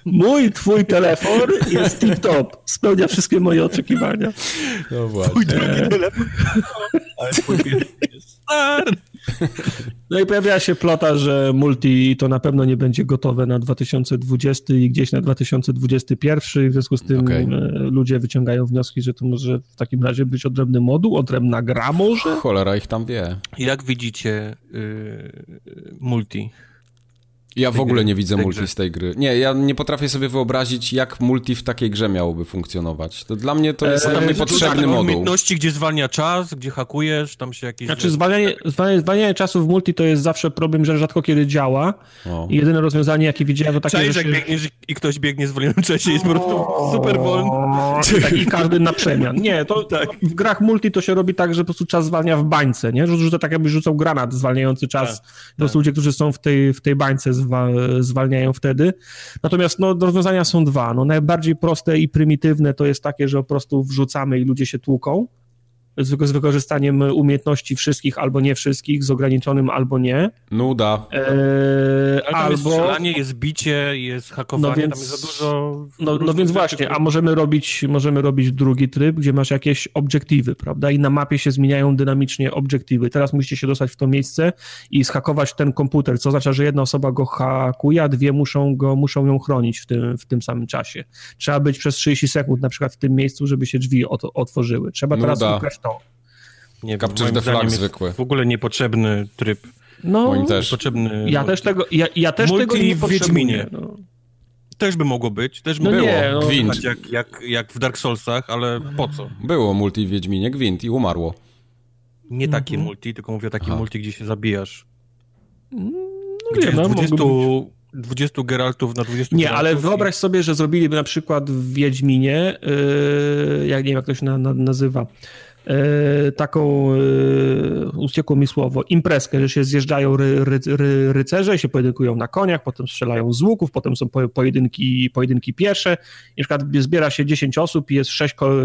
Mój, twój telefon jest tip-top. Spełnia wszystkie moje oczekiwania. No właśnie. Twój drugi telefon. Ale twój jest stary. No i pojawiła się plota, że multi to na pewno nie będzie gotowe na dwa tysiące dwudziesty i gdzieś na dwa tysiące dwudziesty pierwszy, w związku z tym okay. ludzie wyciągają wnioski, że to może w takim razie być odrębny moduł, odrębna gra może? Cholera ich tam wie. Jak widzicie yy, multi? Ja w ogóle nie widzę multi z tej gry. Nie, ja nie potrafię sobie wyobrazić, jak multi w takiej grze miałoby funkcjonować. To dla mnie to jest eee, niepotrzebny moduł. Umiejętności, gdzie zwalnia czas, gdzie hakujesz, tam się jakieś... Znaczy zwalnianie, zwalnianie czasu w multi to jest zawsze problem, że rzadko kiedy działa. O. I jedyne rozwiązanie, jakie widziałem, to takie... Czaj, że biegniesz i ktoś biegnie w wolnym czasie i jest po prostu super wolny. Tak, i każdy na przemian. Nie, to tak. W grach multi to się robi tak, że po prostu czas zwalnia w bańce, nie? Rzuca tak, jakby rzucał granat zwalniający czas. Tak, po prostu tak. Ludzie, którzy są w tej, w tej bańce, zwalniają wtedy. Natomiast no, rozwiązania są dwa. No, najbardziej proste i prymitywne to jest takie, że po prostu wrzucamy i ludzie się tłuką z, z wykorzystaniem umiejętności wszystkich albo nie wszystkich, z ograniczonym albo nie. Nuda. E, ale tam albo... jest strzelanie, jest bicie, jest hakowanie, no więc, tam jest za dużo... No, no więc właśnie, a możemy robić, możemy robić drugi tryb, gdzie masz jakieś obiektywy, prawda? I na mapie się zmieniają dynamicznie obiektywy. Teraz musicie się dostać w to miejsce i zhakować ten komputer, co oznacza, że jedna osoba go hakuje, a dwie muszą, go, muszą ją chronić w tym, w tym samym czasie. Trzeba być przez trzydzieści sekund na przykład w tym miejscu, żeby się drzwi ot- otworzyły. Trzeba teraz ukraść to. Nie, Capture the Flag zwykły. W ogóle niepotrzebny tryb. No, moim też. Niepotrzebny ja multi. też tego, ja, ja też multi tego nie w Wiedźminie. No. Też by mogło być, też by no było. Nie, no. Gwint. Jak, jak, jak w Dark Soulsach, ale po co? Było multi w Wiedźminie, gwint i umarło. Nie mhm. takie multi, tylko mówię o takim multi, gdzie się zabijasz. Gdzie no, jest dwudziestu... dwudziestu Geraltów na dwudziestu Nie, Geraltów ale wyobraź i... sobie, że zrobiliby na przykład w Wiedźminie, yy, jak nie wiem, jak to się na, na, nazywa, Yy, taką, yy, uciekło mi słowo, imprezkę, że się zjeżdżają ry, ry, ry, rycerze, się pojedynkują na koniach, potem strzelają z łuków, potem są po, pojedynki, pojedynki piesze. Na przykład zbiera się dziesięć osób i jest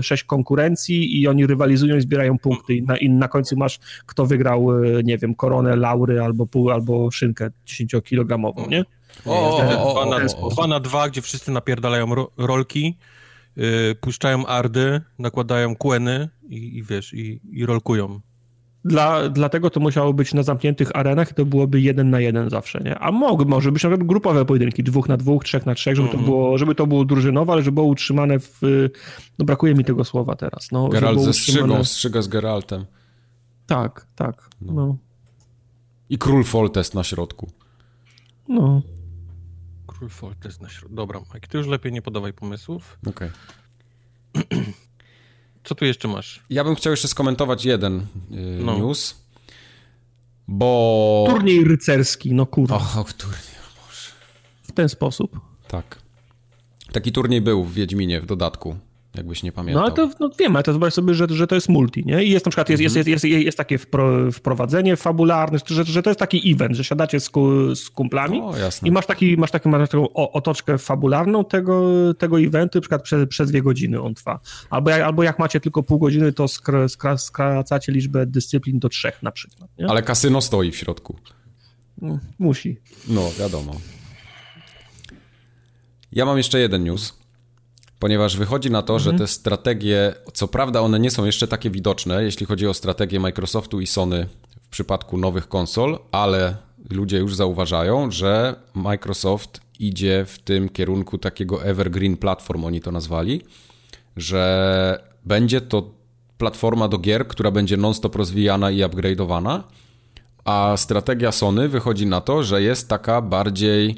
sześć konkurencji i oni rywalizują i zbierają punkty i na, i na końcu masz, kto wygrał, nie wiem, koronę, laury albo, pół, albo szynkę dziesięciokilogramową, nie? O, o, o, o, dwa na dwa, gdzie wszyscy napierdalają ro, rolki, Yy, puszczają ardy, nakładają kłeny i, i wiesz, i, i rolkują. Dla, dlatego to musiało być na zamkniętych arenach i to byłoby jeden na jeden zawsze, nie? A mógł, może być na przykład grupowe pojedynki, dwóch na dwóch, trzech na trzech, żeby, mm-hmm. to, było, żeby to było drużynowe, ale żeby było utrzymane w... No brakuje mi tego słowa teraz. No, Geralt ze utrzymane... strzygą, strzyga z Geraltem. Tak, tak. No. No. I Król Foltest na środku. No... Król Foltest na środku. Dobra, Mike, ty już lepiej nie podawaj pomysłów. Okej. Okay. Co tu jeszcze masz? Ja bym chciał jeszcze skomentować jeden yy, no. news, bo... Turniej rycerski, no kurwa. O, turniej, Boże. W ten sposób. Tak. Taki turniej był w Wiedźminie w dodatku. Jakbyś nie pamiętał. No ale to no, wiem, ale to zobacz sobie, że, że to jest multi, nie? I jest na przykład, jest, mhm. jest, jest, jest, jest takie wpro, wprowadzenie fabularne, że, że to jest taki event, że siadacie z, ku, z kumplami o, i masz, taki, masz, taki, masz taką otoczkę fabularną tego, tego eventu, na przykład przez, przez dwie godziny on trwa. Albo jak, albo jak macie tylko pół godziny, to skra, skra, skracacie liczbę dyscyplin do trzech na przykład. Nie? Ale kasyno stoi w środku. No, musi. No, wiadomo. Ja mam jeszcze jeden news. Ponieważ wychodzi na to, mhm. że te strategie, co prawda one nie są jeszcze takie widoczne, jeśli chodzi o strategię Microsoftu i Sony w przypadku nowych konsol, ale ludzie już zauważają, że Microsoft idzie w tym kierunku takiego evergreen platform, oni to nazwali, że będzie to platforma do gier, która będzie non-stop rozwijana i upgrade'owana, a strategia Sony wychodzi na to, że jest taka bardziej...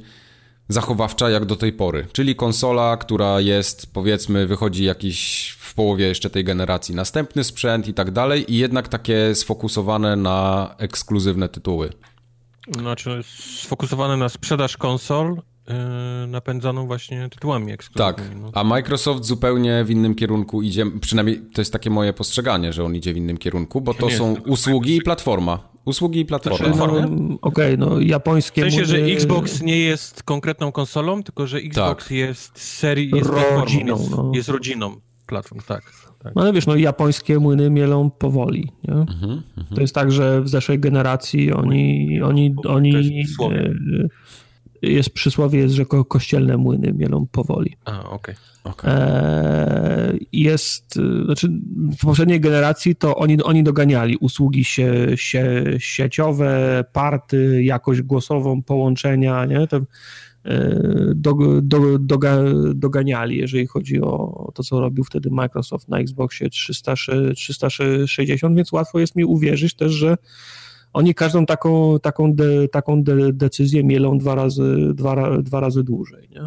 zachowawcza jak do tej pory, czyli konsola, która jest, powiedzmy, wychodzi jakiś w połowie jeszcze tej generacji następny sprzęt i tak dalej i jednak takie sfokusowane na ekskluzywne tytuły. Znaczy sfokusowane na sprzedaż konsol yy, napędzaną właśnie tytułami ekskluzywnymi. Tak, no. A Microsoft zupełnie w innym kierunku idzie, przynajmniej to jest takie moje postrzeganie, że on idzie w innym kierunku, bo to są usługi i platforma. Usługi i platformy. No, Okej, okay, no japońskie... W sensie, że Xbox nie jest konkretną konsolą, tylko że Xbox tak. jest serii... Jest rodziną. Jest, no. jest rodziną platform, tak. tak. No ale wiesz, no japońskie młyny mielą powoli. Nie? Mhm, to jest tak, że w zeszłej generacji oni... oni, oni to jest słowie. Jest przysłowie, jest, że ko- kościelne młyny mielą powoli. A, okej. Okay. Okay. Eee, jest, znaczy w poprzedniej generacji to oni, oni doganiali usługi sie, sie, sieciowe, party, jakość głosową, połączenia, nie? To, eee, do, do, doga, doganiali, jeżeli chodzi o to, co robił wtedy Microsoft na Xboxie trzysta sześćdziesiąt, więc łatwo jest mi uwierzyć też, że oni każdą taką, taką, de, taką de, decyzję mielą dwa razy, dwa, dwa razy dłużej. Nie?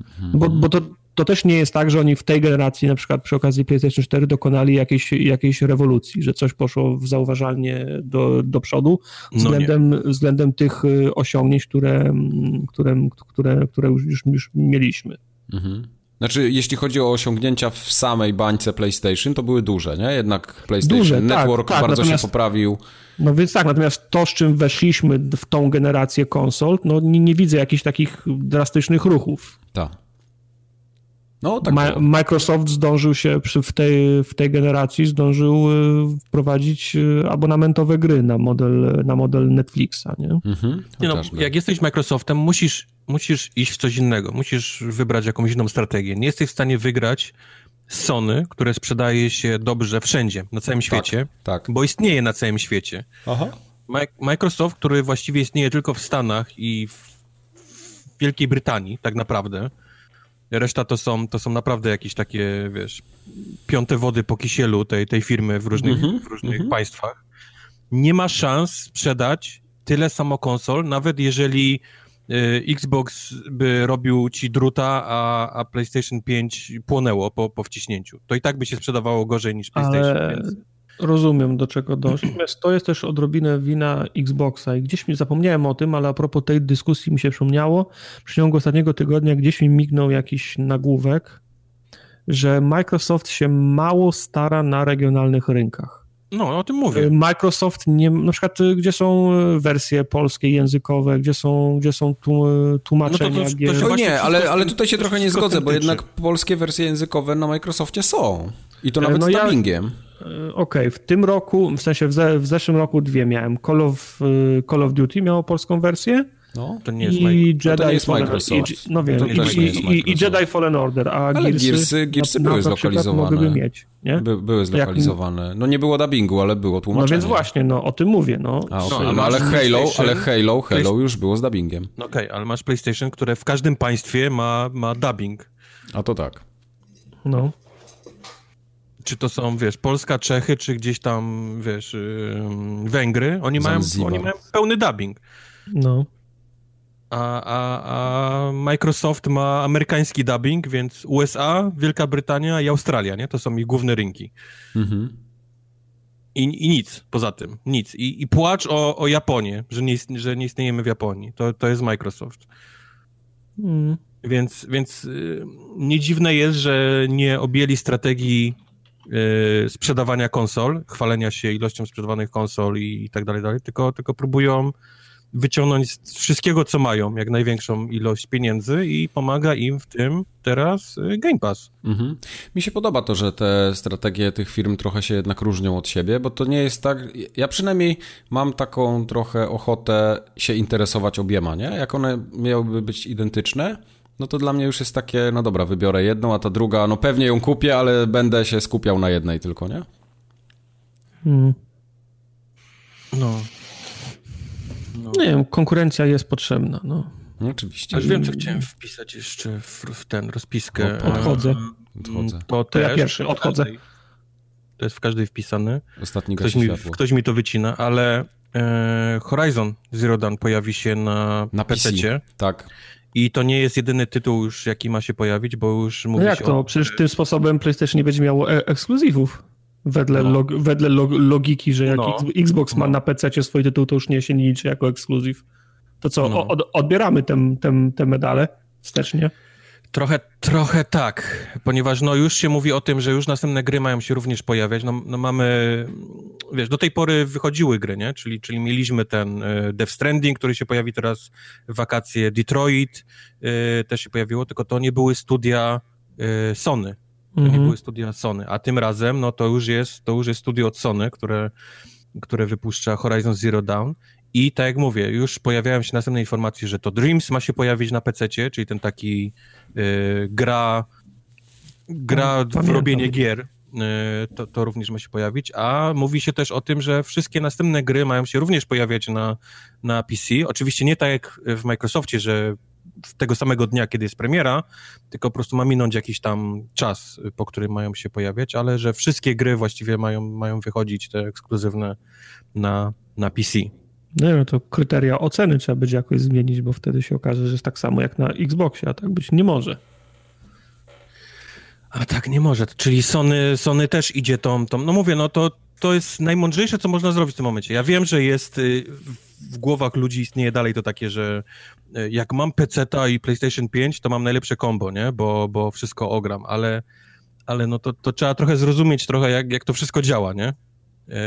Mhm. Bo, bo to, to też nie jest tak, że oni w tej generacji, na przykład przy okazji PlayStation cztery, dokonali jakiejś, jakiejś rewolucji, że coś poszło w zauważalnie do, do przodu względem, no względem tych osiągnięć, które, które, które, które już, już mieliśmy. Mhm. Znaczy, jeśli chodzi o osiągnięcia w samej bańce PlayStation, to były duże, nie? Jednak PlayStation duże, Network tak, tak, bardzo się poprawił. No więc tak, natomiast to, z czym weszliśmy w tą generację konsol, no nie, nie widzę jakichś takich drastycznych ruchów. Tak. No, tak Ma- Microsoft zdążył się przy, w, tej, w tej generacji zdążył wprowadzić abonamentowe gry na model, na model Netflixa, nie? Mhm, nie no, jak jesteś Microsoftem, musisz, musisz iść w coś innego, musisz wybrać jakąś inną strategię. Nie jesteś w stanie wygrać Sony, które sprzedaje się dobrze wszędzie, na całym świecie, tak, tak. bo istnieje na całym świecie. Aha. Ma- Microsoft, który właściwie istnieje tylko w Stanach i w Wielkiej Brytanii, tak naprawdę. Reszta to są, to są naprawdę jakieś takie, wiesz, piąte wody po kisielu tej, tej firmy w różnych, mm-hmm, w różnych mm-hmm. państwach. Nie ma szans sprzedać tyle samo konsol, nawet jeżeli y, Xbox by robił ci druta, a, a PlayStation pięć płonęło po, po wciśnięciu. To i tak by się sprzedawało gorzej niż PlayStation. Ale... Więc... Rozumiem, do czego doszło. Natomiast to jest też odrobinę wina Xboxa i gdzieś mi zapomniałem o tym, ale a propos tej dyskusji mi się przypomniało. W ciągu ostatniego tygodnia gdzieś mi mignął jakiś nagłówek, że Microsoft się mało stara na regionalnych rynkach. No, o tym mówię. Microsoft, nie, na przykład gdzie są wersje polskie, językowe, gdzie są, gdzie są tłumaczenia. No to, to, to, to się no nie, wszystko, ale, ale tutaj się trochę nie zgodzę, bo jednak polskie wersje językowe na Microsoftie są. I to nawet no z dubbingiem. Ja... Okej, okay, w tym roku, w sensie w, ze, w zeszłym roku dwie miałem. Call of, Call of Duty miało polską wersję. No, to nie jest, i Jedi to nie jest Microsoft. I, no wiem, i, i, jest i, i Jedi Fallen Order, a ale Gearsy, Gearsy na, były na zlokalizowane. Mieć, nie? By, były zlokalizowane. No nie było dubbingu, ale było tłumaczenie. No więc właśnie, no o tym mówię. No. A, okay. no, ale, Halo, ale Halo, Halo już było z dubbingiem. Okej, okay, ale masz PlayStation, które w każdym państwie ma, ma dubbing. A to tak. No. Czy to są, wiesz, Polska, Czechy, czy gdzieś tam, wiesz, Węgry, oni mają, oni mają pełny dubbing. No. A, a, a Microsoft ma amerykański dubbing, więc U S A, Wielka Brytania i Australia, nie? To są ich główne rynki. Mhm. I, i nic poza tym, nic. I, i płacz o, o Japonię, że nie, że nie istniejemy w Japonii. To, to jest Microsoft. Mm. Więc, więc nie dziwne jest, że nie objęli strategii Yy, sprzedawania konsol, chwalenia się ilością sprzedawanych konsol i, i tak dalej, dalej tylko, tylko próbują wyciągnąć z wszystkiego, co mają, jak największą ilość pieniędzy i pomaga im w tym teraz Game Pass. Mhm. Mi się podoba to, że te strategie tych firm trochę się jednak różnią od siebie, bo to nie jest tak, ja przynajmniej mam taką trochę ochotę się interesować obiema, nie? Jak one miałyby być identyczne, no to dla mnie już jest takie, no dobra, wybiorę jedną, a ta druga, no pewnie ją kupię, ale będę się skupiał na jednej tylko, nie? Hmm. No. no. Nie wiem, konkurencja jest potrzebna, no. no oczywiście. Aż wiem, co chciałem wpisać jeszcze w, w ten rozpiskę. No, odchodzę. Odchodzę. To, to ja pierwszy, odchodzę. Każdej, to jest w każdej wpisany. Ostatni ktoś mi, ktoś mi to wycina, ale e, Horizon Zero Dawn pojawi się na, na pececie. Tak. I to nie jest jedyny tytuł już, jaki ma się pojawić, bo już mówi no jak się to? O... Przecież tym sposobem PlayStation nie będzie miało e- ekskluzywów. Wedle, no. log- wedle log- logiki, że jak no. Xbox ma no. na P C swój tytuł, to już nie się nie liczy jako ekskluzyw. To co, no. od- odbieramy te medale wstecznie? Trochę, trochę tak, ponieważ no już się mówi o tym, że już następne gry mają się również pojawiać. No, no mamy, wiesz, do tej pory wychodziły gry, nie? Czyli, czyli mieliśmy ten Death Stranding, który się pojawi teraz w wakacje, Detroit y, też się pojawiło, tylko to nie były studia y, Sony. To mhm. nie były studia Sony, a tym razem no to już jest, to już jest studio od Sony, które, które wypuszcza Horizon Zero Dawn. I tak jak mówię, już pojawiają się następne informacje, że to Dreams ma się pojawić na pececie, czyli ten taki y, gra, gra w robienie gier, y, to, to również ma się pojawić, a mówi się też o tym, że wszystkie następne gry mają się również pojawiać na, na P C. Oczywiście nie tak jak w Microsoftie, że tego samego dnia, kiedy jest premiera, tylko po prostu ma minąć jakiś tam czas, po którym mają się pojawiać, ale że wszystkie gry właściwie mają, mają wychodzić, te ekskluzywne na, na P C. No nie wiem, to kryteria oceny trzeba będzie jakoś zmienić, bo wtedy się okaże, że jest tak samo jak na Xboxie, a tak być nie może. A tak nie może, czyli Sony, Sony też idzie tą, tą... No mówię, no to, to jest najmądrzejsze, co można zrobić w tym momencie. Ja wiem, że jest... W głowach ludzi istnieje dalej to takie, że jak mam peceta i PlayStation pięć, to mam najlepsze kombo, nie? Bo, bo wszystko ogram, ale, ale no to, to trzeba trochę zrozumieć trochę, jak, jak to wszystko działa, nie?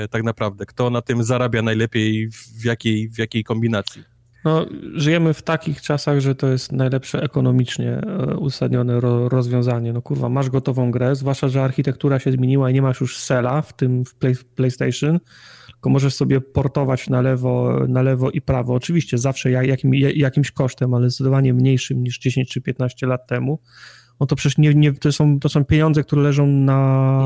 Tak naprawdę, kto na tym zarabia najlepiej, w jakiej, w jakiej kombinacji. No, żyjemy w takich czasach, że to jest najlepsze ekonomicznie uzasadnione ro- rozwiązanie. No kurwa, masz gotową grę, zwłaszcza, że architektura się zmieniła i nie masz już sela w tym w play- PlayStation, tylko możesz sobie portować na lewo, na lewo i prawo. Oczywiście zawsze jakim, jakimś kosztem, ale zdecydowanie mniejszym niż dziesięć czy piętnaście lat temu. No to przecież nie, nie, to, są, to są pieniądze, które leżą na,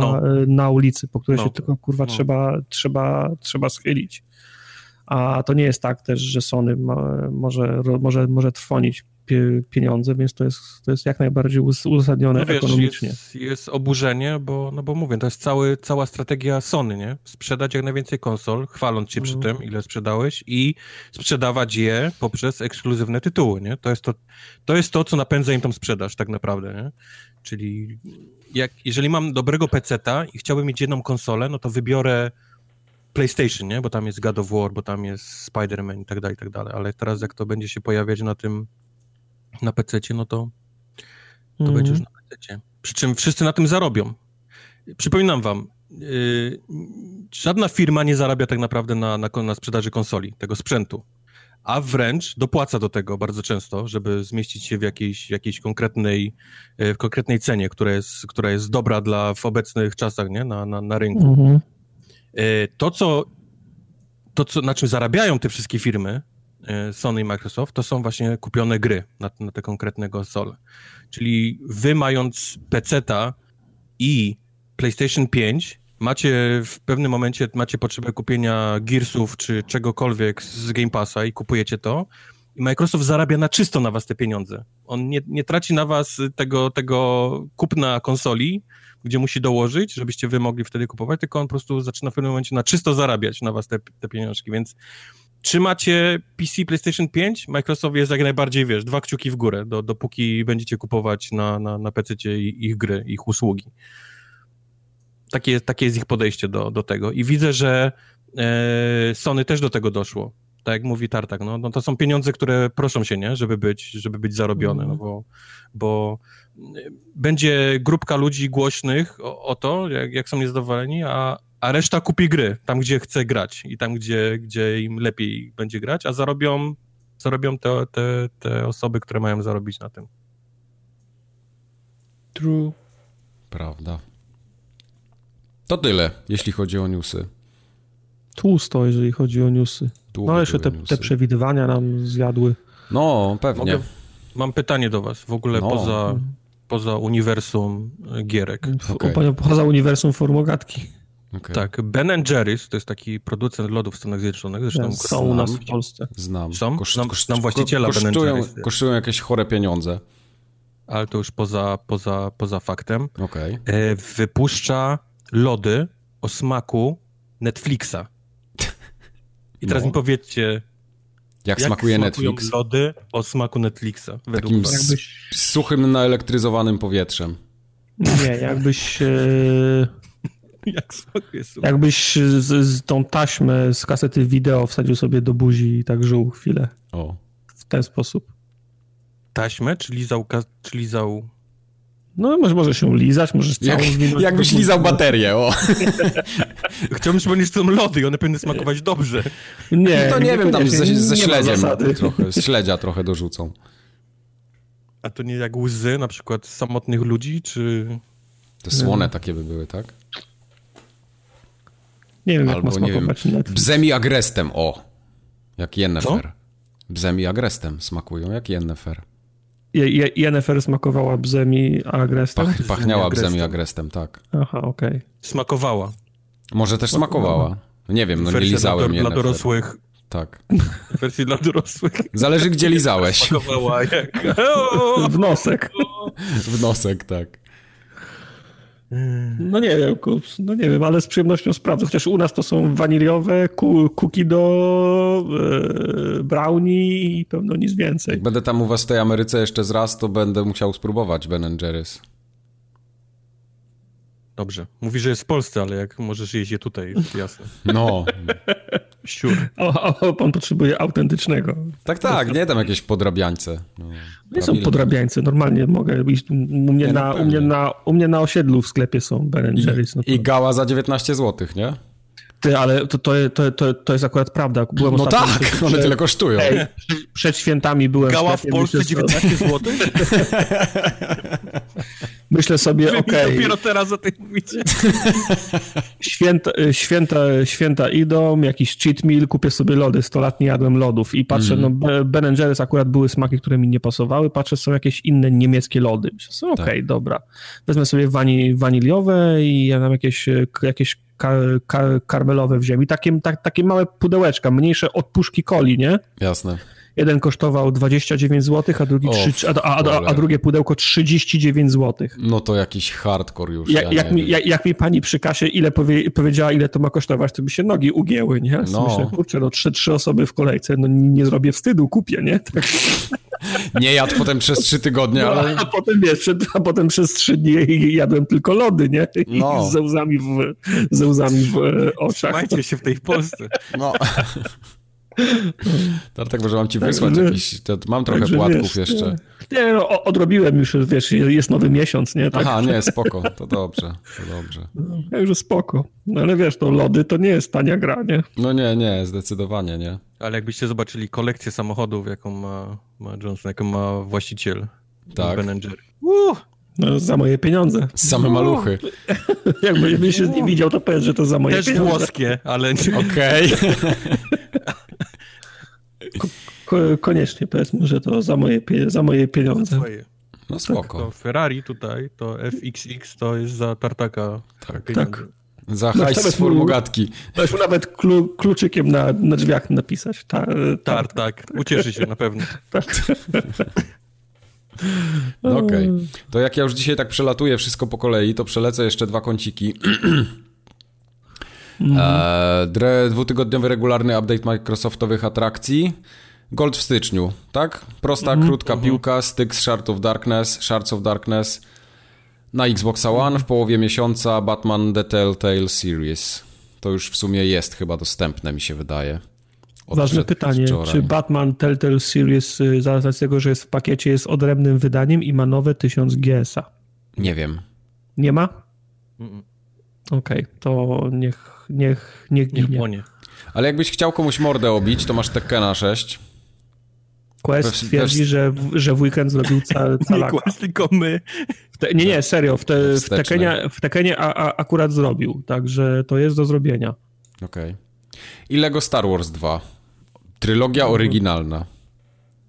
no. na ulicy, po której no. się tylko kurwa no. trzeba, trzeba, trzeba schylić. A to nie jest tak też, że Sony ma, może, może, może trwonić pie, pieniądze, więc to jest, to jest jak najbardziej uzasadnione no wiesz, ekonomicznie. Jest, jest oburzenie, bo, no bo mówię, to jest cały, cała strategia Sony, nie? Sprzedać jak najwięcej konsol, chwaląc się przy no. tym, ile sprzedałeś i sprzedawać je poprzez ekskluzywne tytuły, nie? To jest to, to jest to, co napędza im tą sprzedaż tak naprawdę, nie? Czyli jak, jeżeli mam dobrego peceta i chciałbym mieć jedną konsolę, no to wybiorę PlayStation, nie? Bo tam jest God of War, bo tam jest Spider-Man i tak dalej, i tak dalej, ale teraz jak to będzie się pojawiać na tym, na pececie, no to to mm. będzie już na pececie. Przy czym wszyscy na tym zarobią. Przypominam wam, yy, żadna firma nie zarabia tak naprawdę na, na, na sprzedaży konsoli, tego sprzętu, a wręcz dopłaca do tego bardzo często, żeby zmieścić się w jakiejś, jakiejś konkretnej, w konkretnej cenie, która jest, która jest dobra dla, w obecnych czasach, nie? Na, na, na rynku. Mm-hmm. To co, to, co, na czym zarabiają te wszystkie firmy, Sony i Microsoft, to są właśnie kupione gry na, na te konkretne konsole. Czyli wy mając peceta i PlayStation pięć, macie w pewnym momencie macie potrzebę kupienia Gearsów czy czegokolwiek z Game Passa i kupujecie to. I Microsoft zarabia na czysto na was te pieniądze. On nie, nie traci na was tego, tego kupna konsoli, gdzie musi dołożyć, żebyście wy mogli wtedy kupować, tylko on po prostu zaczyna w pewnym momencie na czysto zarabiać na was te, te pieniążki, więc czy macie P C, PlayStation pięć? Microsoft jest jak najbardziej, wiesz, dwa kciuki w górę, do, dopóki będziecie kupować na, na, na pececie ich gry, ich usługi. Takie, takie jest ich podejście do, do tego i widzę, że e, Sony też do tego doszło. Tak jak mówi Tartak, no, no to są pieniądze, które proszą się, nie, żeby być, żeby być zarobione, no bo, bo będzie grupka ludzi głośnych o, o to, jak, jak są niezadowoleni, a, a reszta kupi gry tam, gdzie chce grać i tam, gdzie, gdzie im lepiej będzie grać, a zarobią, zarobią te, te, te osoby, które mają zarobić na tym. True. Prawda. To tyle, jeśli chodzi o newsy. Tłusto, jeżeli chodzi o newsy. Długo no jeszcze te, te przewidywania nam zjadły. No, pewnie. Mogę, mam pytanie do was, w ogóle no. poza, poza uniwersum gierek. Okay. Poza uniwersum formogatki. Okay. Tak, Ben and Jerry's, to jest taki producent lodów w Stanach Zjednoczonych. Zresztą ja, są u nas w Polsce. Znam. Są? Koszt, znam, koszt, znam właściciela kosztują, Ben and Jerry's. Kosztują jakieś chore pieniądze. Ale to już poza, poza, poza faktem. Okay. E, wypuszcza lody o smaku Netflixa. I teraz no. mi powiedzcie, jak, jak smakuje Netflix? Lody o smaku Netflixa. Takim was. Jakbyś... suchym, naelektryzowanym powietrzem. Nie, jakbyś... Yy... jak smakuje suchy? Jakbyś z, z tą taśmę z kasety wideo wsadził sobie do buzi i tak żył chwilę. O. W ten sposób. taśmę, czy lizał... Czy lizał... No, może, może się lizać, możesz całą... Jak, zmienić, jakbyś lizał baterię, o. Chciałbym przypomnieć, że to są lody i one powinny smakować dobrze. Nie, no to nie, nie wiem, tam ze, ze śledziem trochę, z śledzia trochę dorzucą. A to nie jak łzy na przykład samotnych ludzi, czy... Te słone nie. takie by były, tak? Nie wiem, albo, jak ma smakować. Nie wiem, bzem i agrestem, o. Jak Yennefer. Bzem i agrestem smakują, jak Yennefer. Je, Yennefer smakowała bzem i agrestem? Pach, pachniała bzem i agrestem, tak. Aha, okej. Okay. Smakowała. Może też smakowała. Nie wiem, no nie lizałem Yennefer. Dla dorosłych. Tak. W wersji dla dorosłych. Zależy, gdzie lizałeś. Smakowała jak... W nosek. W nosek, tak. No nie wiem, kups, no nie wiem, ale z przyjemnością sprawdzę. Chociaż u nas to są waniliowe, kuki do e, brownie i pewno nic więcej. Jak będę tam u was w tej Ameryce jeszcze zraz, to będę musiał spróbować Ben and Jerry's. Dobrze. Mówisz, że jest w Polsce, ale jak możesz jeść je tutaj, jasne. No. Sure. O, o, pan potrzebuje autentycznego. Tak, tak, nie tam jakieś podrabiańce. No, nie są podrabiańce, normalnie mogę iść. U mnie, nie, na, u, mnie na, u mnie na osiedlu w sklepie są Ben and Jerry's. No to... I gała za dziewiętnaście złotych, nie? Ty, ale to, to, to, to jest akurat prawda. Byłem no tak, przed, one tyle kosztują. Ej, przed świętami byłem... Gała w, w Polsce dziewiętnaście złotych? Myślę sobie, okej. Okay. Dopiero teraz o tym mówicie. Święta, święta, święta idą, jakiś cheat meal, kupię sobie lody. Sto lat nie jadłem lodów i patrzę, mm. no Ben and Jerry's akurat były smaki, które mi nie pasowały. Patrzę, są jakieś inne niemieckie lody. Myślę sobie, okej, okay, tak. dobra. Wezmę sobie wani, waniliowe i ja mam jakieś, jakieś kar, kar, karmelowe wziąłem. I takie, tak, takie małe pudełeczka, mniejsze od puszki coli, nie? Jasne. Jeden kosztował dwadzieścia dziewięć złotych, a, drugi trzy, a, a, a, a drugie pudełko trzydzieści dziewięć złotych. No to jakiś hardcore już. Ja, ja jak, mi, jak, jak mi pani przy kasie ile powie, powiedziała, ile to ma kosztować, to by się nogi ugięły, nie? No. Myślę, kurczę, no trzy, trzy osoby w kolejce, no nie zrobię wstydu, kupię, nie? Tak. Nie jadł potem przez trzy tygodnie, no, ale... A potem, wiesz, a potem przez trzy dni jadłem tylko lody, nie? No. I ze łzami w, ze łzami w oczach. Trzymajcie się w tej Polsce. No... Dlatego, że mam ci tak, wysłać że, jakiś... To mam trochę tak, płatków wiesz, jeszcze. Nie, no, odrobiłem już, wiesz, jest nowy miesiąc, nie? Tak? Aha, nie, spoko, to dobrze, to dobrze. Ja już spoko, no, ale wiesz, to lody to nie jest tania gra, nie? No nie, nie, zdecydowanie nie. Ale jakbyście zobaczyli kolekcję samochodów, jaką ma, ma Johnson, jaką ma właściciel tak. Ben and Jerry. Uh! No, za moje pieniądze. Same maluchy. Jakbyś się z nim widział, to powiedz, że to za moje Też pieniądze. Też włoskie, ale... Okej. Okay. Ko- ko- koniecznie, powiedzmy, że to za moje, pie- za moje pieniądze. No spoko. Tak, to Ferrari tutaj, to F X X to jest za tartaka. Tak, tak. Za hajs z formogatki. Możesz nawet klu- kluczykiem na, na drzwiach napisać. Ta- tartak. tartak. Ucieszy się na pewno. Tak. No okej. Okay. To jak ja już dzisiaj tak przelatuję wszystko po kolei, to przelecę jeszcze dwa kąciki. Mm-hmm. Eee, dwutygodniowy regularny update Microsoftowych atrakcji. Gold w styczniu, tak? Prosta, mm-hmm. krótka mm-hmm. piłka, styk z Shards of Darkness, Shards of Darkness na Xbox One w połowie miesiąca Batman The Telltale Series. To już w sumie jest chyba dostępne, mi się wydaje. Od Ważne pytanie, wczoraj. Czy Batman Telltale Series, zależy od tego, że jest w pakiecie, jest odrębnym wydaniem i ma nowe tysiąc G S a? Nie wiem. Nie ma? Mm-mm. Okej, okay, to niech, niech, niech ginie. Niech Ale jakbyś chciał komuś mordę obić, to masz Tekkena sześć. Quest we, twierdzi, we... Że, że w weekend zrobił cal, calaka. Nie Quest, tylko my. Te, nie, nie, serio, w, te, w Tekkenie, w Tekkenie a, a akurat zrobił, także to jest do zrobienia. Okej. Okay. I Lego Star Wars dwa. Trylogia to, oryginalna.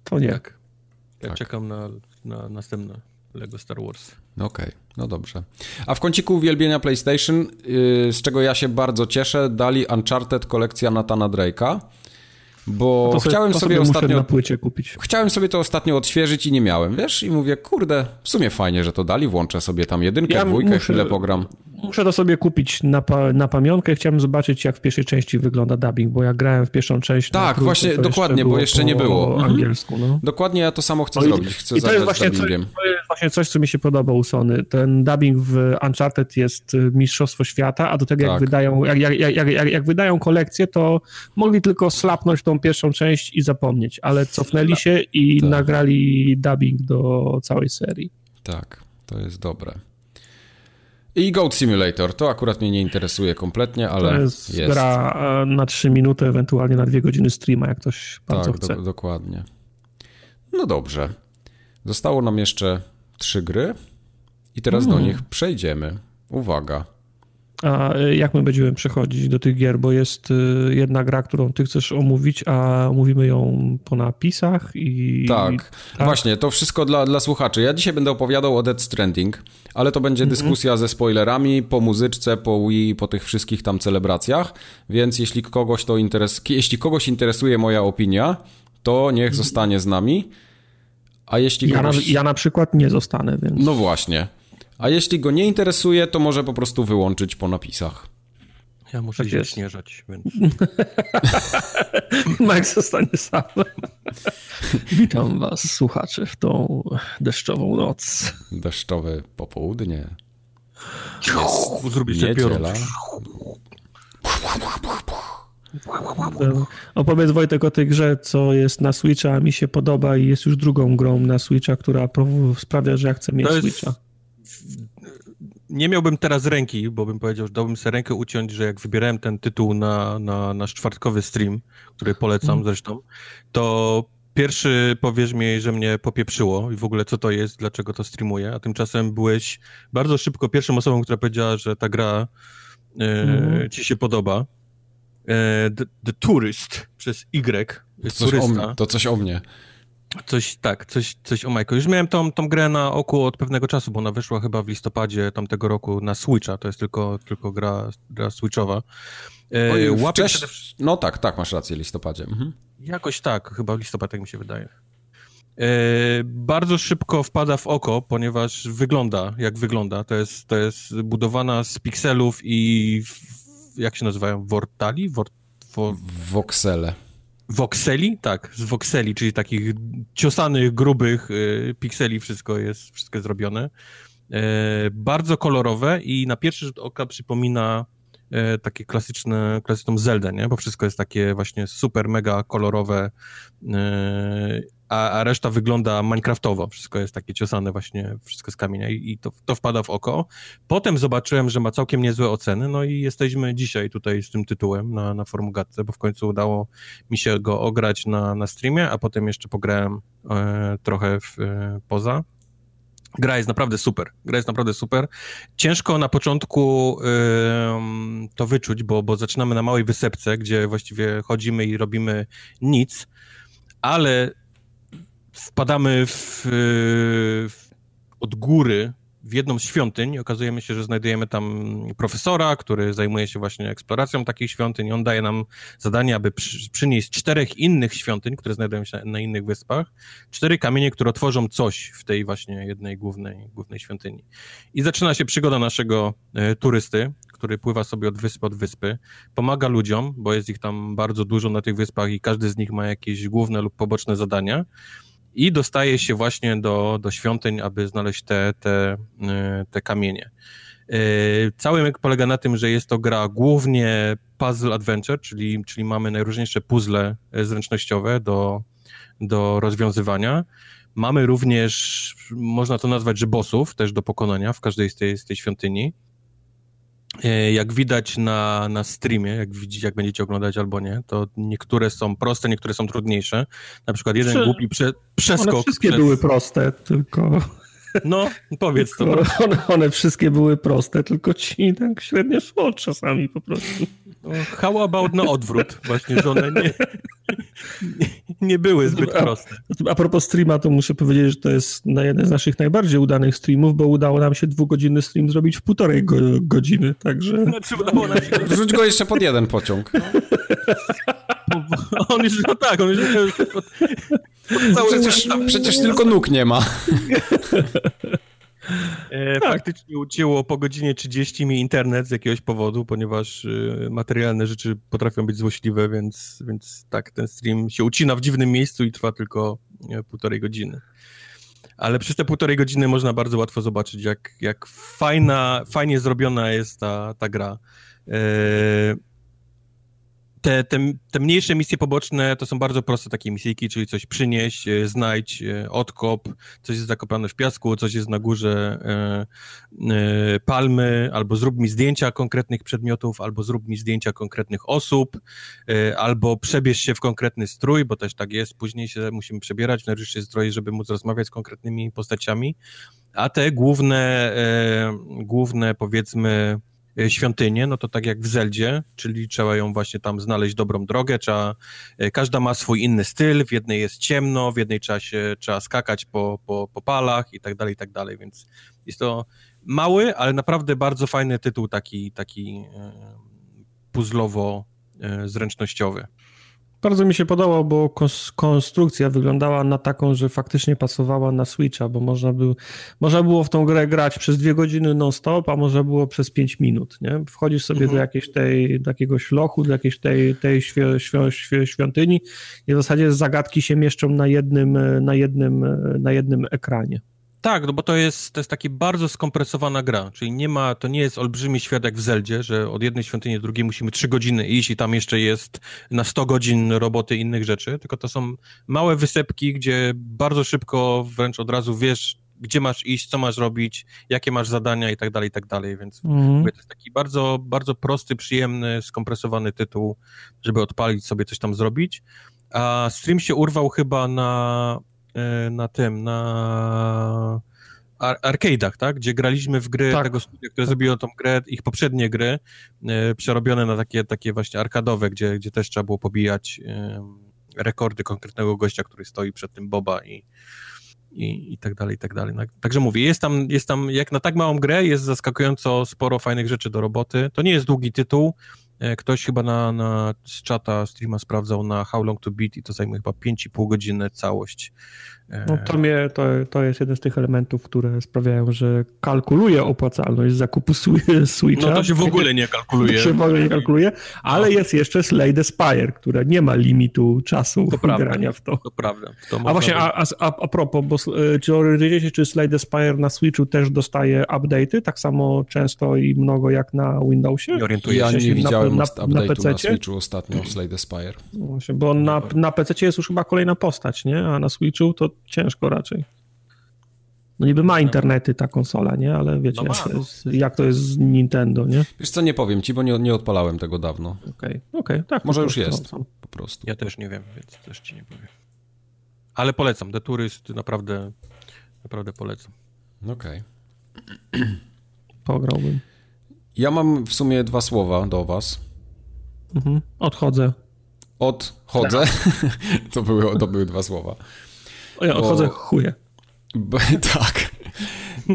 To nie. Tak. Ja tak. czekam na, na następne. Lego Star Wars. Okej, okay, no dobrze. A w kąciku uwielbienia PlayStation, yy, z czego ja się bardzo cieszę, dali Uncharted kolekcja Nathana Drake'a, bo to chciałem to sobie, sobie ostatnio... na płycie kupić. Chciałem sobie to ostatnio odświeżyć i nie miałem, wiesz? I mówię, kurde, w sumie fajnie, że to dali, włączę sobie tam jedynkę, ja dwójkę, muszę, chwilę pogram. Muszę to sobie kupić na, pa, na pamiątkę. Chciałem zobaczyć, jak w pierwszej części wygląda dubbing, bo ja grałem w pierwszą część. Tak, trójce, właśnie, dokładnie, jeszcze bo jeszcze nie było. Po angielsku, no. Dokładnie, ja to samo chcę no zrobić. Chcę i to jest właśnie co, to jest właśnie coś, co mi się podoba u Sony. Ten dubbing w Uncharted jest mistrzostwo świata, a do tego tak. jak, wydają, jak, jak, jak, jak, jak wydają kolekcję, to mogli tylko slapnąć tą pierwszą część i zapomnieć, ale cofnęli się i tak. nagrali dubbing do całej serii. Tak, to jest dobre. I Goat Simulator, to akurat mnie nie interesuje kompletnie, ale to jest, jest. gra na trzy minuty, ewentualnie na dwie godziny streama, jak ktoś bardzo tak, chce. Tak, do, dokładnie. No dobrze. Zostało nam jeszcze trzy gry i teraz mm. do nich przejdziemy. Uwaga. A jak my będziemy przechodzić do tych gier, bo jest jedna gra, którą ty chcesz omówić, a mówimy ją po napisach i... Tak, i, tak. właśnie, to wszystko dla, dla słuchaczy. Ja dzisiaj będę opowiadał o Death Stranding, ale to będzie dyskusja mm-hmm. ze spoilerami, po muzyczce, po Wii, po tych wszystkich tam celebracjach, więc jeśli kogoś to interes... jeśli kogoś interesuje moja opinia, to niech zostanie z nami, a jeśli ja, kogoś... na, ja na przykład nie zostanę, więc... No właśnie. A jeśli go nie interesuje, to może po prostu wyłączyć po napisach. Ja muszę tak się śnieżać, więc... Max zostanie sam. Witam was, słuchacze, w tą deszczową noc. Deszczowe popołudnie. Zrobić się pióro. Opowiedz, Wojtek, o tej grze, co jest na Switcha, a mi się podoba i jest już drugą grą na Switcha, która sprawia, że ja chcę mieć jest... Switcha. Nie miałbym teraz ręki, bo bym powiedział, że dałbym sobie rękę uciąć, że jak wybierałem ten tytuł na, na nasz czwartkowy stream, który polecam zresztą, to pierwszy powiesz mi, że mnie popieprzyło i w ogóle co to jest, dlaczego to streamuję, a tymczasem byłeś bardzo szybko pierwszą osobą, która powiedziała, że ta gra e, mm. ci się podoba. E, the, the Tourist przez Y. To coś, o, to coś o mnie. Coś, tak, coś, coś o Majko. Już miałem tą, tą grę na oku od pewnego czasu, bo ona wyszła chyba w listopadzie tamtego roku na Switcha, to jest tylko, tylko gra, gra switchowa. E, łapie wcześ... przede... No tak, tak, masz rację, listopadzie. Mhm. Jakoś tak, chyba listopad, tak mi się wydaje. E, bardzo szybko wpada w oko, ponieważ wygląda, jak wygląda. To jest, to jest budowana z pikselów i w, jak się nazywają? Wortali? Wor... Wo... Voxele. Voxeli? Tak, z voxeli, czyli takich ciosanych, grubych yy, pikseli, wszystko jest, wszystko jest zrobione. Yy, bardzo kolorowe i na pierwszy rzut oka przypomina yy, takie klasyczne, klasyczną Zeldę, nie? Bo wszystko jest takie właśnie super, mega kolorowe, yy, a, a reszta wygląda minecraftowo. Wszystko jest takie ciosane właśnie, wszystko z kamienia i, i to, to wpada w oko. Potem zobaczyłem, że ma całkiem niezłe oceny, no i jesteśmy dzisiaj tutaj z tym tytułem na, na Formugatce, bo w końcu udało mi się go ograć na, na streamie, a potem jeszcze pograłem e, trochę w, e, poza. Gra jest naprawdę super, gra jest naprawdę super. Ciężko na początku y, to wyczuć, bo, bo zaczynamy na małej wysepce, gdzie właściwie chodzimy i robimy nic, ale wpadamy w, w, od góry w jedną z świątyń i okazujemy się, że znajdujemy tam profesora, który zajmuje się właśnie eksploracją takich świątyń i on daje nam zadanie, aby przy, przynieść czterech innych świątyń, które znajdują się na, na innych wyspach, cztery kamienie, które tworzą coś w tej właśnie jednej głównej, głównej świątyni. I zaczyna się przygoda naszego e, turysty, który pływa sobie od wyspy od wyspy, pomaga ludziom, bo jest ich tam bardzo dużo na tych wyspach i każdy z nich ma jakieś główne lub poboczne zadania. I dostaje się właśnie do, do świątyń, aby znaleźć te, te, te kamienie. Cały myk polega na tym, że jest to gra głównie puzzle adventure, czyli, czyli mamy najróżniejsze puzzle zręcznościowe do, do rozwiązywania. Mamy również, można to nazwać, że bossów też do pokonania w każdej z tej, z tej świątyni. Jak widać na, na streamie, jak, widzi, jak będziecie oglądać albo nie, to niektóre są proste, niektóre są trudniejsze. Na przykład jeden Prze... głupi prze, przeskok. One wszystkie przez... były proste, tylko... No, powiedz to. One, one wszystkie były proste, tylko ci tak średnio szło czasami po prostu. No, how about na odwrót właśnie, że one nie, nie, nie były zbyt proste. A, a propos streama, to muszę powiedzieć, że to jest jeden z naszych najbardziej udanych streamów, bo udało nam się dwugodzinny stream zrobić w półtorej go, godziny, także... Znaczy, udało nam się... Wrzuć go jeszcze pod jeden pociąg. On już, no tak, on już... Pod, pod przecież, przecież tylko nóg nie ma. E, tak. Faktycznie ucięło po godzinie trzydzieści mi internet z jakiegoś powodu, ponieważ y, materialne rzeczy potrafią być złośliwe, więc, więc tak, ten stream się ucina w dziwnym miejscu i trwa tylko nie, półtorej godziny. ale przez te półtorej godziny można bardzo łatwo zobaczyć, jak, jak fajna, fajnie zrobiona jest ta, ta gra. Yy, te, te, te mniejsze misje poboczne to są bardzo proste takie misyjki, czyli coś przynieść, znajdź, odkop, coś jest zakopane w piasku, coś jest na górze yy, yy, palmy, albo zrób mi zdjęcia konkretnych przedmiotów, albo zrób mi zdjęcia konkretnych osób, yy, albo przebierz się w konkretny strój, bo też tak jest, później się musimy przebierać w najróżniejsze stroje, żeby móc rozmawiać z konkretnymi postaciami, a te główne, yy, główne powiedzmy świątynię, no to tak jak w Zeldzie, czyli trzeba ją właśnie tam znaleźć dobrą drogę, trzeba, każda ma swój inny styl, w jednej jest ciemno, w jednej trzeba, się, trzeba skakać po, po, po palach i tak dalej, i tak dalej, więc jest to mały, ale naprawdę bardzo fajny tytuł, taki, taki puzzlowo-zręcznościowy. Bardzo mi się podobał, bo konstrukcja wyglądała na taką, że faktycznie pasowała na Switcha, bo można, był, można było w tą grę grać przez dwie godziny non-stop, a można było przez pięć minut. Nie? Wchodzisz sobie mhm. do jakiejś tej, do jakiegoś lochu, do jakiejś tej, tej świ- świ- świ- świątyni i w zasadzie zagadki się mieszczą na jednym, na jednym, na jednym ekranie. Tak, no bo to jest, to jest taki bardzo skompresowana gra, czyli nie ma, to nie jest olbrzymi świat jak w Zeldzie, że od jednej świątyni do drugiej musimy trzy godziny iść i tam jeszcze jest na sto godzin roboty i innych rzeczy, tylko to są małe wysepki, gdzie bardzo szybko, wręcz od razu wiesz, gdzie masz iść, co masz robić, jakie masz zadania i tak dalej, i tak dalej, więc mm. to jest taki bardzo, bardzo prosty, przyjemny, skompresowany tytuł, żeby odpalić sobie, coś tam zrobić, a stream się urwał chyba na... na tym, na ar- arcade'ach, tak? Gdzie graliśmy w gry tak. tego studia, które zrobiło tą grę, ich poprzednie gry, e, przerobione na takie, takie właśnie arkadowe, gdzie, gdzie też trzeba było pobijać e, rekordy konkretnego gościa, który stoi przed tym Boba i, i, i tak dalej, i tak dalej. Także mówię, jest tam, jest tam, jak na tak małą grę, jest zaskakująco sporo fajnych rzeczy do roboty. To nie jest długi tytuł. Ktoś chyba na, na, z czata streama sprawdzał na How Long to Beat i to zajmuje chyba pięć i pół godziny całość. No to, mnie, to, to jest jeden z tych elementów, które sprawiają, że kalkuluje opłacalność zakupu Switcha. No to się w ogóle nie kalkuluje. To się w ogóle nie kalkuluje, ale no. Jest jeszcze Slay the Spire, która nie ma limitu czasu to grania prawda, w to. To prawda. To a właśnie, a, a, a propos, bo czy, czy Slay the Spire na Switchu też dostaje update'y, tak samo często i mnogo jak na Windowsie? Nie orientuję ja się. Nie widziałem. Na, na P C na Switchu ostatnio Slay the Spire. Właśnie, bo na, na P C jest już chyba kolejna postać, nie? A na Switchu to ciężko raczej. No niby ma internety ta konsola, nie? Ale wiecie, no jak, to jest, jak to jest z Nintendo, nie? Wiesz co, nie powiem ci, bo nie, nie odpalałem tego dawno. Okej, okay. okej, okay, tak. Może już jest, są. po prostu. Ja też nie wiem, więc też ci nie powiem. Ale polecam, The Tourist naprawdę, naprawdę polecam. Okej. Okay. Pograłbym. Ja mam w sumie dwa słowa do was. Mhm. Odchodzę. Odchodzę? Tak. To, były, to były dwa słowa. O ja odchodzę bo... chuje. Bo, tak.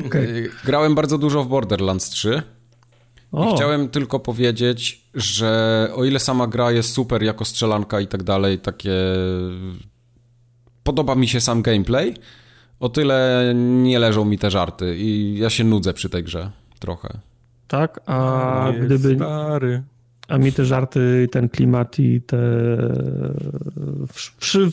Okay. Grałem bardzo dużo w Borderlands trzy. O. I chciałem tylko powiedzieć, że o ile sama gra jest super jako strzelanka i tak dalej, takie... Podoba mi się sam gameplay, o tyle nie leżą mi te żarty i ja się nudzę przy tej grze trochę. Tak, a jest gdyby... Stary. A mi te żarty, ten klimat i te... Przy...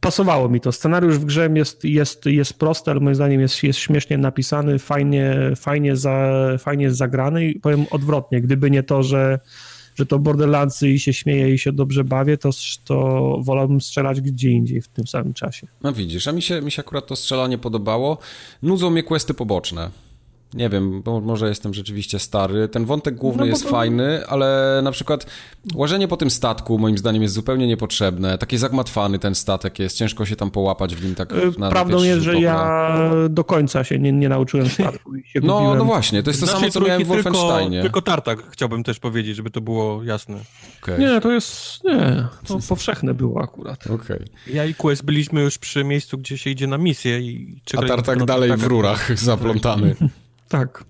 Pasowało mi to. Scenariusz w grze jest, jest, jest prosty, ale moim zdaniem jest, jest śmiesznie napisany, fajnie, fajnie, za, fajnie zagrany i powiem odwrotnie, gdyby nie to, że, że to Borderlands i się śmieję i się dobrze bawię, to, to wolałbym strzelać gdzie indziej w tym samym czasie. No widzisz, a mi się, mi się akurat to strzelanie podobało. Nudzą mnie questy poboczne. Nie wiem, bo może jestem rzeczywiście stary. Ten wątek główny no, jest to... fajny, ale na przykład łażenie po tym statku moim zdaniem jest zupełnie niepotrzebne. Taki zagmatwany ten statek jest, ciężko się tam połapać w nim tak na Prawdą jest, że ja do końca się nie, nie nauczyłem statku. I się no, no właśnie, to jest to znaczy, samo, co miałem w Wolfensteinie. Tylko tartak chciałbym też powiedzieć, żeby to było jasne. Okay. Nie, to jest... Nie, to powszechne było akurat. Okay. Ja i Quest byliśmy już przy miejscu, gdzie się idzie na misję. I a tartak dalej tartak. w rurach zaplątany. Tak.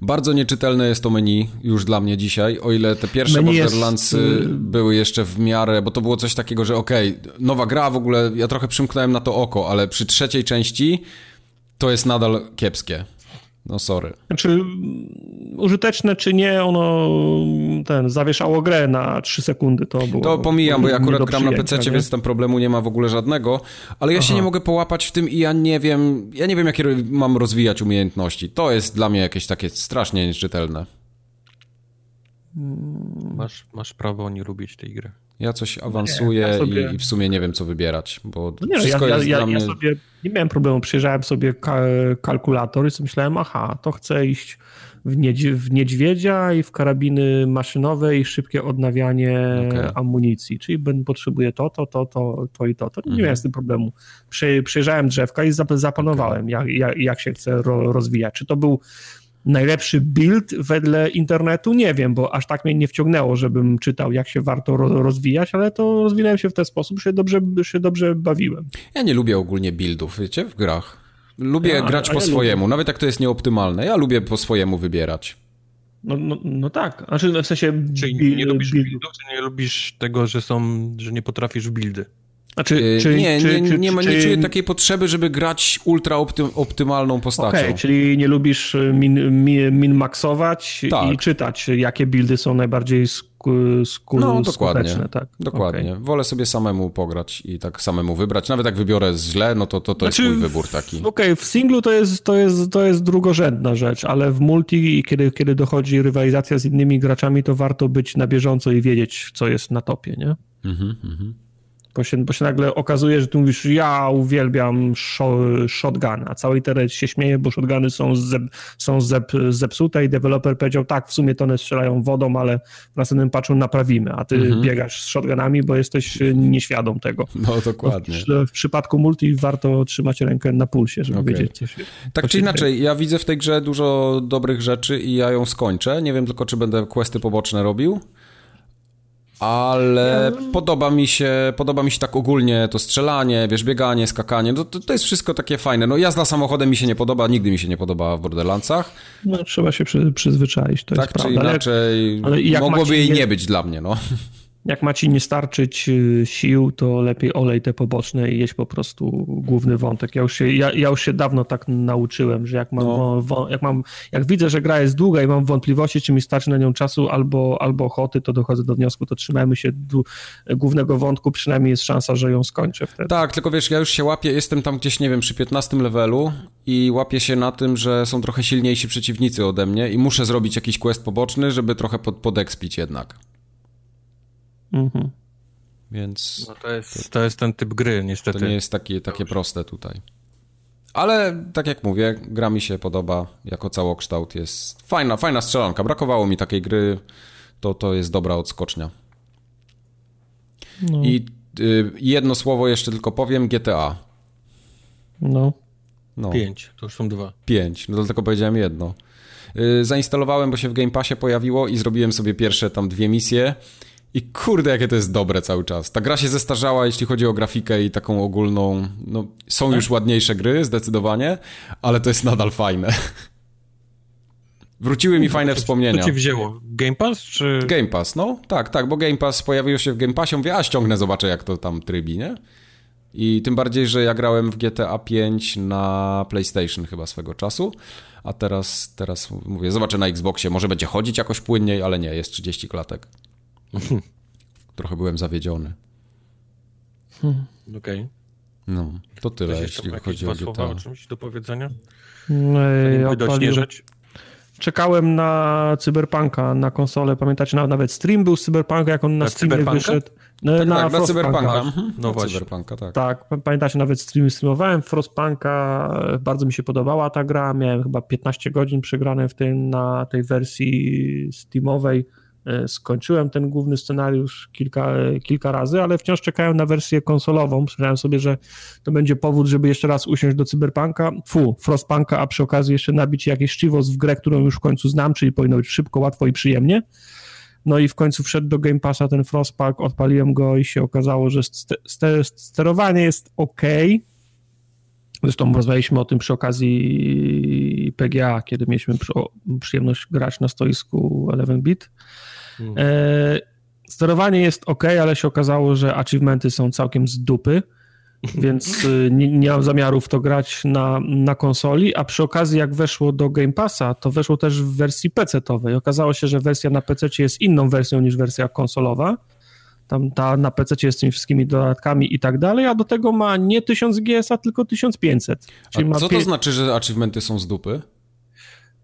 Bardzo nieczytelne jest to menu już dla mnie dzisiaj, o ile te pierwsze menu Borderlandsy jest... były jeszcze w miarę, bo to było coś takiego, że okej, okay, nowa gra w ogóle, ja trochę przymknąłem na to oko, ale przy trzeciej części to jest nadal kiepskie. No sorry. Znaczy, użyteczne czy nie, ono ten, zawieszało grę na trzy sekundy. To było. To pomijam, bo ja akurat gram na pececie, więc tam problemu nie ma w ogóle żadnego, ale ja Aha. się nie mogę połapać w tym i ja nie wiem, ja nie wiem, jakie mam rozwijać umiejętności. To jest dla mnie jakieś takie strasznie nieczytelne. Masz, masz prawo nie lubić tej gry. Ja coś awansuję nie, ja sobie... i, i w sumie nie wiem, co wybierać, bo no nie, wszystko ja, jest ja, dla mnie... Ja sobie nie miałem problemu, przyjrzałem sobie kalkulator i sobie myślałem, aha, to chcę iść w, niedź- w niedźwiedzia i w karabiny maszynowe i szybkie odnawianie okay. amunicji, czyli ben, potrzebuję to, to, to, to, to i to. to. Nie mhm. miałem z tym problemu. Przy, przyjrzałem drzewka i zap- zapanowałem, okay. jak, jak, jak się chcę ro- rozwijać. Czy to był najlepszy build wedle internetu? Nie wiem, bo aż tak mnie nie wciągnęło, żebym czytał, jak się warto ro- rozwijać, ale to rozwinąłem się w ten sposób, że dobrze, się dobrze bawiłem. Ja nie lubię ogólnie buildów, wiecie, w grach. Lubię ja, grać po ja swojemu, lubię. Nawet jak to jest nieoptymalne. Ja lubię po swojemu wybierać. No, no, no tak, znaczy w sensie... Czyli build, nie lubisz buildów, buildów, czy nie lubisz tego, że są, że nie potrafisz w buildy? Znaczy, czy, nie, czy, nie, czy, nie, ma, czy, nie czuję takiej potrzeby, żeby grać ultra optym, optymalną postacią. Okej, okay, czyli nie lubisz min, min, min maksować tak. i czytać, jakie buildy są najbardziej sku, sku, no, dokładnie. skuteczne. Tak? Dokładnie. Okay. Wolę sobie samemu pograć i tak samemu wybrać. Nawet jak wybiorę źle, no to to, to znaczy, jest mój wybór taki. Okej, okay, w singlu to jest, to, jest, to jest drugorzędna rzecz, ale w multi, kiedy, kiedy dochodzi rywalizacja z innymi graczami, to warto być na bieżąco i wiedzieć, co jest na topie, nie? Mhm, mhm. Bo się, bo się nagle okazuje, że ty mówisz, ja uwielbiam shotguna, a cały internet się śmieje, bo shotguny są, zep, są zep, zepsute i deweloper powiedział, tak, w sumie to one strzelają wodą, ale w następnym patchu naprawimy, a ty mhm. biegasz z shotgunami, bo jesteś nieświadom tego. No dokładnie. W, w przypadku multi warto trzymać rękę na pulsie, żeby okay. wiedzieć. Się, tak czy inaczej, dzieje. Ja widzę w tej grze dużo dobrych rzeczy i ja ją skończę. Nie wiem tylko, czy będę questy poboczne robił. Ale podoba mi się, podoba mi się tak ogólnie to strzelanie, wiesz, bieganie, skakanie, to, to, to jest wszystko takie fajne. No jazda samochodem mi się nie podoba, nigdy mi się nie podobała w Borderlandsach. No trzeba się przy, przyzwyczaić, to tak jest prawda. Tak czy inaczej, ale, ale mogłoby jej nie, nie być dla mnie, no. Jak ma ci nie starczyć sił, to lepiej olej te poboczne i jeść po prostu główny wątek. Ja już się, ja, ja już się dawno tak nauczyłem, że jak mam, no. wą, jak mam, jak widzę, że gra jest długa i mam wątpliwości, czy mi starczy na nią czasu albo, albo ochoty, to dochodzę do wniosku, to trzymajmy się d- głównego wątku, przynajmniej jest szansa, że ją skończę wtedy. Tak, tylko wiesz, ja już się łapię, jestem tam gdzieś, nie wiem, przy piętnastym levelu i łapię się na tym, że są trochę silniejsi przeciwnicy ode mnie i muszę zrobić jakiś quest poboczny, żeby trochę pod, podekspić jednak. Mhm. Więc no to, jest, to jest ten typ gry, niestety. To nie jest taki, takie proste tutaj. Ale tak jak mówię, gra mi się podoba, jako całokształt jest fajna, fajna strzelanka. Brakowało mi takiej gry, to, to jest dobra odskocznia. No. I y, jedno słowo jeszcze tylko powiem, G T A. No. no. Pięć, to już są dwa. Pięć, no dlatego powiedziałem jedno. Y, zainstalowałem, bo się w Game Passie pojawiło i zrobiłem sobie pierwsze tam dwie misje. I kurde, jakie to jest dobre cały czas. Ta gra się zestarzała, jeśli chodzi o grafikę i taką ogólną... No, są już ładniejsze gry, zdecydowanie, ale to jest nadal fajne. Wróciły mi fajne wspomnienia. Co ci wzięło? Game Pass czy... Game Pass, no. Tak, tak, bo Game Pass pojawił się w Game Passie. Mówię, a ściągnę, zobaczę, jak to tam trybi, nie? I tym bardziej, że ja grałem w G T A pięć na PlayStation chyba swego czasu, a teraz, teraz mówię, zobaczę na Xboxie, może będzie chodzić jakoś płynniej, ale nie, jest trzydzieści klatek. Hmm. Trochę byłem zawiedziony. Hmm. Okej. Okay. No, to tyle, Ktoś jeśli chodzi o G T A. Słowa o czymś do powiedzenia? No, ja dośnieżać. Czekałem na Cyberpunka na konsolę. Pamiętacie, nawet stream był z Cyberpunka, jak on na, na streamie wyszedł. No, tak, na tak, na Cyberpunka. Mhm. No na Cyberpunka, tak. Tak, pamiętacie, nawet stream streamowałem Frostpunka, bardzo mi się podobała ta gra. Miałem chyba piętnaście godzin przegrane w tym, na tej wersji steamowej. Skończyłem ten główny scenariusz kilka, kilka razy, ale wciąż czekałem na wersję konsolową. Myślałem sobie, że to będzie powód, żeby jeszcze raz usiąść do Cyberpunka, fu, Frostpunka, a przy okazji jeszcze nabić jakieś sztivos w grę, którą już w końcu znam, czyli powinno być szybko, łatwo i przyjemnie. No i w końcu wszedł do Game Passa ten Frostpunk, odpaliłem go i się okazało, że ster- sterowanie jest okej. Okay. Zresztą rozmawialiśmy o tym przy okazji P G A, kiedy mieliśmy przyjemność grać na stoisku jedenaście bit. Mm. E, sterowanie jest ok, ale się okazało, że achievementy są całkiem z dupy. więc nie, nie mam zamiaru w to grać na, na konsoli, a przy okazji jak weszło do Game Passa, to weszło też w wersji pecetowej. Okazało się, że wersja na P C jest inną wersją niż wersja konsolowa. Tam ta na P C jest z tymi wszystkimi dodatkami i tak dalej, a do tego ma nie tysiąc G S A, tylko tysiąc pięćset. Czyli a co to znaczy, że achievementy są z dupy?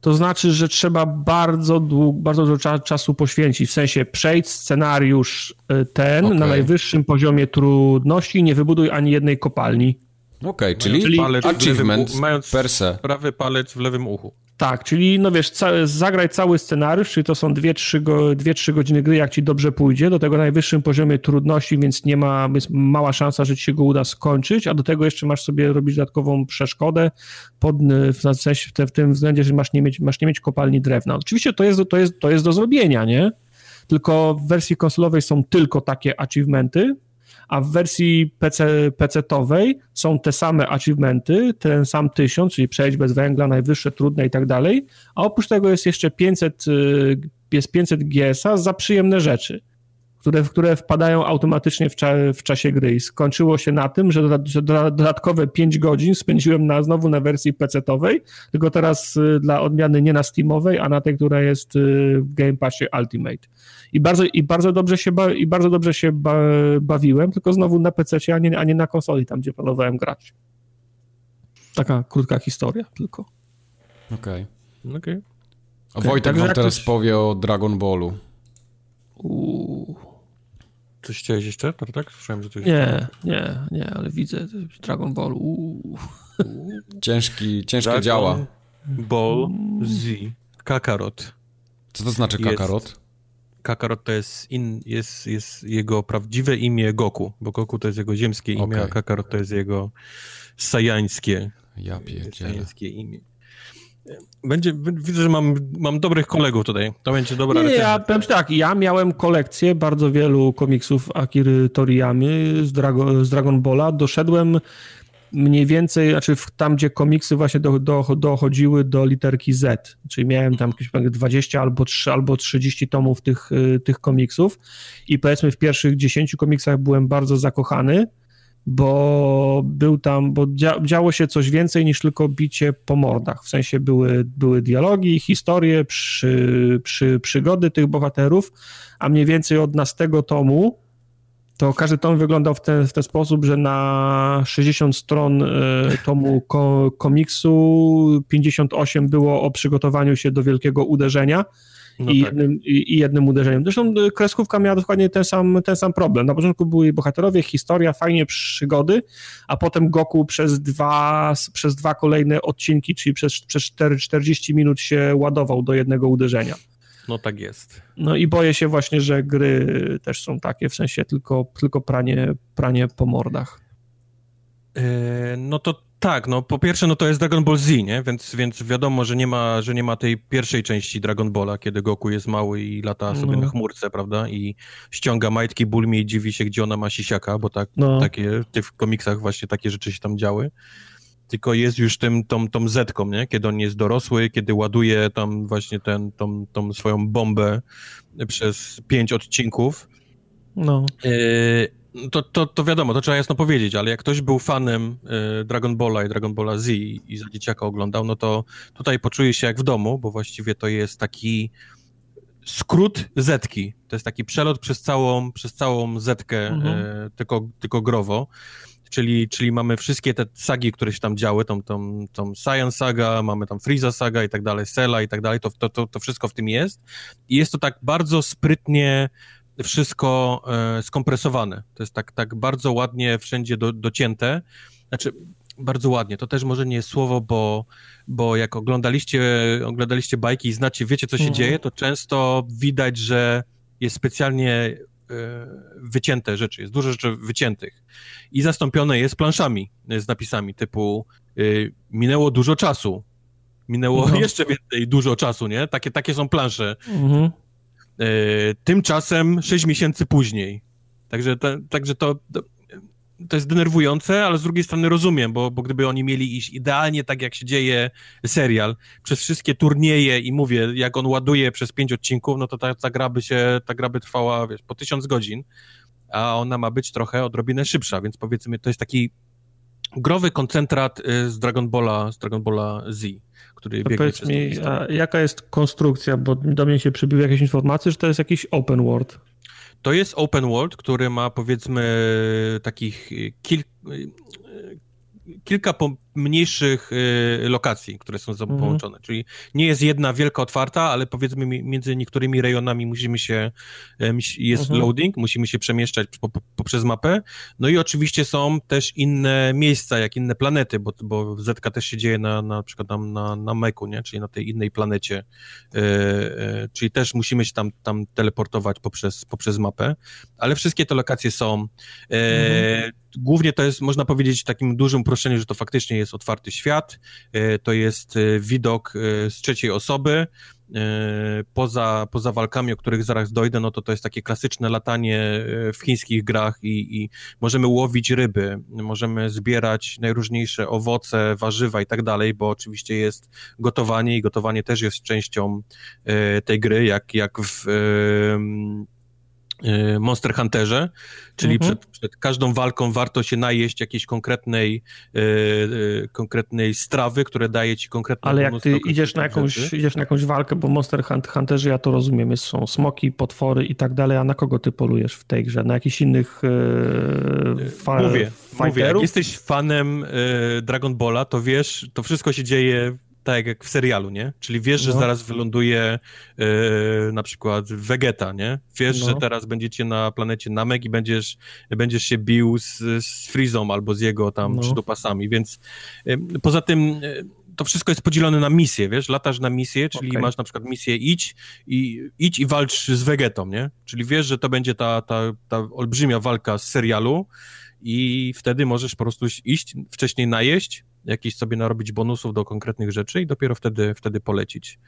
To znaczy, że trzeba bardzo długo, bardzo dużo czasu poświęcić, w sensie przejdź scenariusz ten okay. na najwyższym poziomie trudności, nie wybuduj ani jednej kopalni. Okej, okay, czyli, czyli achievement mając per se. Prawy palec w lewym uchu. Tak, czyli no wiesz, ca- zagraj cały scenariusz, czyli to są dwie trzy godziny gry, jak ci dobrze pójdzie, do tego na najwyższym poziomie trudności, więc nie ma, jest mała szansa, że ci się go uda skończyć, a do tego jeszcze masz sobie robić dodatkową przeszkodę, pod, w, sensie, w, te, w tym względzie, że masz nie mieć, masz nie mieć kopalni drewna. Oczywiście to jest, to jest, to jest do zrobienia, nie? Tylko w wersji konsolowej są tylko takie achievementy, a w wersji pecetowej są te same achievementy, ten sam tysiąc, czyli przejdź bez węgla, najwyższe, trudne i tak dalej, a oprócz tego jest jeszcze pięćset, jest pięćset G S A za przyjemne rzeczy, które, które wpadają automatycznie w, cza, w czasie gry. I skończyło się na tym, że, doda, że dodatkowe pięć godzin spędziłem na, znowu na wersji pecetowej, tylko teraz dla odmiany nie na Steamowej, a na tej, która jest w Game Passie Ultimate. I bardzo, i bardzo dobrze się, ba- i bardzo dobrze się ba- bawiłem, tylko znowu na pececie, a nie, a nie na konsoli, tam gdzie planowałem grać. Taka krótka historia tylko. Okej. Okay. Okay. A okay, Wojtek wam teraz ktoś... powie o Dragon Ballu. Uuu. Coś chciałeś jeszcze? Tak, tak? Słyszałem, że coś... Nie, nie, nie, ale widzę Dragon Ball. Uuu. Ciężki, ciężkie Dragon działa. Ball Z. Kakarot. Co to znaczy Kakarot? Jest... Kakarot to jest, in, jest, jest jego prawdziwe imię Goku, bo Goku to jest jego ziemskie imię, okay. a Kakarot to jest jego sajańskie, ja sajańskie imię. Będzie, widzę, że mam, mam dobrych kolegów tutaj. To będzie dobra recenzja. Ja powiem tak, ja miałem kolekcję bardzo wielu komiksów Akiry Toriyamy z, Drago, z Dragon Balla. Doszedłem mniej więcej, znaczy tam, gdzie komiksy właśnie do, do, dochodziły do literki Z, czyli miałem tam jakieś dwadzieścia albo, trzy, albo trzydzieści tomów tych, tych komiksów i powiedzmy w pierwszych dziesięciu komiksach byłem bardzo zakochany, bo był tam, bo dzia- działo się coś więcej niż tylko bicie po mordach, w sensie były, były dialogi, historie, przy, przy, przygody tych bohaterów, a mniej więcej od nastego tomu to każdy tom wyglądał w ten, w ten sposób, że na sześćdziesiąt stron tomu ko- komiksu pięćdziesiąt osiem było o przygotowaniu się do wielkiego uderzenia no i, tak. jednym, i, i jednym uderzeniem. Zresztą kreskówka miała dokładnie ten sam, ten sam problem. Na początku byli bohaterowie, historia, fajnie przygody, a potem Goku przez dwa, przez dwa kolejne odcinki, czyli przez, przez czterdzieści minut się ładował do jednego uderzenia. No tak jest. No i boję się właśnie, że gry też są takie, w sensie tylko, tylko pranie, pranie po mordach. Yy, no to tak, no po pierwsze no to jest Dragon Ball Z, nie? Więc, więc wiadomo, że nie ma, że nie ma tej pierwszej części Dragon Balla, kiedy Goku jest mały i lata sobie no. na chmurce, prawda? I ściąga majtki Bulmie i dziwi się, gdzie ona ma sisiaka, bo tak, no. takie, w komiksach właśnie takie rzeczy się tam działy. Tylko jest już tym, tą, tą zetką, nie? Kiedy on jest dorosły, kiedy ładuje tam właśnie ten, tą, tą swoją bombę przez pięć odcinków. No. Yy, to, to, to wiadomo, to trzeba jasno powiedzieć, ale jak ktoś był fanem yy, Dragon Balla i Dragon Balla Z i, i za dzieciaka oglądał, no to tutaj poczuje się jak w domu, bo właściwie to jest taki skrót zetki. To jest taki przelot przez całą, przez całą zetkę, mhm. yy, tylko, tylko growo. Czyli, czyli mamy wszystkie te sagi, które się tam działy, tą, tą, tą Saiyan Saga, mamy tam Freeza Saga i tak dalej, Cella i tak dalej, to, to, to, to wszystko w tym jest. I jest to tak bardzo sprytnie wszystko e, skompresowane. To jest tak, tak bardzo ładnie wszędzie do, docięte. Znaczy, bardzo ładnie, to też może nie jest słowo, bo, bo jak oglądaliście, oglądaliście bajki i znacie, wiecie co się mhm. dzieje, to często widać, że jest specjalnie... wycięte rzeczy, jest dużo rzeczy wyciętych i zastąpione jest planszami z napisami typu y, minęło dużo czasu, minęło no. jeszcze więcej dużo czasu, nie? Takie, takie są plansze. Mhm. Y, tymczasem sześć miesięcy później. Także, ta, także to, to jest denerwujące, ale z drugiej strony rozumiem, bo, bo gdyby oni mieli iść idealnie tak, jak się dzieje serial, przez wszystkie turnieje i mówię, jak on ładuje przez pięć odcinków, no to ta, ta gra by się, ta gra by trwała, wiesz, po tysiąc godzin, a ona ma być trochę odrobinę szybsza, więc powiedzmy, to jest taki growy koncentrat z Dragon Balla, z Dragon Balla Z, który to biegnie przez mi, tą historię. A jaka jest konstrukcja, bo do mnie się przybiły jakieś informacje, że to jest jakiś open world. To jest open world, który ma powiedzmy takich kilk, kilka mniejszych lokacji, które są ze sobą mhm. połączone. Czyli nie jest jedna wielka otwarta, ale powiedzmy między niektórymi rejonami musimy się, jest mhm. loading, musimy się przemieszczać poprzez mapę. No i oczywiście są też inne miejsca, jak inne planety, bo, bo Zetka też się dzieje na, na przykład tam na, na Meku, nie? Czyli na tej innej planecie. E, e, czyli też musimy się tam, tam teleportować poprzez, poprzez mapę. Ale wszystkie te lokacje są. E, mhm. Głównie to jest, można powiedzieć, w takim dużym uproszczeniu, że to faktycznie jest otwarty świat, to jest widok z trzeciej osoby, poza, poza walkami, o których zaraz dojdę, no to to jest takie klasyczne latanie w chińskich grach i, i możemy łowić ryby, możemy zbierać najróżniejsze owoce, warzywa i tak dalej, bo oczywiście jest gotowanie i gotowanie też jest częścią tej gry, jak, jak w Monster Hunterze, czyli mhm. przed, przed każdą walką warto się najeść jakiejś konkretnej e, e, konkretnej strawy, która daje ci konkretne... Ale jak ty idziesz na, jakąś, idziesz na jakąś walkę, bo Monster Hunt, Hunterze, ja to rozumiem, jest, są smoki, potwory i tak dalej, a na kogo ty polujesz w tej grze? Na jakichś innych e, fa- mówię, mówię, jak jesteś fanem e, Dragon Balla, to wiesz, to wszystko się dzieje tak jak w serialu, nie? Czyli wiesz, że no. zaraz wyląduje yy, na przykład Vegeta, nie? Wiesz, no. że teraz będziecie na planecie Namek i będziesz, będziesz się bił z, z Freezą albo z jego tam no. przydopasami, więc yy, poza tym... Yy, to wszystko jest podzielone na misje, wiesz, latasz na misję, czyli okay. masz na przykład misję idź i idź i walcz z Vegetą, nie? Czyli wiesz, że to będzie ta, ta, ta olbrzymia walka z serialu i wtedy możesz po prostu iść, wcześniej najeść, jakieś sobie narobić bonusów do konkretnych rzeczy i dopiero wtedy, wtedy polecić.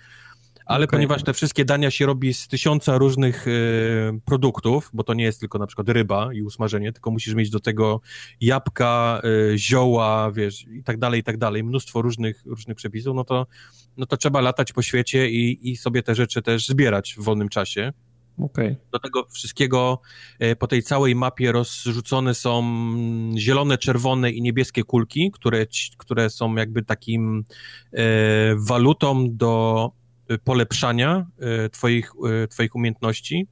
Ale okay. ponieważ te wszystkie dania się robi z tysiąca różnych y, produktów, bo to nie jest tylko na przykład ryba i usmażenie, tylko musisz mieć do tego jabłka, y, zioła, wiesz, i tak dalej, i tak dalej, mnóstwo różnych, różnych przepisów, no to, no to trzeba latać po świecie i, i sobie te rzeczy też zbierać w wolnym czasie. Okay. Do tego wszystkiego po tej całej mapie rozrzucone są zielone, czerwone i niebieskie kulki, które, które są jakby takim y, walutą do polepszania twoich, twoich umiejętności,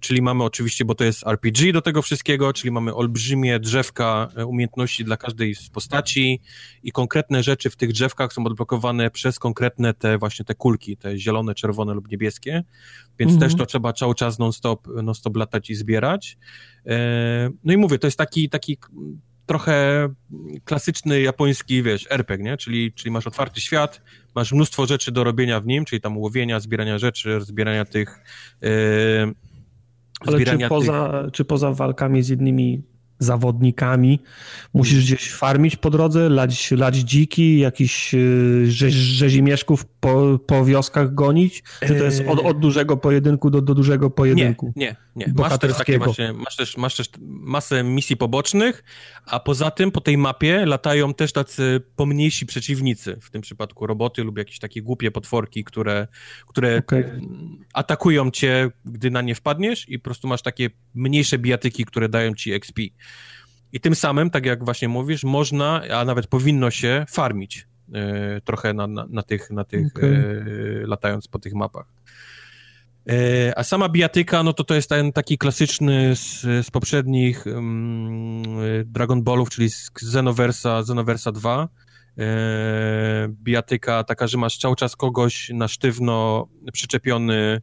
czyli mamy oczywiście, bo to jest R P G do tego wszystkiego, czyli mamy olbrzymie drzewka umiejętności dla każdej z postaci i konkretne rzeczy w tych drzewkach są odblokowane przez konkretne te właśnie te kulki, te zielone, czerwone lub niebieskie, więc mhm. też to trzeba cały czas non-stop, non-stop latać i zbierać. No i mówię, to jest taki, taki trochę klasyczny japoński, wiesz, R P G, nie? Czyli, czyli masz otwarty świat, masz mnóstwo rzeczy do robienia w nim, czyli tam łowienia, zbierania rzeczy, zbierania tych... Yy, Ale zbierania czy, poza, tych... czy poza walkami z innymi zawodnikami musisz gdzieś farmić po drodze, lać, lać dziki, jakichś rzez, rzezimieszków po, po wioskach gonić? Czy to jest od, od dużego pojedynku do, do dużego pojedynku? Nie, nie, nie. Masz też, takie właśnie, masz, też, masz też masę misji pobocznych, a poza tym po tej mapie latają też tacy pomniejsi przeciwnicy, w tym przypadku roboty lub jakieś takie głupie potworki, które, które okay. atakują cię, gdy na nie wpadniesz i po prostu masz takie mniejsze bijatyki, które dają ci X P. I tym samym, tak jak właśnie mówisz, można, a nawet powinno się farmić y, trochę na, na, na tych, na tych okay. y, latając po tych mapach. Y, a sama bijatyka, no to to jest ten taki klasyczny z, z poprzednich y, Dragon Ballów, czyli z Xenoversa, Xenoversa dwa. Y, bijatyka taka, że masz cały czas kogoś na sztywno przyczepiony.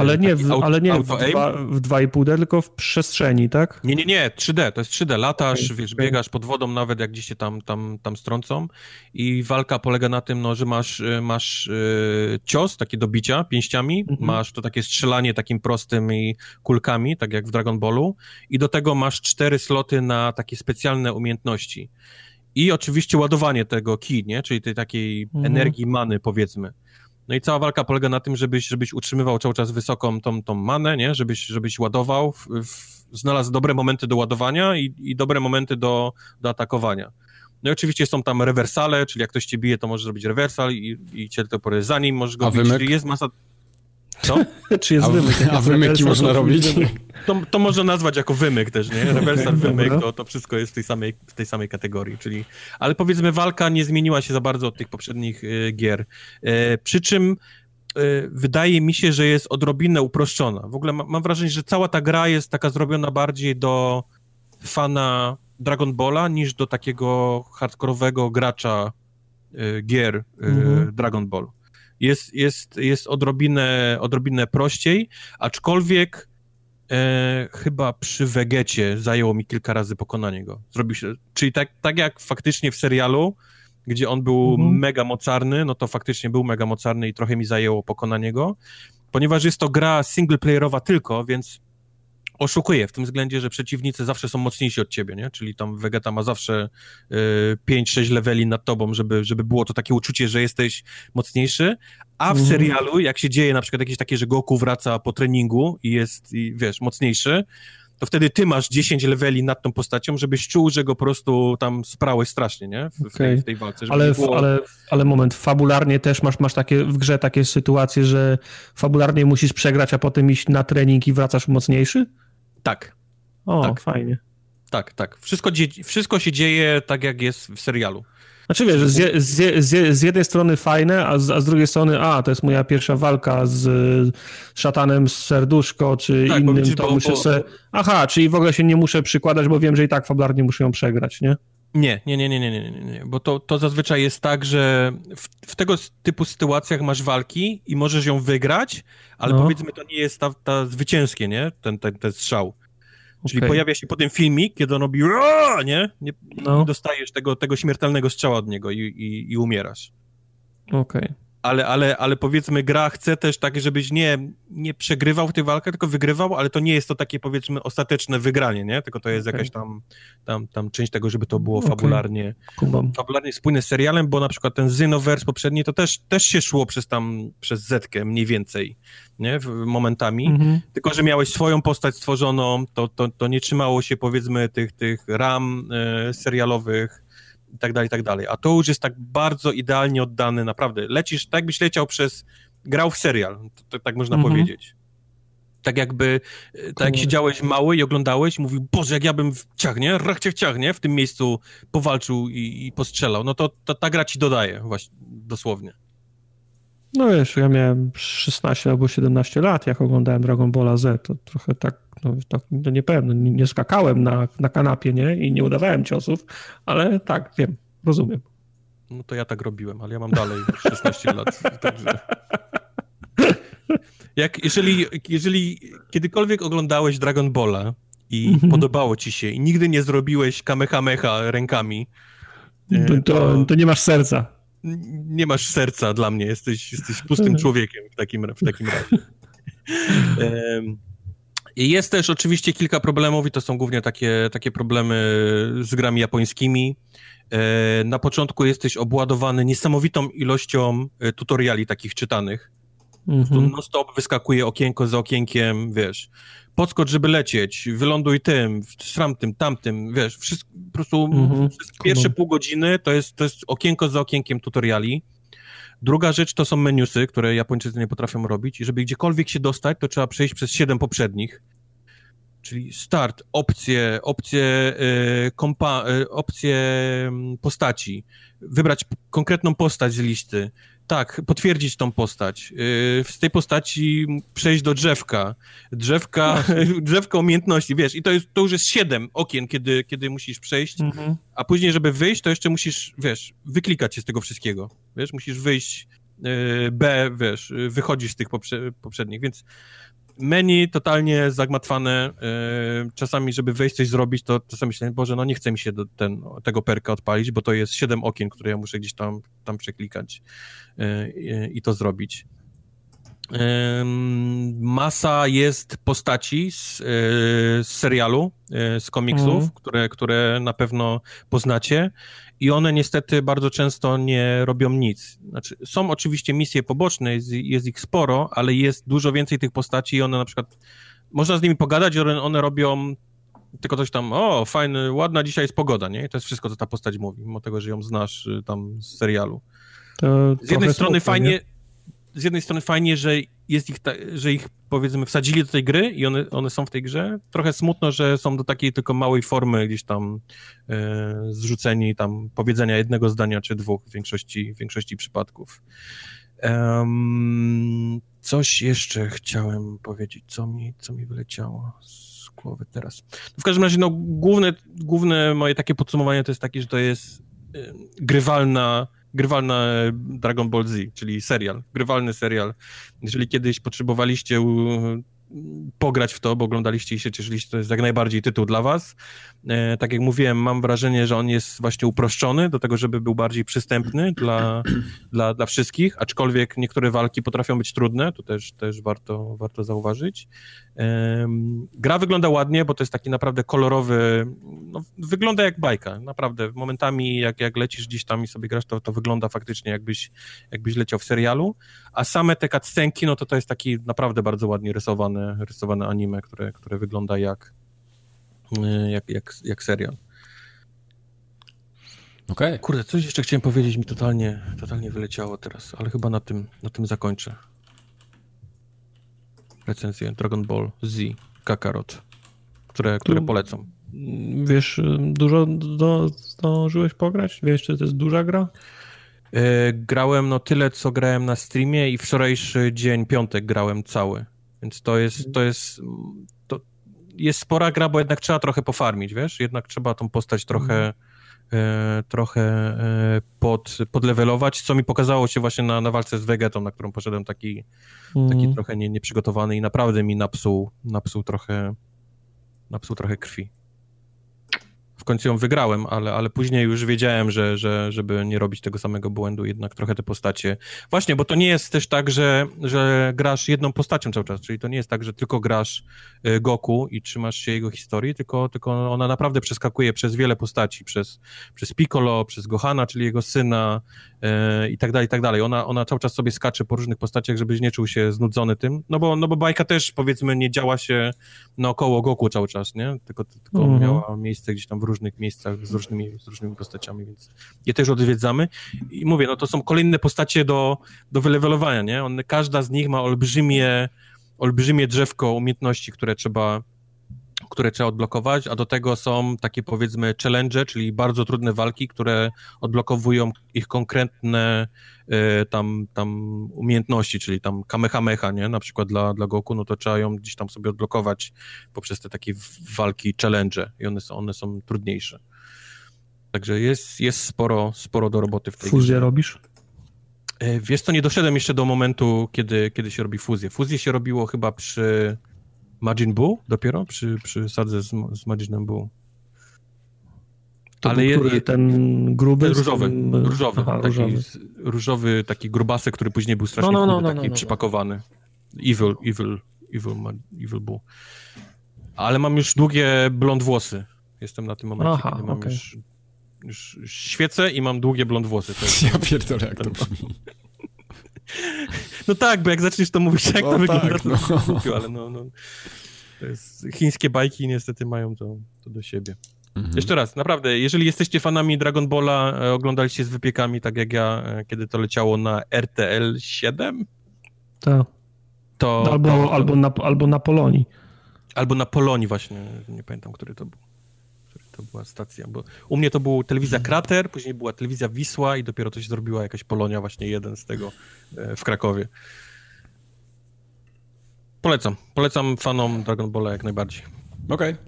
Ale nie, w, auto, ale nie w, dwa, w dwa i pół D, tylko w przestrzeni, tak? Nie, nie, nie, trzy D, to jest trzy D, latasz, okay, wiesz, okay. biegasz pod wodą nawet, jak gdzieś się tam, tam, tam strącą i walka polega na tym, no, że masz, masz e, cios, takie do bicia pięściami, mm-hmm. masz to takie strzelanie takim prostym i kulkami, tak jak w Dragon Ballu i do tego masz cztery sloty na takie specjalne umiejętności i oczywiście ładowanie tego ki, nie? Czyli tej takiej mm-hmm. energii many, powiedzmy. No i cała walka polega na tym, żebyś, żebyś utrzymywał cały czas wysoką tą, tą manę, nie? Żebyś, żebyś ładował, w, w, znalazł dobre momenty do ładowania i, i dobre momenty do, do atakowania. No i oczywiście są tam rewersale, czyli jak ktoś cię bije, to możesz zrobić rewersal i, i cię do pory za nim możesz go bić. Jest masa... Co? Czy jest a, wymyk? A wymyki można to, robić? To, to można nazwać jako wymyk też, nie? Reversal, wymyk, to, to wszystko jest w tej samej, w tej samej kategorii, czyli... Ale powiedzmy, walka nie zmieniła się za bardzo od tych poprzednich y, gier. Y, przy czym y, wydaje mi się, że jest odrobinę uproszczona. W ogóle ma, mam wrażenie, że cała ta gra jest taka zrobiona bardziej do fana Dragon Balla niż do takiego hardkorowego gracza y, gier y, mhm. Dragon Ball. Jest, jest, jest odrobinę, odrobinę prościej, aczkolwiek e, chyba przy Wegecie zajęło mi kilka razy pokonanie go. Zrobił się, czyli tak, tak jak faktycznie w serialu, gdzie on był mhm. mega mocarny, no to faktycznie był mega mocarny i trochę mi zajęło pokonanie go, ponieważ jest to gra singleplayerowa tylko, więc oszukuje w tym względzie, że przeciwnicy zawsze są mocniejsi od ciebie, nie? Czyli tam Vegeta ma zawsze y, pięć sześć leveli nad tobą, żeby, żeby było to takie uczucie, że jesteś mocniejszy, a w mm. serialu, jak się dzieje na przykład jakieś takie, że Goku wraca po treningu i jest, i, wiesz, mocniejszy, to wtedy ty masz dziesięć leveli nad tą postacią, żebyś czuł, że go po prostu tam sprałeś strasznie, nie? W, okay. w, tej, w tej walce. Ale, było... ale, ale moment, fabularnie też masz, masz takie w grze takie sytuacje, że fabularnie musisz przegrać, a potem iść na trening i wracasz mocniejszy? Tak. O, tak. Fajnie. Tak, tak. Wszystko, dzie- wszystko się dzieje tak, jak jest w serialu. Znaczy wiesz, z, je- z, je- z, je- z jednej strony fajne, a z, a z drugiej strony, a to jest moja pierwsza walka z szatanem z serduszko, czy tak, innym, bo widzisz, to bo, muszę bo... se... Aha, czyli w ogóle się nie muszę przykładać, bo wiem, że i tak fabularnie muszę ją przegrać, nie? Nie, nie, nie, nie, nie, nie, nie, bo to, to zazwyczaj jest tak, że w, w tego typu sytuacjach masz walki i możesz ją wygrać, ale no. powiedzmy to nie jest ta, ta zwycięskie, nie? Ten, ten, ten strzał. Czyli okay. pojawia się potem filmik, kiedy on robi Ro! nie? nie no. I dostajesz tego, tego śmiertelnego strzała od niego i, i, i umierasz. Okej. Okay. Ale, ale, ale powiedzmy gra chce też tak, żebyś nie, nie przegrywał w tej walce, tylko wygrywał, ale to nie jest to takie powiedzmy ostateczne wygranie, nie? Tylko to jest okay. jakaś tam, tam, tam część tego, żeby to było okay. fabularnie, fabularnie spójne z serialem, bo na przykład ten Xenoverse poprzedni to też, też się szło przez tam, przez Zetkę mniej więcej, nie? Momentami, mm-hmm. tylko że miałeś swoją postać stworzoną, to, to, to nie trzymało się powiedzmy tych, tych ram y, serialowych, i tak dalej, i tak dalej. A to już jest tak bardzo idealnie oddany, naprawdę. Lecisz, tak jakbyś leciał przez... Grał w serial, to, to, tak można mhm. powiedzieć. Tak jakby... Tak Kurde. jak siedziałeś mały i oglądałeś i mówił, Boże, jak ja bym w ciachnie, rach ciach ciachnie, w tym miejscu powalczył i, i postrzelał. No to, to ta gra ci dodaje właśnie, dosłownie. No wiesz, ja miałem szesnaście albo siedemnaście lat, jak oglądałem Dragon Ball Z, to trochę tak... No, to, to nie powiem, nie, nie skakałem na, na kanapie, nie? I nie udawałem ciosów, ale tak, wiem, rozumiem. No to ja tak robiłem, ale ja mam dalej szesnaście lat, także... Jak, jeżeli, jeżeli kiedykolwiek oglądałeś Dragon Balla i mm-hmm. podobało ci się i nigdy nie zrobiłeś kamehameha rękami... To, to, to nie masz serca. Nie masz serca dla mnie, jesteś, jesteś pustym człowiekiem w takim, w takim razie. I jest też oczywiście kilka problemów i to są głównie takie, takie problemy z grami japońskimi. Na początku jesteś obładowany niesamowitą ilością tutoriali takich czytanych. Mm-hmm. Non stop wyskakuje okienko za okienkiem, wiesz, podskocz, żeby lecieć, wyląduj tym, sram tym, tamtym, wiesz, wszystko, po prostu mm-hmm. pierwsze pół godziny to jest, to jest okienko za okienkiem tutoriali. Druga rzecz to są menusy, które Japończycy nie potrafią robić i żeby gdziekolwiek się dostać, to trzeba przejść przez siedem poprzednich, czyli start, opcje, opcje, y, kompa, y, opcje postaci, wybrać p- konkretną postać z listy, tak, potwierdzić tą postać, y, z tej postaci przejść do drzewka, drzewka, drzewka umiejętności, wiesz, i to, jest, to już jest siedem okien, kiedy, kiedy musisz przejść, mhm. a później, żeby wyjść, to jeszcze musisz, wiesz, wyklikać się z tego wszystkiego, wiesz, musisz wyjść, y, B, wiesz, wychodzisz z tych poprze- poprzednich, więc... Menu totalnie zagmatwane, yy, czasami żeby wejść coś zrobić, to czasami myślę, Boże, no nie chce mi się do ten, tego perka odpalić, bo to jest siedem okien, które ja muszę gdzieś tam, tam przeklikać yy, yy, i to zrobić. Yy, masa jest postaci z, yy, z serialu, yy, z komiksów, mhm. które, które na pewno poznacie i one niestety bardzo często nie robią nic. Znaczy, są oczywiście misje poboczne, jest, jest ich sporo, ale jest dużo więcej tych postaci i one na przykład, można z nimi pogadać, one, one robią tylko coś tam, o, fajny, ładna dzisiaj jest pogoda, nie? I to jest wszystko, co ta postać mówi, mimo tego, że ją znasz tam z serialu. To z jednej strony smutno, fajnie... Nie? Z jednej strony fajnie, że jest ich, ta, że ich powiedzmy wsadzili do tej gry i one, one są w tej grze. Trochę smutno, że są do takiej tylko małej formy gdzieś tam e, zrzuceni tam powiedzenia jednego zdania czy dwóch w większości, w większości przypadków. Um, coś jeszcze chciałem powiedzieć, co mi, co mi wyleciało z głowy teraz. W każdym razie no, główne, główne moje takie podsumowanie to jest takie, że to jest e, grywalna grywalna Dragon Ball Z, czyli serial, grywalny serial. Jeżeli kiedyś potrzebowaliście pograć w to, bo oglądaliście i się cieszyliście, to jest jak najbardziej tytuł dla was. E, tak jak mówiłem, mam wrażenie, że on jest właśnie uproszczony do tego, żeby był bardziej przystępny dla, dla, dla wszystkich, aczkolwiek niektóre walki potrafią być trudne, to też, też warto, warto zauważyć. E, gra wygląda ładnie, bo to jest taki naprawdę kolorowy, no, wygląda jak bajka, naprawdę. Momentami jak, jak lecisz gdzieś tam i sobie grasz, to, to wygląda faktycznie jakbyś, jakbyś leciał w serialu, a same te cutscenki, no to to jest taki naprawdę bardzo ładnie rysowany rysowane anime, które, które wygląda jak, jak, jak, jak serial. Okay. Kurde, coś jeszcze chciałem powiedzieć, mi totalnie, totalnie wyleciało teraz, ale chyba na tym, na tym zakończę. Recenzję Dragon Ball Z Kakarot, które, które polecam. Wiesz, dużo do, zdążyłeś pograć? Wiesz, czy to jest duża gra? Yy, grałem no tyle, co grałem na streamie i wczorajszy dzień, piątek grałem cały. Więc to jest, to jest, to jest spora gra, bo jednak trzeba trochę pofarmić, wiesz, jednak trzeba tą postać trochę, e, trochę e, pod, podlewelować, co mi pokazało się właśnie na, na walce z Vegetą, na którą poszedłem taki, mm. taki trochę nie, nieprzygotowany i naprawdę mi napsuł, napsuł trochę, napsuł trochę krwi. W końcu ją wygrałem, ale, ale później już wiedziałem, że, że żeby nie robić tego samego błędu, jednak trochę te postacie... Właśnie, bo to nie jest też tak, że, że grasz jedną postacią cały czas, czyli to nie jest tak, że tylko grasz Goku i trzymasz się jego historii, tylko, tylko ona naprawdę przeskakuje przez wiele postaci, przez, przez Piccolo, przez Gohana, czyli jego syna e, i tak dalej, i tak dalej. Ona, ona cały czas sobie skacze po różnych postaciach, żebyś nie czuł się znudzony tym, no bo, no bo bajka też powiedzmy nie działa się naokoło Goku cały czas, nie? Tylko, tylko mm-hmm. miała miejsce gdzieś tam w różnych miejscach z różnymi, z różnymi postaciami, więc je też odwiedzamy. I mówię, no to są kolejne postacie do, do wylewelowania, nie? One, każda z nich ma olbrzymie, olbrzymie drzewko umiejętności, które trzeba, które trzeba odblokować, a do tego są takie powiedzmy challenge, czyli bardzo trudne walki, które odblokowują ich konkretne y, tam, tam umiejętności, czyli tam kamehameha, nie? Na przykład dla, dla Goku, no to trzeba ją gdzieś tam sobie odblokować poprzez te takie walki challenge i one są, one są trudniejsze. Także jest, jest sporo, sporo do roboty w tej grze. Fuzję robisz? Y, wiesz co, nie doszedłem jeszcze do momentu, kiedy, kiedy się robi fuzję. Fuzję się robiło chyba przy... Majin Buu dopiero? Przy, przy sadze z, z Majinem Buu. To ale był, który, ten gruby? Ten różowy, ten... różowy, Aha, taki, różowy. Różowy, taki grubasek, który później był strasznie no, no, chudy, no, no, taki no, no, przypakowany. Evil, evil, evil, evil Buu. Ale mam już długie blond włosy. Jestem na tym momencie, Aha, kiedy mam okay. już, już, już świecę i mam długie blond włosy. To jest ja pierdolę, jak to brzmi. No tak, bo jak zaczniesz to mówić, jak no to wygląda, tak, no. to mówił, ale no, no to jest, chińskie bajki niestety mają to, to do siebie. Mhm. Jeszcze raz, naprawdę, jeżeli jesteście fanami Dragon Balla, oglądaliście z wypiekami, tak jak ja, kiedy to leciało na R T L siedem? Tak. To, no, albo, to, albo, na, albo na Polonii. Albo na Polonii właśnie, nie pamiętam, który to był. To była stacja, bo u mnie to był telewizja Krater, później była telewizja Wisła i dopiero to się zrobiła jakaś Polonia, właśnie jeden z tego w Krakowie. Polecam. Polecam fanom Dragon Balla jak najbardziej. Okej. Okay.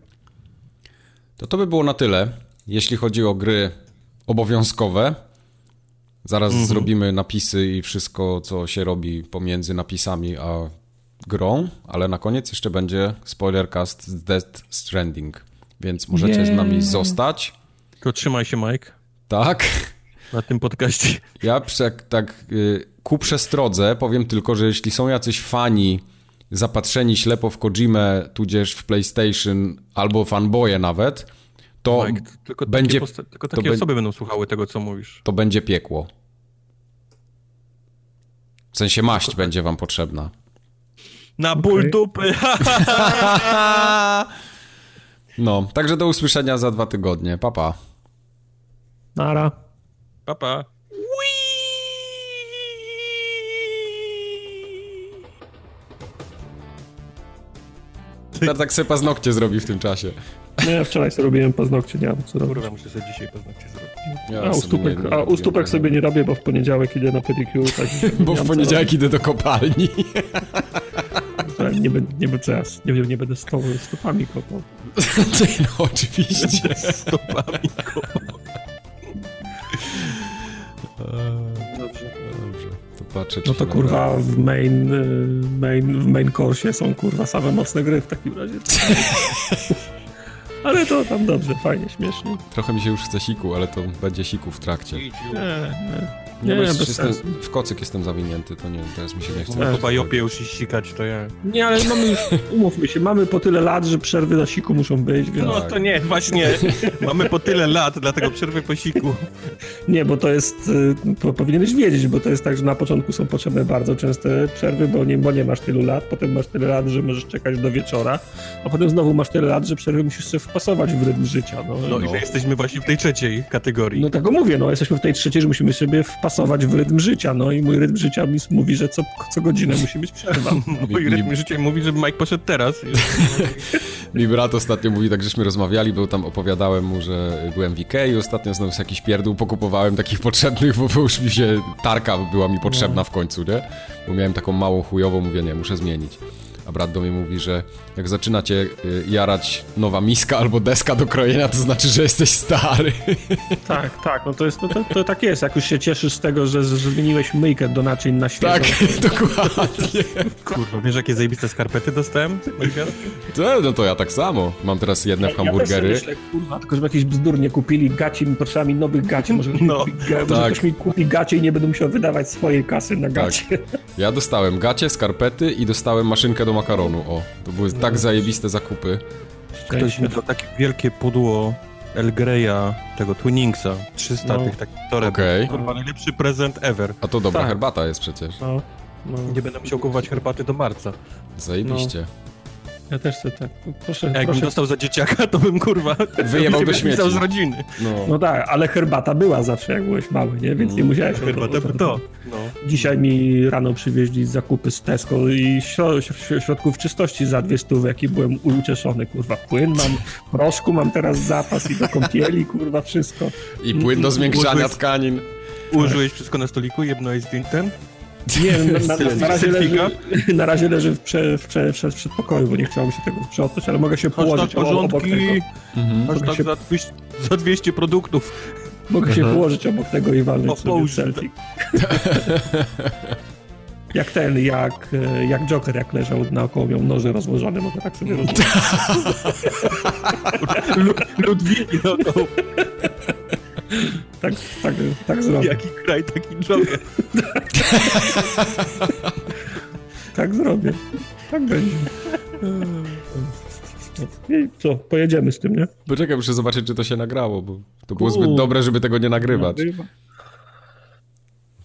To to by było na tyle, jeśli chodzi o gry obowiązkowe. Zaraz mm-hmm. zrobimy napisy i wszystko, co się robi pomiędzy napisami a grą, ale na koniec jeszcze będzie spoilercast z Death Stranding. Więc możecie yeah. z nami zostać. To trzymaj się, Mike. Tak. Na tym podcaście. Ja tak, tak ku przestrodze powiem tylko, że jeśli są jacyś fani zapatrzeni ślepo w Kojimę, tudzież w PlayStation, albo fanboje nawet, to Mike, tylko będzie... Takie posta- tylko takie to osoby be- będą słuchały tego, co mówisz. To będzie piekło. W sensie maść tylko będzie wam potrzebna. Na okay. ból dupy. No, także do usłyszenia za dwa tygodnie. Pa, pa. Nara. Pa, pa. Tartak sobie paznokcie zrobi w tym czasie. No ja wczoraj sobie robiłem paznokcie, nie mam co robić. Dobra, muszę sobie dzisiaj paznokcie zrobić. Ja a u stópek, nie, nie a u stópek nie sobie nie robię, bo w poniedziałek idę na pedicure. Tak, bo w poniedziałek idę do kopalni. Nie, be, nie, be teraz, nie, nie będę stopami, stopami kopał. No oczywiście. Stopami kopał. Dobrze, dobrze. To patrzę, no to kurwa w main, main, w main course są kurwa same mocne gry w takim razie. Ale to tam dobrze, fajnie, śmiesznie. Trochę mi się już chce siku, ale to będzie siku w trakcie. Nie, nie. Nie, nie, bez jestem, w kocyk jestem zawinięty, to nie, teraz mi się nie chce. No po bajopie już iść sikać, to ja... Nie, ale mamy już, umówmy się, mamy po tyle lat, że przerwy na siku muszą być, więc... No to nie, właśnie, mamy po tyle lat, dlatego przerwy po siku. Nie, bo to jest, to powinieneś wiedzieć, bo to jest tak, że na początku są potrzebne bardzo częste przerwy, bo nie, bo nie masz tylu lat, potem masz tyle lat, że możesz czekać do wieczora, a potem znowu masz tyle lat, że przerwy musisz sobie wpasować w rytm życia. No, no, no. I że jesteśmy właśnie w tej trzeciej kategorii. No tego mówię, no jesteśmy w tej trzeciej, że musimy sobie wpasować pasować w rytm życia, no i mój rytm życia mi mówi, że co, co godzinę musi być przerwa. Mój rytm życia mówi, że Mike poszedł teraz. Mi brat ostatnio mówi, tak żeśmy rozmawiali, bo tam opowiadałem mu, że byłem w Ikei, ostatnio znowu z jakiś pierdół pokupowałem takich potrzebnych, bo już mi się tarka była mi potrzebna w końcu, nie? Bo miałem taką małą chujową, mówię, nie, muszę zmienić. A brat do mnie mówi, że jak zaczynacie jarać nowa miska albo deska do krojenia, to znaczy, że jesteś stary. Tak, tak, no to, jest, no to, to tak jest. Jak już się cieszysz z tego, że zmieniłeś myjkę do naczyń na świeżo. Tak, dokładnie. Kurwa, wiesz jakie zajebiste skarpety dostałem? To, no to ja tak samo. Mam teraz jedne w hamburgery. Ja myślę, kurwa, tylko żeby jakieś bzdurnie kupili gaci, potrzebami nowych gaci. Może, no, kupi, ga, tak. Może ktoś mi kupi gacie i nie będę musiał wydawać swojej kasy na gacie. Tak. Ja dostałem gacie, skarpety i dostałem maszynkę do makaronu, o. To były tak zajebiste zakupy. Ktoś mi dał takie wielkie pudło El Greya, tego Twiningsa, trzysta no. tych takich toreb. Okay. Kurwa, najlepszy prezent ever. A to dobra tak. herbata jest przecież. No. No. Nie będę musiał kupować herbaty do marca. Zajebiście. No. Ja też chcę tak. Proszę, jak proszę. Bym dostał za dzieciaka, to bym kurwa wyjebał do śmieci. Z rodziny. No. no tak, ale herbata była zawsze, jak byłeś mały, nie? Więc nie musiałeś. No, herbata to. to. No. Dzisiaj mi rano przywieźli zakupy z Tesco i środków czystości za dwie stówy, jaki byłem ucieszony, kurwa. Płyn mam, proszku mam teraz zapas i do kąpieli, kurwa, wszystko. I płyn do zmiękczania tkanin. Ułożyłeś wszystko na stoliku, jedno z ten? Nie, na, na, na, razie leży, na razie leży w, prze, w, prze, w przedpokoju, bo nie chciałem się tego sprzątać, ale mogę się położyć tak obok tego. Mhm. Mogę tak się... Za, dwieście, za dwieście produktów. Mogę mhm. się położyć obok tego i walnąć o, sobie selfie. Jak ten, jak, jak Joker, jak leżał naokoło, miał noże rozłożone, mogę tak sobie rozłożyć. Ludwigi naokoło. Tak, tak, tak zrobię. Jaki kraj, taki Joker. Tak zrobię. Tak będzie. I co, pojedziemy z tym, nie? Poczekaj, muszę zobaczyć, czy to się nagrało, bo to było U, zbyt dobre, żeby tego nie nagrywać. Nagrywa.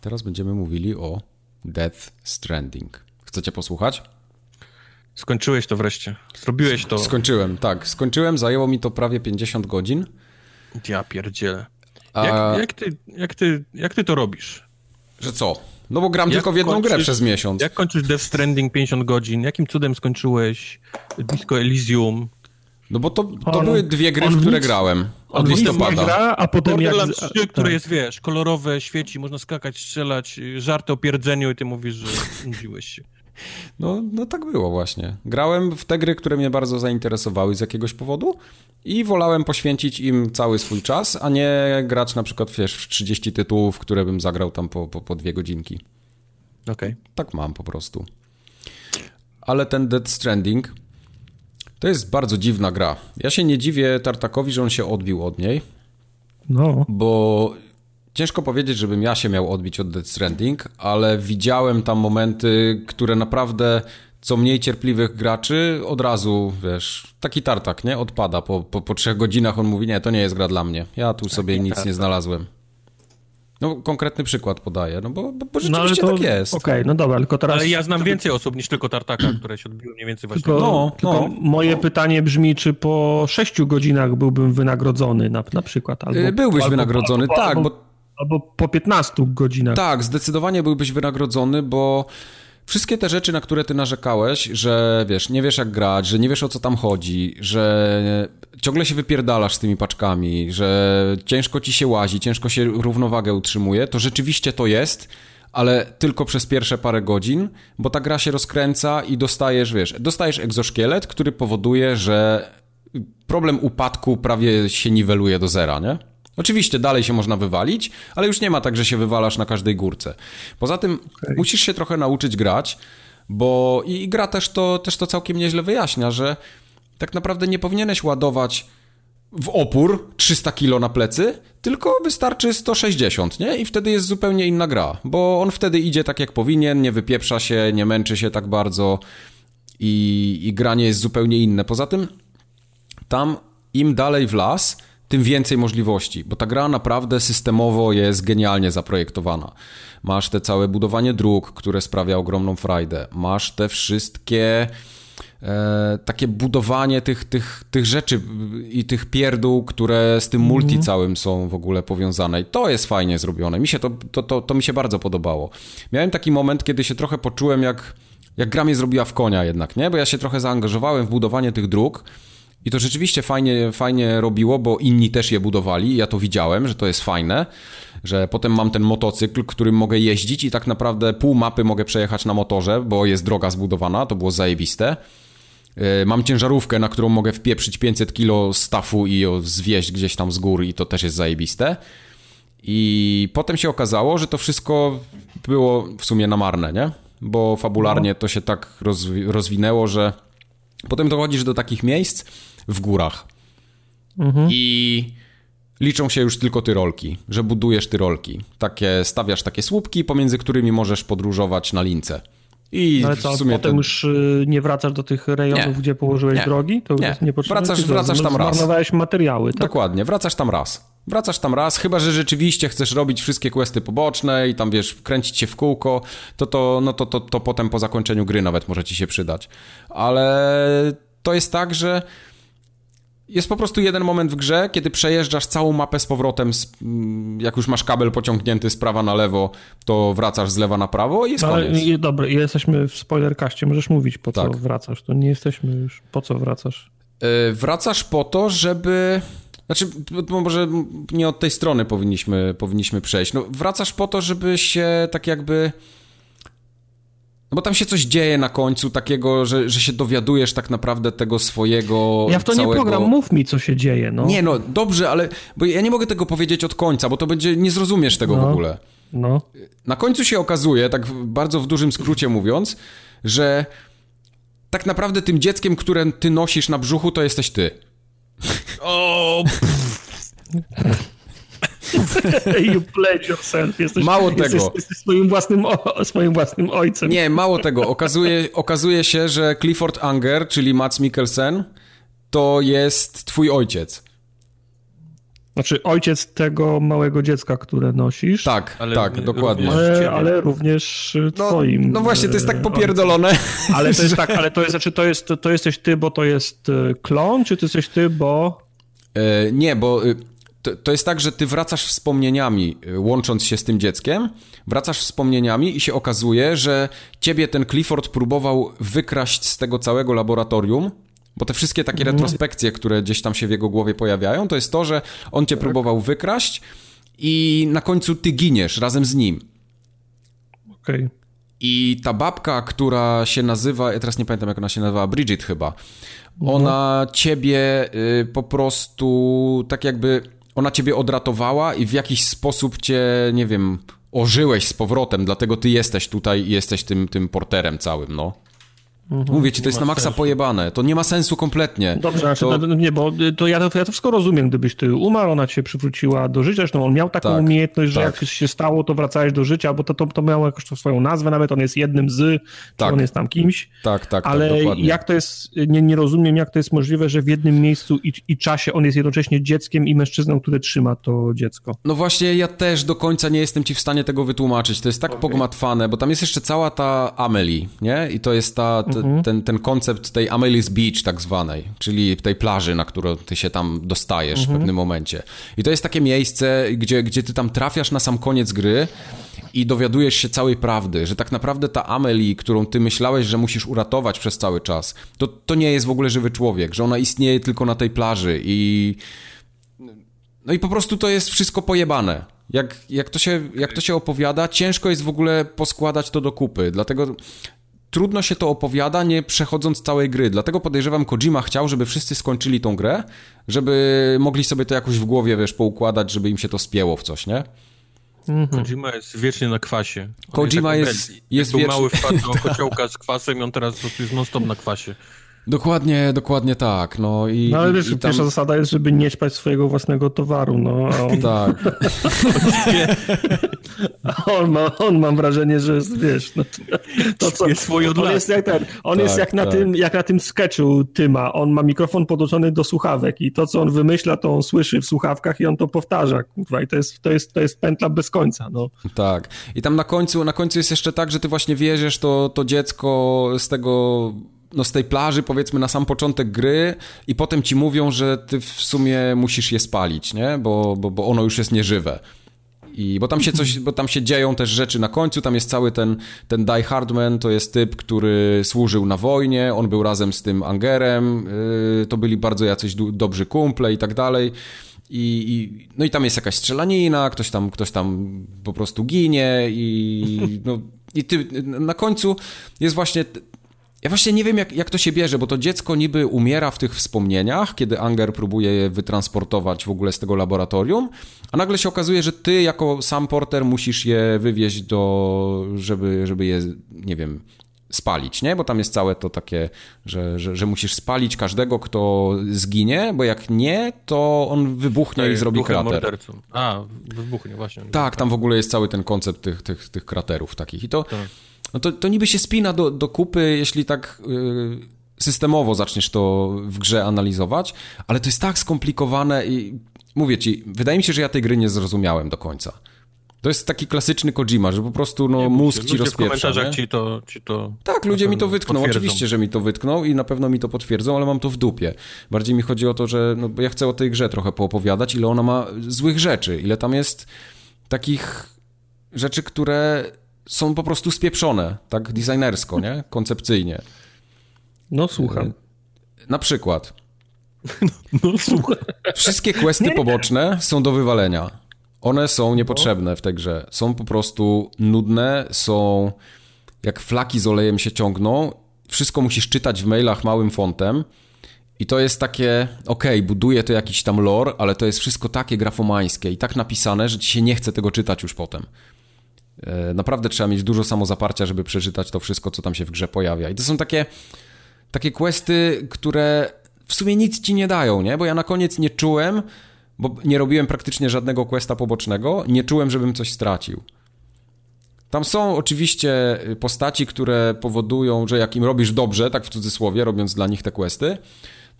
Teraz będziemy mówili o Death Stranding. Chcecie posłuchać? Skończyłeś to wreszcie. Zrobiłeś to. Skończyłem, tak. Skończyłem, zajęło mi to prawie pięćdziesiąt godzin. Ja pierdzielę. A... Jak, jak, ty, jak, ty, jak ty to robisz? Że co? No bo gram jak tylko w jedną kończysz, grę przez miesiąc. Jak kończysz Death Stranding pięćdziesiąt godzin? Jakim cudem skończyłeś Disco Elysium? No bo to, to on, były dwie gry, w które nic, grałem. Od listopada. Gra, a potem Borderlands jak... trzy, tak. które jest, wiesz, kolorowe, świeci, można skakać, strzelać, żarty o pierdzeniu i ty mówisz, że nudziłeś się. No, no tak było właśnie. Grałem w te gry, które mnie bardzo zainteresowały z jakiegoś powodu i wolałem poświęcić im cały swój czas, a nie grać na przykład wiesz, w trzydzieści tytułów, które bym zagrał tam po, po, po dwie godzinki. Okej. Okay. Tak mam po prostu. Ale ten Death Stranding to jest bardzo dziwna gra. Ja się nie dziwię Tartakowi, że on się odbił od niej. No. Bo... Ciężko powiedzieć, żebym ja się miał odbić od Death Stranding, ale widziałem tam momenty, które naprawdę co mniej cierpliwych graczy od razu, wiesz, taki Tartak, nie? Odpada. Po, po, po trzech godzinach on mówi, nie, to nie jest gra dla mnie. Ja tu sobie taki nic tartak. nie znalazłem. No, konkretny przykład podaję, no bo, bo rzeczywiście no, to, tak jest. Okej, okay, no dobra, tylko teraz... Ale ja znam więcej osób niż tylko Tartaka, które się odbiły mniej więcej właśnie... Tylko, no, tylko no, moje no. pytanie brzmi, czy po sześciu godzinach byłbym wynagrodzony na, na przykład? Albo, Byłbyś albo, wynagrodzony, albo, tak, albo... bo... Albo po piętnastu godzinach. Tak, zdecydowanie byłbyś wynagrodzony, bo Wszystkie te rzeczy, na które ty narzekałeś, że wiesz, nie wiesz jak grać, że nie wiesz o co tam chodzi, że ciągle się wypierdalasz z tymi paczkami, że ciężko ci się łazi, ciężko się równowagę utrzymuje, to rzeczywiście to jest, ale tylko przez pierwsze parę godzin, bo ta gra się rozkręca i dostajesz, wiesz, dostajesz egzoszkielet, który powoduje, że problem upadku prawie się niweluje do zera, nie? Oczywiście dalej się można wywalić, ale już nie ma tak, że się wywalasz na każdej górce. Poza tym okay. musisz się trochę nauczyć grać, bo i gra też to, też to całkiem nieźle wyjaśnia, że tak naprawdę nie powinieneś ładować w opór trzysta kilo na plecy, tylko wystarczy sto sześćdziesiąt, nie? I wtedy jest zupełnie inna gra, bo on wtedy idzie tak jak powinien, nie wypieprza się, nie męczy się tak bardzo i, i granie jest zupełnie inne. Poza tym tam im dalej w las, tym więcej możliwości, bo ta gra naprawdę systemowo jest genialnie zaprojektowana. Masz te całe budowanie dróg, które sprawia ogromną frajdę. Masz te wszystkie e, takie budowanie tych, tych, tych rzeczy i tych pierdół, które z tym multi całym są w ogóle powiązane. I to jest fajnie zrobione. Mi się to, to, to, to mi się bardzo podobało. Miałem taki moment, kiedy się trochę poczułem, jak, jak gra mnie zrobiła w konia jednak, nie? Bo ja się trochę zaangażowałem w budowanie tych dróg. I to rzeczywiście fajnie, fajnie robiło, bo inni też je budowali. Ja to widziałem, że to jest fajne, że potem mam ten motocykl, którym mogę jeździć i tak naprawdę pół mapy mogę przejechać na motorze, bo jest droga zbudowana, to było zajebiste. Mam ciężarówkę, na którą mogę wpieprzyć pięćset kilo stafu i ją zwieść gdzieś tam z góry i to też jest zajebiste. I potem się okazało, że to wszystko było w sumie na marne, nie? Bo fabularnie to się tak rozwi- rozwinęło, że potem dochodzisz do takich miejsc w górach mhm. i liczą się już tylko tyrolki, że budujesz tyrolki. Takie, stawiasz takie słupki, pomiędzy którymi możesz podróżować na lince. I no ale co, w sumie potem ten... już nie wracasz do tych rejonów, nie. gdzie położyłeś nie. drogi? To nie. już nie wracasz, wracasz tam raz. Zmarnowałeś materiały, tak? Dokładnie, wracasz tam raz. Wracasz tam raz, chyba że rzeczywiście chcesz robić wszystkie questy poboczne i tam, wiesz, kręcić się w kółko, to to, no to, to, to potem po zakończeniu gry nawet może ci się przydać. Ale to jest tak, że jest po prostu jeden moment w grze, kiedy przejeżdżasz całą mapę z powrotem, jak już masz kabel pociągnięty z prawa na lewo, to wracasz z lewa na prawo i jest ale, koniec. Dobra, jesteśmy w spoilerkaście, możesz mówić po tak. co wracasz, to nie jesteśmy już, po co wracasz? Yy, wracasz po to, żeby... Znaczy, może nie od tej strony powinniśmy, powinniśmy przejść. No, wracasz po to, żeby się tak jakby... No bo tam się coś dzieje na końcu takiego, że, że się dowiadujesz tak naprawdę tego swojego... Ja w to całego... nie program, mów mi co się dzieje, no. Nie, no dobrze, ale bo ja nie mogę tego powiedzieć od końca, bo to będzie, nie zrozumiesz tego no, w ogóle. No. Na końcu się okazuje, tak bardzo w dużym skrócie mówiąc, że tak naprawdę tym dzieckiem, które ty nosisz na brzuchu, to jesteś ty. O, you played yourself. Jesteś, mało tego. Jesteś, jesteś swoim, własnym, o, swoim własnym ojcem. Nie, mało tego. Okazuje, okazuje się, że Clifford Unger, czyli Mads Mikkelsen, to jest twój ojciec. Znaczy ojciec tego małego dziecka, które nosisz. Tak, ale, tak, dokładnie. Ale, ale również no, twoim. No właśnie, to jest tak popierdolone. Ale to jest tak, ale to jest, znaczy to jest, to jesteś ty, bo to jest klon, czy ty jesteś ty, bo... E, nie, bo to, to jest tak, że ty wracasz wspomnieniami, łącząc się z tym dzieckiem, wracasz wspomnieniami i się okazuje, że ciebie ten Clifford próbował wykraść z tego całego laboratorium. Bo te wszystkie takie retrospekcje, które gdzieś tam się w jego głowie pojawiają, to jest to, że on cię tak. próbował wykraść i na końcu ty giniesz razem z nim. Okej. Okay. I ta babka, która się nazywa, ja teraz nie pamiętam jak ona się nazywała, Bridget chyba, ona no. ciebie y, po prostu tak jakby, ona ciebie odratowała i w jakiś sposób cię, nie wiem, ożyłeś z powrotem, dlatego ty jesteś tutaj i jesteś tym, tym porterem całym, no. Mhm, mówię ci, to jest na maksa sensu. Pojebane. To nie ma sensu kompletnie. Dobrze, znaczy, to... nie, bo to ja, to ja to wszystko rozumiem. Gdybyś ty umarł, ona cię przywróciła do życia. Zresztą on miał taką tak, umiejętność, tak. że jak się stało, to wracałeś do życia, bo to, to, to miało jakoś to swoją nazwę, nawet on jest jednym z, tak. on jest tam kimś. Tak, tak, ale tak, dokładnie. Jak to jest, nie, nie rozumiem, jak to jest możliwe, że w jednym miejscu i, i czasie on jest jednocześnie dzieckiem i mężczyzną, który trzyma to dziecko. No właśnie, ja też do końca nie jestem ci w stanie tego wytłumaczyć. To jest tak okay. pogmatwane, bo tam jest jeszcze cała ta Amelie, nie? I to jest ta mhm. ten, ten koncept tej Amelie's Beach tak zwanej, czyli tej plaży, na którą ty się tam dostajesz mhm. w pewnym momencie. I to jest takie miejsce, gdzie, gdzie ty tam trafiasz na sam koniec gry i dowiadujesz się całej prawdy, że tak naprawdę ta Amelie, którą ty myślałeś, że musisz uratować przez cały czas, to, to nie jest w ogóle żywy człowiek, że ona istnieje tylko na tej plaży i... No i po prostu to jest wszystko pojebane. Jak, jak, to się, jak to się opowiada, ciężko jest w ogóle poskładać to do kupy, dlatego trudno się to opowiada, nie przechodząc całej gry. Dlatego podejrzewam, Kojima chciał, żeby wszyscy skończyli tą grę, żeby mogli sobie to jakoś w głowie, wiesz, poukładać, żeby im się to spięło w coś, nie? Mhm. Kojima jest wiecznie na kwasie. On Kojima jest, jest, jest wiecznie... mały wpadł kociołka z kwasem i on teraz jest non stop na kwasie. Dokładnie, dokładnie tak. No, i, no ale wiesz, i tam... pierwsza zasada jest, żeby nie ćpać swojego własnego towaru. No, a on... Tak. a on, ma, on mam wrażenie, że jest, wiesz, no, to co... Jest swój od lat. On jest jak, ten, on tak, jest jak, na, tak. tym, jak na tym sketchu Tyma. On ma mikrofon podłączony do słuchawek i to, co on wymyśla, to on słyszy w słuchawkach i on to powtarza. Kurwa, i to jest, to jest, to jest pętla bez końca. No. Tak. I tam na końcu, na końcu jest jeszcze tak, że ty właśnie wierzysz to, to dziecko z tego... no z tej plaży, powiedzmy, na sam początek gry i potem ci mówią, że ty w sumie musisz je spalić, nie? Bo, bo, bo ono już jest nieżywe. I bo tam się coś, bo tam się dzieją też rzeczy na końcu, tam jest cały ten, ten Die Hardman, to jest typ, który służył na wojnie, on był razem z tym Angerem, yy, to byli bardzo jacyś do, dobrzy kumple i tak dalej. I, i, no i tam jest jakaś strzelanina, ktoś tam, ktoś tam po prostu ginie i no i ty, na końcu jest właśnie... Ja właśnie nie wiem, jak, jak to się bierze, bo to dziecko niby umiera w tych wspomnieniach, kiedy Anger próbuje je wytransportować w ogóle z tego laboratorium, a nagle się okazuje, że ty jako sam Porter musisz je wywieźć do... żeby, żeby je, nie wiem, spalić, nie? Bo tam jest całe to takie, że, że, że musisz spalić każdego, kto zginie, bo jak nie, to on wybuchnie i zrobi krater. Mordercą. A, wybuchnie, właśnie. Tak, tam w ogóle jest cały ten koncept tych, tych, tych kraterów takich i to... Tak. No to, to niby się spina do, do kupy, jeśli tak yy, systemowo zaczniesz to w grze analizować, ale to jest tak skomplikowane i mówię ci, wydaje mi się, że ja tej gry nie zrozumiałem do końca. To jest taki klasyczny Kojima, że po prostu no, nie, mózg ci rozpieprza. W komentarzach ci to, ci to... Tak, ludzie mi to wytkną, potwierdzą. Oczywiście, że mi to wytkną i na pewno mi to potwierdzą, ale mam to w dupie. Bardziej mi chodzi o to, że no, bo ja chcę o tej grze trochę poopowiadać, ile ona ma złych rzeczy, ile tam jest takich rzeczy, które... są po prostu spieprzone, tak designersko, nie? Koncepcyjnie. No słucham. Na przykład. No, no słucham. Wszystkie questy poboczne są do wywalenia. One są niepotrzebne w tej grze. Są po prostu nudne, są jak flaki z olejem się ciągną. Wszystko musisz czytać w mailach małym fontem. I to jest takie, okej, okay, buduje to jakiś tam lore, ale to jest wszystko takie grafomańskie i tak napisane, że ci się nie chce tego czytać już potem. Naprawdę trzeba mieć dużo samozaparcia, żeby przeczytać to wszystko, co tam się w grze pojawia. I to są takie, takie questy, które w sumie nic ci nie dają, nie? Bo ja na koniec nie czułem, bo nie robiłem praktycznie żadnego questa pobocznego, nie czułem, żebym coś stracił. Tam są oczywiście postaci, które powodują, że jak im robisz dobrze, tak w cudzysłowie, robiąc dla nich te questy,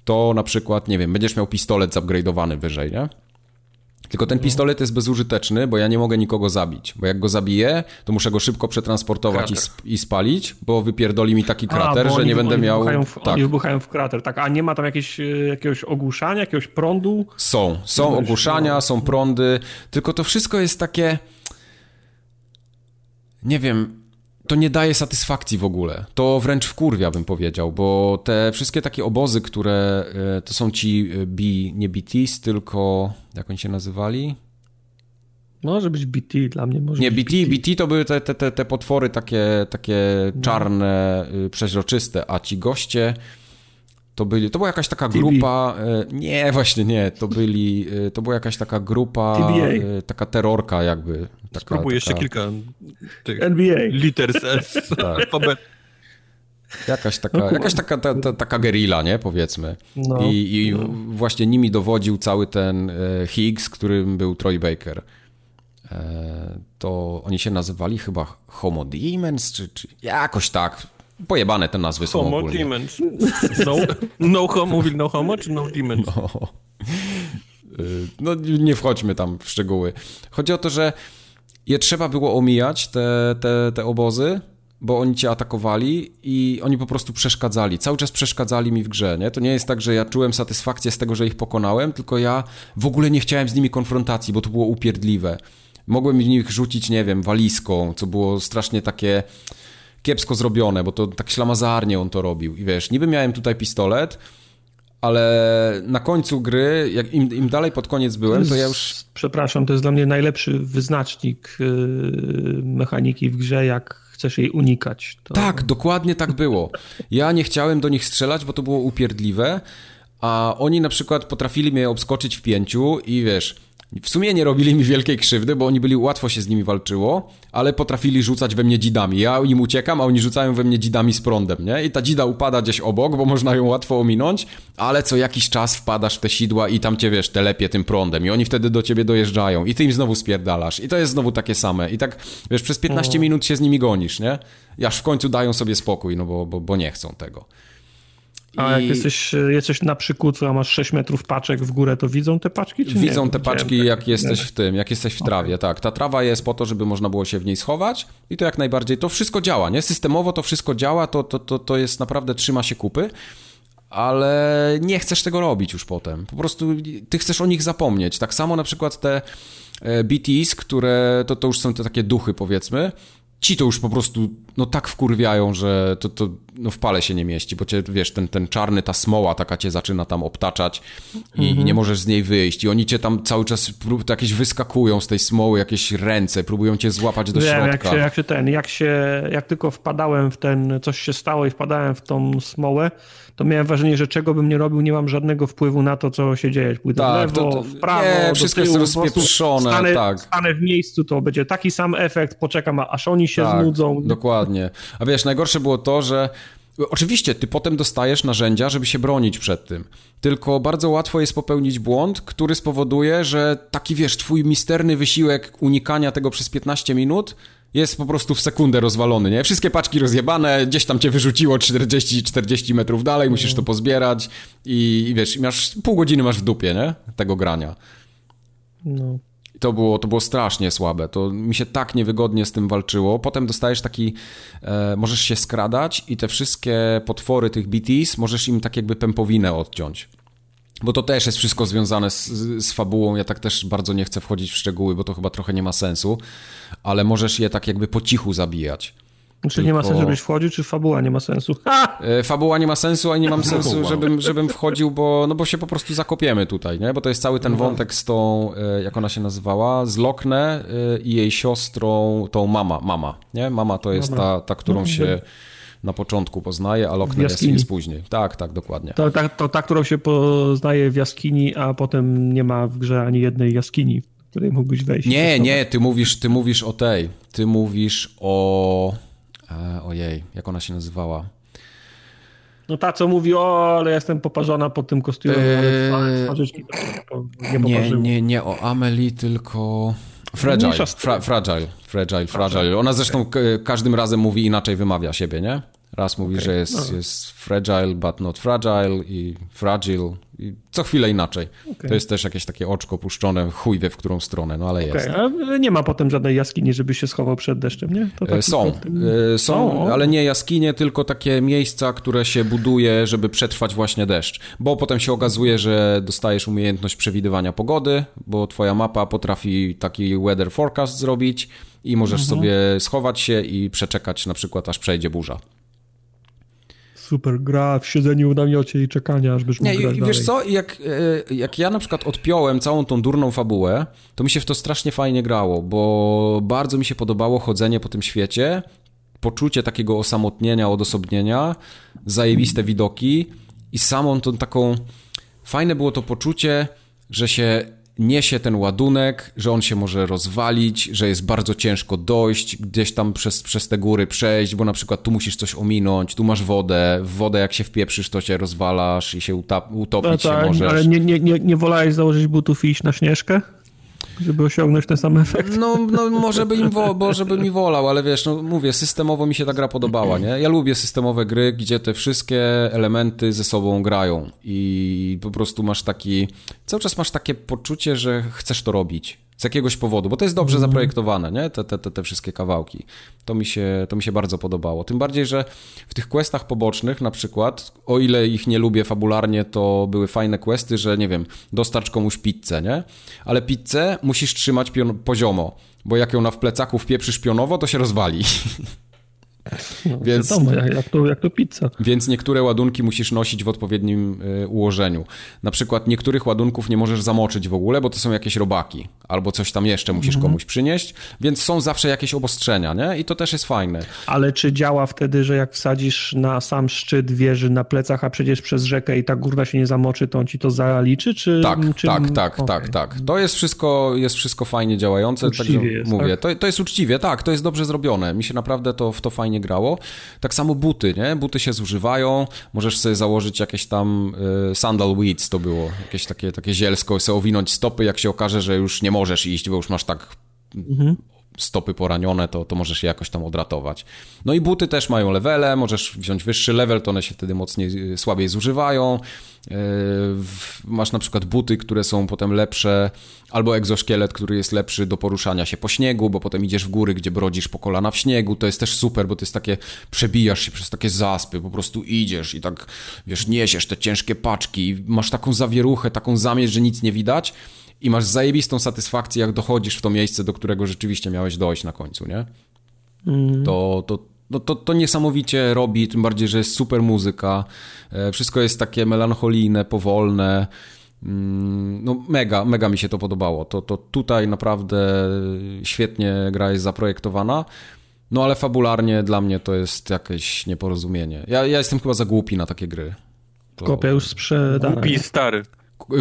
to na przykład, nie wiem, będziesz miał pistolet zupgrade'owany wyżej, nie? Tylko ten pistolet jest bezużyteczny, bo ja nie mogę nikogo zabić. Bo jak go zabiję, to muszę go szybko przetransportować i, sp- i spalić, bo wypierdoli mi taki krater, a, że oni, nie będę miał... W, tak. Oni wybuchają w krater, tak. A nie ma tam jakieś, jakiegoś ogłuszania, jakiegoś prądu? Są. Są no ogłuszania, no. Są prądy. Tylko to wszystko jest takie... Nie wiem... To nie daje satysfakcji w ogóle. To wręcz wkurwia, bym powiedział, bo te wszystkie takie obozy, które to są ci B, nie B Ts, tylko jak oni się nazywali? Może być B T dla mnie. Może nie, być B T, B T to były te, te, te potwory takie, takie czarne, no. Przeźroczyste, a ci goście to byli, to była jakaś taka T B. Grupa, nie, właśnie nie, to byli, to była jakaś taka grupa, T B A. Taka terrorka jakby. Taka, Spróbuj taka... jeszcze kilka tych N B A. Liter z S. Tak. Jakaś taka, no, jakaś taka, ta, ta, taka gerilla, nie, powiedzmy. No. I, i no. Właśnie nimi dowodził cały ten Higgs, którym był Troy Baker. To oni się nazywali chyba Homo Demons, czy, czy jakoś tak. Pojebane te nazwy homo są ogólnie. Homo Demons. No, no homo, mówił no homo, czy no demons? No. no nie wchodźmy tam w szczegóły. Chodzi o to, że je trzeba było omijać, te, te, te obozy, bo oni cię atakowali i oni po prostu przeszkadzali. Cały czas przeszkadzali mi w grze, nie? To nie jest tak, że ja czułem satysfakcję z tego, że ich pokonałem, tylko ja w ogóle nie chciałem z nimi konfrontacji, bo to było upierdliwe. Mogłem w nich rzucić, nie wiem, walizką, co było strasznie takie kiepsko zrobione, bo to tak ślamazarnie on to robił. I wiesz, niby miałem tutaj pistolet, ale na końcu gry, jak im, im dalej pod koniec byłem, to ja już... Przepraszam, to jest dla mnie najlepszy wyznacznik mechaniki w grze, jak chcesz jej unikać. To... Tak, dokładnie tak było. Ja nie chciałem do nich strzelać, bo to było upierdliwe, a oni na przykład potrafili mnie obskoczyć w pięciu i wiesz... W sumie nie robili mi wielkiej krzywdy, bo oni byli, łatwo się z nimi walczyło, ale potrafili rzucać we mnie dzidami. Ja im uciekam, a oni rzucają we mnie dzidami z prądem, nie? I ta dzida upada gdzieś obok, bo można ją łatwo ominąć, ale co jakiś czas wpadasz w te sidła i tam cię, wiesz, telepie tym prądem i oni wtedy do ciebie dojeżdżają i ty im znowu spierdalasz i to jest znowu takie same. I tak, wiesz, przez piętnaście minut się z nimi gonisz, nie? I aż w końcu dają sobie spokój, no bo, bo, bo nie chcą tego. A jak I... jesteś, jesteś na przykucu, a masz sześć metrów paczek w górę, to widzą te paczki? Czy widzą nie? te paczki, tak, jak jesteś w tym, jak jesteś w okay. trawie, tak. Ta trawa jest po to, żeby można było się w niej schować i to jak najbardziej, to wszystko działa, nie? Systemowo to wszystko działa, to, to, to, to jest naprawdę, trzyma się kupy, ale nie chcesz tego robić już potem. Po prostu ty chcesz o nich zapomnieć. Tak samo na przykład te B T S, które, to, to już są te takie duchy, powiedzmy. Ci to już po prostu, no tak wkurwiają, że to, to no w pale się nie mieści, bo cię, wiesz, ten, ten czarny, ta smoła taka cię zaczyna tam obtaczać i, mm-hmm. i nie możesz z niej wyjść i oni cię tam cały czas prób, jakieś wyskakują z tej smoły, jakieś ręce, próbują cię złapać do Wiem, środka. Jak się, jak się ten, jak się, jak tylko wpadałem w ten, coś się stało i wpadałem w tą smołę, to miałem wrażenie, że czego bym nie robił, nie mam żadnego wpływu na to, co się dzieje. Pójdę tak, w lewo, to, to, w prawo, nie, wszystko tyłu, jest rozpieprzone. Stanę, tak. stanę w miejscu, to będzie taki sam efekt, poczekam, aż oni się tak, znudzą. Dokładnie. A wiesz, najgorsze było to, że oczywiście ty potem dostajesz narzędzia, żeby się bronić przed tym, tylko bardzo łatwo jest popełnić błąd, który spowoduje, że taki, wiesz, twój misterny wysiłek unikania tego przez piętnaście minut jest po prostu w sekundę rozwalony, nie? Wszystkie paczki rozjebane, gdzieś tam cię wyrzuciło czterdzieści metrów dalej, musisz to pozbierać i, i wiesz, masz, pół godziny masz w dupie, nie? Tego grania. No. To było, to było strasznie słabe, to mi się tak niewygodnie z tym walczyło. Potem dostajesz taki, e, możesz się skradać i te wszystkie potwory tych B T S możesz im tak jakby pępowinę odciąć. Bo to też jest wszystko związane z, z fabułą, ja tak też bardzo nie chcę wchodzić w szczegóły, bo to chyba trochę nie ma sensu, ale możesz je tak jakby po cichu zabijać. Czy Tylko... nie ma sensu, żebyś wchodził, czy fabuła nie ma sensu? Ha! Fabuła nie ma sensu, a nie mam sensu, żebym, żebym wchodził, bo, no bo się po prostu zakopiemy tutaj, nie? Bo to jest cały ten wątek z tą, jak ona się nazywała, z Lokne i jej siostrą, tą mama, mama, nie? Mama to jest ta, ta, którą się na początku poznaje, a Lokne jest, jest później. Tak, tak, dokładnie. To, to, to ta, którą się poznaje w jaskini, a potem nie ma w grze ani jednej jaskini, w której mógłbyś wejść. Nie, nie, ty mówisz, ty mówisz o tej, ty mówisz o... Ojej, jak ona się nazywała? No ta, co mówi, o, ale jestem poparzona pod tym kostiumem. Eee... Twarzyczki nie, nie, nie, nie o Amelie, tylko... Fragile, fra- fragile, fragile, fragile, fragile. Ona zresztą okay. każdym razem mówi inaczej, wymawia siebie, nie? Raz mówi, okay. że jest, no. jest fragile, but not fragile i fragile. I co chwilę inaczej. Okay. To jest też jakieś takie oczko puszczone, chuj wie w którą stronę, no ale okay. jest. A nie ma potem żadnej jaskini, żeby się schował przed deszczem, nie? To tak są, są, są, ale nie jaskinie, tylko takie miejsca, które się buduje, żeby przetrwać właśnie deszcz. Bo potem się okazuje, że dostajesz umiejętność przewidywania pogody, bo twoja mapa potrafi taki weather forecast zrobić i możesz mhm. sobie schować się i przeczekać na przykład, aż przejdzie burza. Super gra w siedzeniu w namiocie i czekania, aż byś mógł Nie, grać i, dalej. Wiesz co, jak, jak ja na przykład odpiąłem całą tą durną fabułę, to mi się w to strasznie fajnie grało, bo bardzo mi się podobało chodzenie po tym świecie, poczucie takiego osamotnienia, odosobnienia, zajebiste widoki i samą tą taką... Fajne było to poczucie, że się niesie ten ładunek, że on się może rozwalić, że jest bardzo ciężko dojść, gdzieś tam przez, przez te góry przejść, bo na przykład tu musisz coś ominąć, tu masz wodę, w wodę jak się wpieprzysz, to się rozwalasz i się utop- utopić tak, się możesz. Ale nie, nie, nie, nie wolałeś założyć butów i iść na Śnieżkę? Żeby osiągnąć ten sam efekt. No, no może by im wo- może by mi wolał, ale wiesz, no mówię, systemowo mi się ta gra podobała, nie? Ja lubię systemowe gry, gdzie te wszystkie elementy ze sobą grają i po prostu masz taki, cały czas masz takie poczucie, że chcesz to robić. z jakiegoś powodu, bo to jest dobrze zaprojektowane, nie? Te, te, te wszystkie kawałki. To mi się, to mi się bardzo podobało. Tym bardziej, że w tych questach pobocznych na przykład, o ile ich nie lubię fabularnie, to były fajne questy, że nie wiem, dostarcz komuś pizzę, nie? Ale pizzę musisz trzymać pion- poziomo, bo jak ją na w plecaku wpieprzysz pionowo, to się rozwali. No, więc, wiadomo, jak, jak, to, jak to pizza. Więc niektóre ładunki musisz nosić w odpowiednim y, ułożeniu. Na przykład niektórych ładunków nie możesz zamoczyć w ogóle, bo to są jakieś robaki albo coś tam jeszcze musisz mm-hmm. komuś przynieść, więc są zawsze jakieś obostrzenia, nie? I to też jest fajne. Ale czy działa wtedy, że jak wsadzisz na sam szczyt wieży na plecach, a przecież przez rzekę i ta górna się nie zamoczy, to on ci to zaliczy? Czy, tak, czy... tak, tak, okay. tak, tak. To jest wszystko, jest wszystko fajnie działające. Uczciwie tak, jest, mówię. Tak? To, to jest uczciwie, tak, to jest dobrze zrobione. Mi się naprawdę to, w to fajnie nie grało. Tak samo buty, nie? Buty się zużywają, możesz sobie założyć jakieś tam y, sandal weeds to było, jakieś takie, takie zielsko, sobie owinąć stopy, jak się okaże, że już nie możesz iść, bo już masz tak mhm. stopy poranione, to, to możesz je jakoś tam odratować. No i buty też mają levele, możesz wziąć wyższy level, to one się wtedy mocniej, słabiej zużywają. Yy, masz na przykład buty, które są potem lepsze, albo egzoszkielet, który jest lepszy do poruszania się po śniegu, bo potem idziesz w góry, gdzie brodzisz po kolana w śniegu, to jest też super, bo to jest takie, przebijasz się przez takie zaspy, po prostu idziesz i tak, wiesz, niesiesz te ciężkie paczki i masz taką zawieruchę, taką zamieć, że nic nie widać. I masz zajebistą satysfakcję, jak dochodzisz w to miejsce, do którego rzeczywiście miałeś dojść na końcu, nie? Mm. To, to, to, to, to niesamowicie robi, tym bardziej, że jest super muzyka. Wszystko jest takie melancholijne, powolne. No mega, mega mi się to podobało. To, to tutaj naprawdę świetnie gra jest zaprojektowana. No ale fabularnie dla mnie to jest jakieś nieporozumienie. Ja, ja jestem chyba za głupi na takie gry. To... Kopia już sprzedana. Głupi i stary.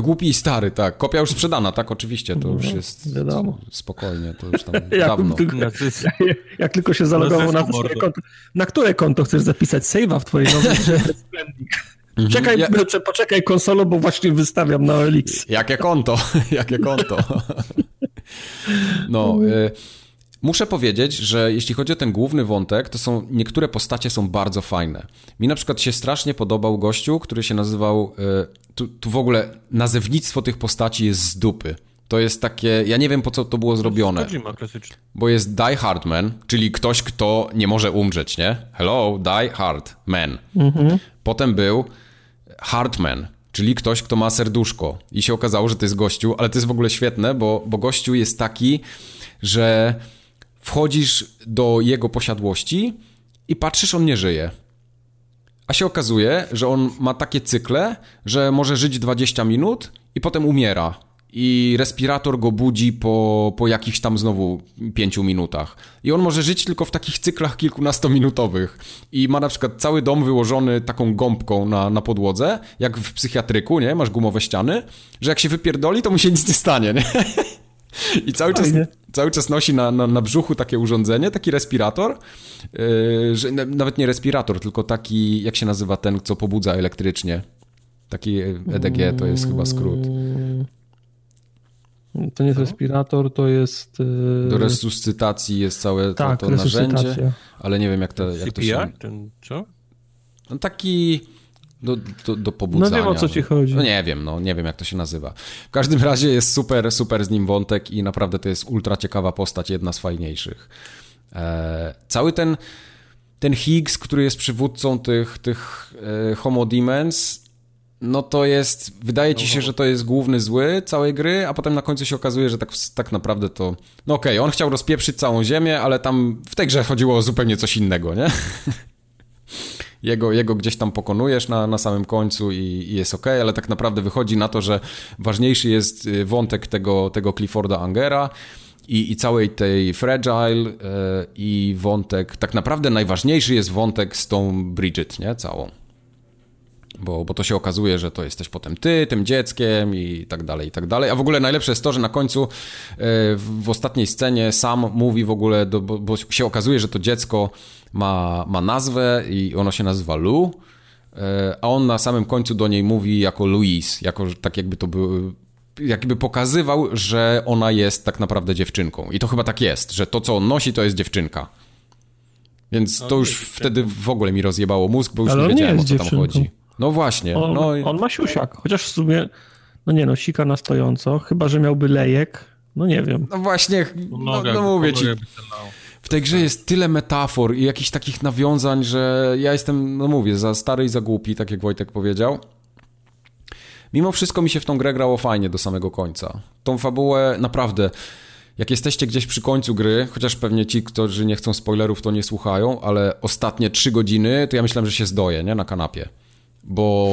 Głupi i stary, tak. Kopia już sprzedana, tak, oczywiście, to już jest wiadomo. Spokojnie, to już tam jak, dawno. Tylko, jak, jak tylko się zalogował na, na które konto chcesz zapisać save'a w twojej nowej Czekaj, ja... poczekaj konsolą, bo właśnie wystawiam na O L X. Jakie konto, jakie konto. No, y, muszę powiedzieć, że jeśli chodzi o ten główny wątek, to są, niektóre postacie są bardzo fajne. Mi na przykład się strasznie podobał gościu, który się nazywał... Y, Tu, tu w ogóle nazewnictwo tych postaci jest z dupy. To jest takie... Ja nie wiem, po co to było zrobione. Bo jest Die Hard Man, czyli ktoś, kto nie może umrzeć, nie? Hello, Die Hard Man. Mhm. Potem był Heartman, czyli ktoś, kto ma serduszko. I się okazało, że to jest gościu, ale to jest w ogóle świetne, bo, bo gościu jest taki, że wchodzisz do jego posiadłości i patrzysz, on nie żyje. A się okazuje, że on ma takie cykle, że może żyć dwadzieścia minut i potem umiera. I respirator go budzi po, po jakichś tam znowu pięciu minutach. I on może żyć tylko w takich cyklach kilkunastominutowych. I ma na przykład cały dom wyłożony taką gąbką na, na podłodze, jak w psychiatryku, nie? Masz gumowe ściany, że jak się wypierdoli, to mu się nic nie stanie, nie? I cały czas, cały czas nosi na, na, na brzuchu takie urządzenie, taki respirator, yy, że, nawet nie respirator, tylko taki, jak się nazywa ten, co pobudza elektrycznie. Taki E D G, to jest chyba skrót. To nie jest respirator, to jest... Yy... Do resuscytacji jest całe tak, to, to narzędzie, ale nie wiem, jak to, jak to się... C P R? Ten co? No taki... Do, do, do pobudzania. No wiem, o co ci chodzi. No nie wiem, no nie wiem, jak to się nazywa. W każdym razie jest super, super z nim wątek i naprawdę to jest ultra ciekawa postać, jedna z fajniejszych. Eee, cały ten, ten Higgs, który jest przywódcą tych, tych e, Homo Demons, no to jest, wydaje ci się, że to jest główny zły całej gry, a potem na końcu się okazuje, że tak, tak naprawdę to... No okej, okay, on chciał rozpieprzyć całą ziemię, ale tam w tej grze chodziło o zupełnie coś innego, nie? Jego, jego gdzieś tam pokonujesz na, na samym końcu i, i jest okej, okay, ale tak naprawdę wychodzi na to, że ważniejszy jest wątek tego, tego Clifforda Angera i, i całej tej Fragile yy, i wątek, tak naprawdę najważniejszy jest wątek z tą Bridget, nie? Całą. Bo, bo to się okazuje, że to jesteś potem ty, tym dzieckiem i tak dalej, i tak dalej. A w ogóle najlepsze jest to, że na końcu w ostatniej scenie Sam mówi w ogóle, do, bo, bo się okazuje, że to dziecko ma, ma nazwę i ono się nazywa Lou, a on na samym końcu do niej mówi jako Louise, jako tak jakby to był... jakby pokazywał, że ona jest tak naprawdę dziewczynką. I to chyba tak jest, że to, co on nosi, to jest dziewczynka. Więc to już wtedy w ogóle mi rozjebało mózg, bo już nie wiedziałem, o co tam chodzi. No właśnie. On, no... on ma siusiak, chociaż w sumie, no nie no, sika na stojąco, chyba że miałby lejek, No nie wiem. No właśnie, no, no mówię ci. W tej grze jest tyle metafor i jakichś takich nawiązań, że ja jestem, no mówię, za stary i za głupi, tak jak Wojtek powiedział. Mimo wszystko mi się w tą grę grało fajnie do samego końca. Tą fabułę naprawdę, jak jesteście gdzieś przy końcu gry, chociaż pewnie ci, którzy nie chcą spoilerów, to nie słuchają, ale ostatnie trzy godziny, to ja myślałem, że się zdoję, nie? Na kanapie. Bo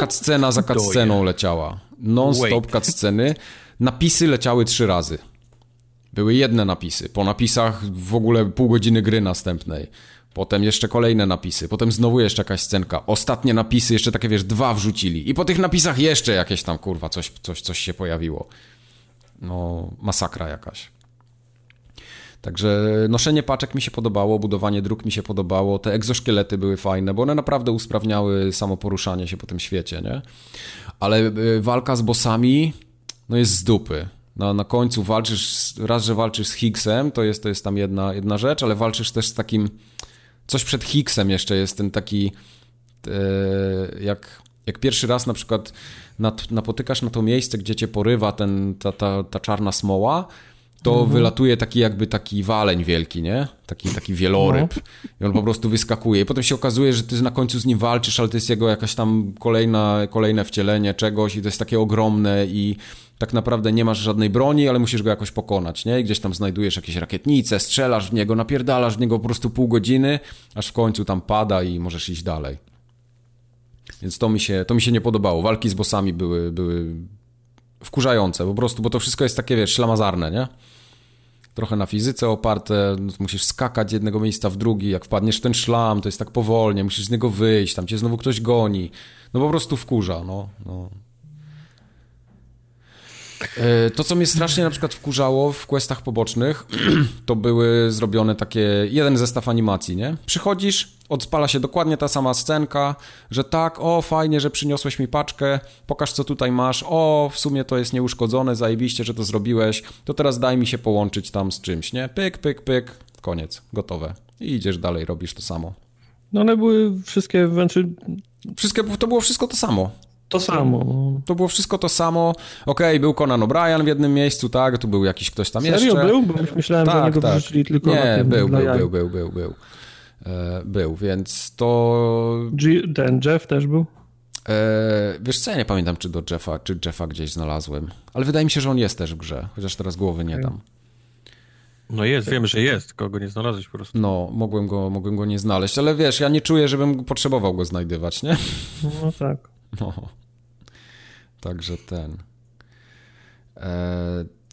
cutscena za cutsceną leciała. Non-stop cutsceny. Napisy leciały trzy razy. Były jedne napisy. Po napisach w ogóle pół godziny gry następnej. Potem jeszcze kolejne napisy. Potem znowu jeszcze jakaś scenka. Ostatnie napisy, jeszcze takie, wiesz, dwa wrzucili. I po tych napisach jeszcze jakieś tam, kurwa, coś, coś, coś się pojawiło. No, masakra jakaś. Także noszenie paczek mi się podobało, budowanie dróg mi się podobało, te egzoszkielety były fajne, bo one naprawdę usprawniały samo poruszanie się po tym świecie, nie? Ale walka z bossami, no jest z dupy. Na, na końcu walczysz, raz, że walczysz z Higgsem, to jest, to jest tam jedna, jedna rzecz, ale walczysz też z takim, coś przed Higgsem jeszcze jest ten taki, e, jak, jak pierwszy raz na przykład nat, napotykasz na to miejsce, gdzie cię porywa ten, ta, ta, ta czarna smoła, to mhm. wylatuje taki jakby taki waleń wielki, nie? Taki, taki wieloryb. No. I on po prostu wyskakuje. I potem się okazuje, że ty na końcu z nim walczysz, ale to jest jego jakaś tam kolejna, kolejne wcielenie czegoś i to jest takie ogromne i tak naprawdę nie masz żadnej broni, ale musisz go jakoś pokonać, nie? I gdzieś tam znajdujesz jakieś rakietnice, strzelasz w niego, napierdalasz w niego po prostu pół godziny, aż w końcu tam pada i możesz iść dalej. Więc to mi się, to mi się nie podobało. Walki z bossami były, były wkurzające po prostu, bo to wszystko jest takie, wiesz, ślamazarne, nie? Trochę na fizyce oparte, musisz skakać z jednego miejsca w drugi, jak wpadniesz w ten szlam, to jest tak powolnie, musisz z niego wyjść, tam cię znowu ktoś goni. No po prostu wkurza, no. no. To, co mnie strasznie na przykład wkurzało w questach pobocznych, to były zrobione takie, jeden zestaw animacji, nie? Przychodzisz, odpala się dokładnie ta sama scenka, że tak, o fajnie, że przyniosłeś mi paczkę, pokaż co tutaj masz, o w sumie to jest nieuszkodzone, zajebiście, że to zrobiłeś, to teraz daj mi się połączyć tam z czymś, nie? Pyk, pyk, pyk, koniec, gotowe. I idziesz dalej, robisz to samo. No one były wszystkie, znaczy... Wszystkie, to było wszystko to samo. To samo. To było wszystko to samo. Okej, okay, był Conan O'Brien w jednym miejscu, tak? Tu był jakiś ktoś tam Serio? jeszcze. Serio, był? Bo już myślałem, tak, że niego tak. wrzucili tylko Nie, na tym. Był, był, był, był, był, był. E, był, więc to... G- ten Jeff też był? E, wiesz co, ja nie pamiętam, czy do Jeffa, czy Jeffa gdzieś znalazłem. Ale wydaje mi się, że on jest też w grze, chociaż teraz głowy nie okay. dam. No jest, wiem, że jest, kogo nie znalazłeś po prostu. No, mogłem go, mogłem go nie znaleźć, ale wiesz, ja nie czuję, żebym potrzebował go znajdywać, nie? No tak. No, także ten. Eee,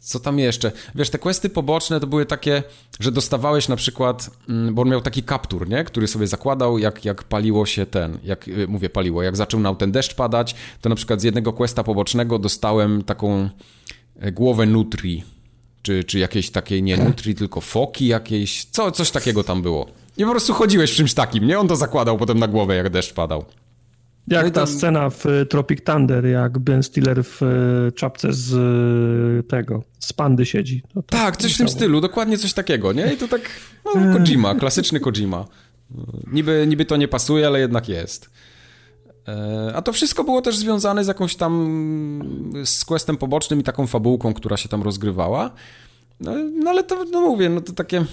co tam jeszcze? Wiesz, te questy poboczne to były takie, że dostawałeś na przykład, bo on miał taki kaptur, nie? Który sobie zakładał, jak, jak paliło się ten, jak mówię paliło, jak zaczynał ten deszcz padać, to na przykład z jednego questa pobocznego dostałem taką głowę nutrii, czy, czy jakiejś takiej, nie nutrii, tylko foki jakiejś, co, coś takiego tam było. I po prostu chodziłeś w czymś takim, nie? On to zakładał potem na głowę, jak deszcz padał. Jak no ta tam... scena w Tropic Thunder, jak Ben Stiller w czapce z tego, z pandy siedzi. No tak, tak, coś w tym stylu, dokładnie coś takiego, nie? I to tak, no, Kojima, klasyczny Kojima. Niby, niby to nie pasuje, ale jednak jest. A to wszystko było też związane z jakąś tam, z questem pobocznym i taką fabułką, która się tam rozgrywała. No, no ale to, no mówię, no to takie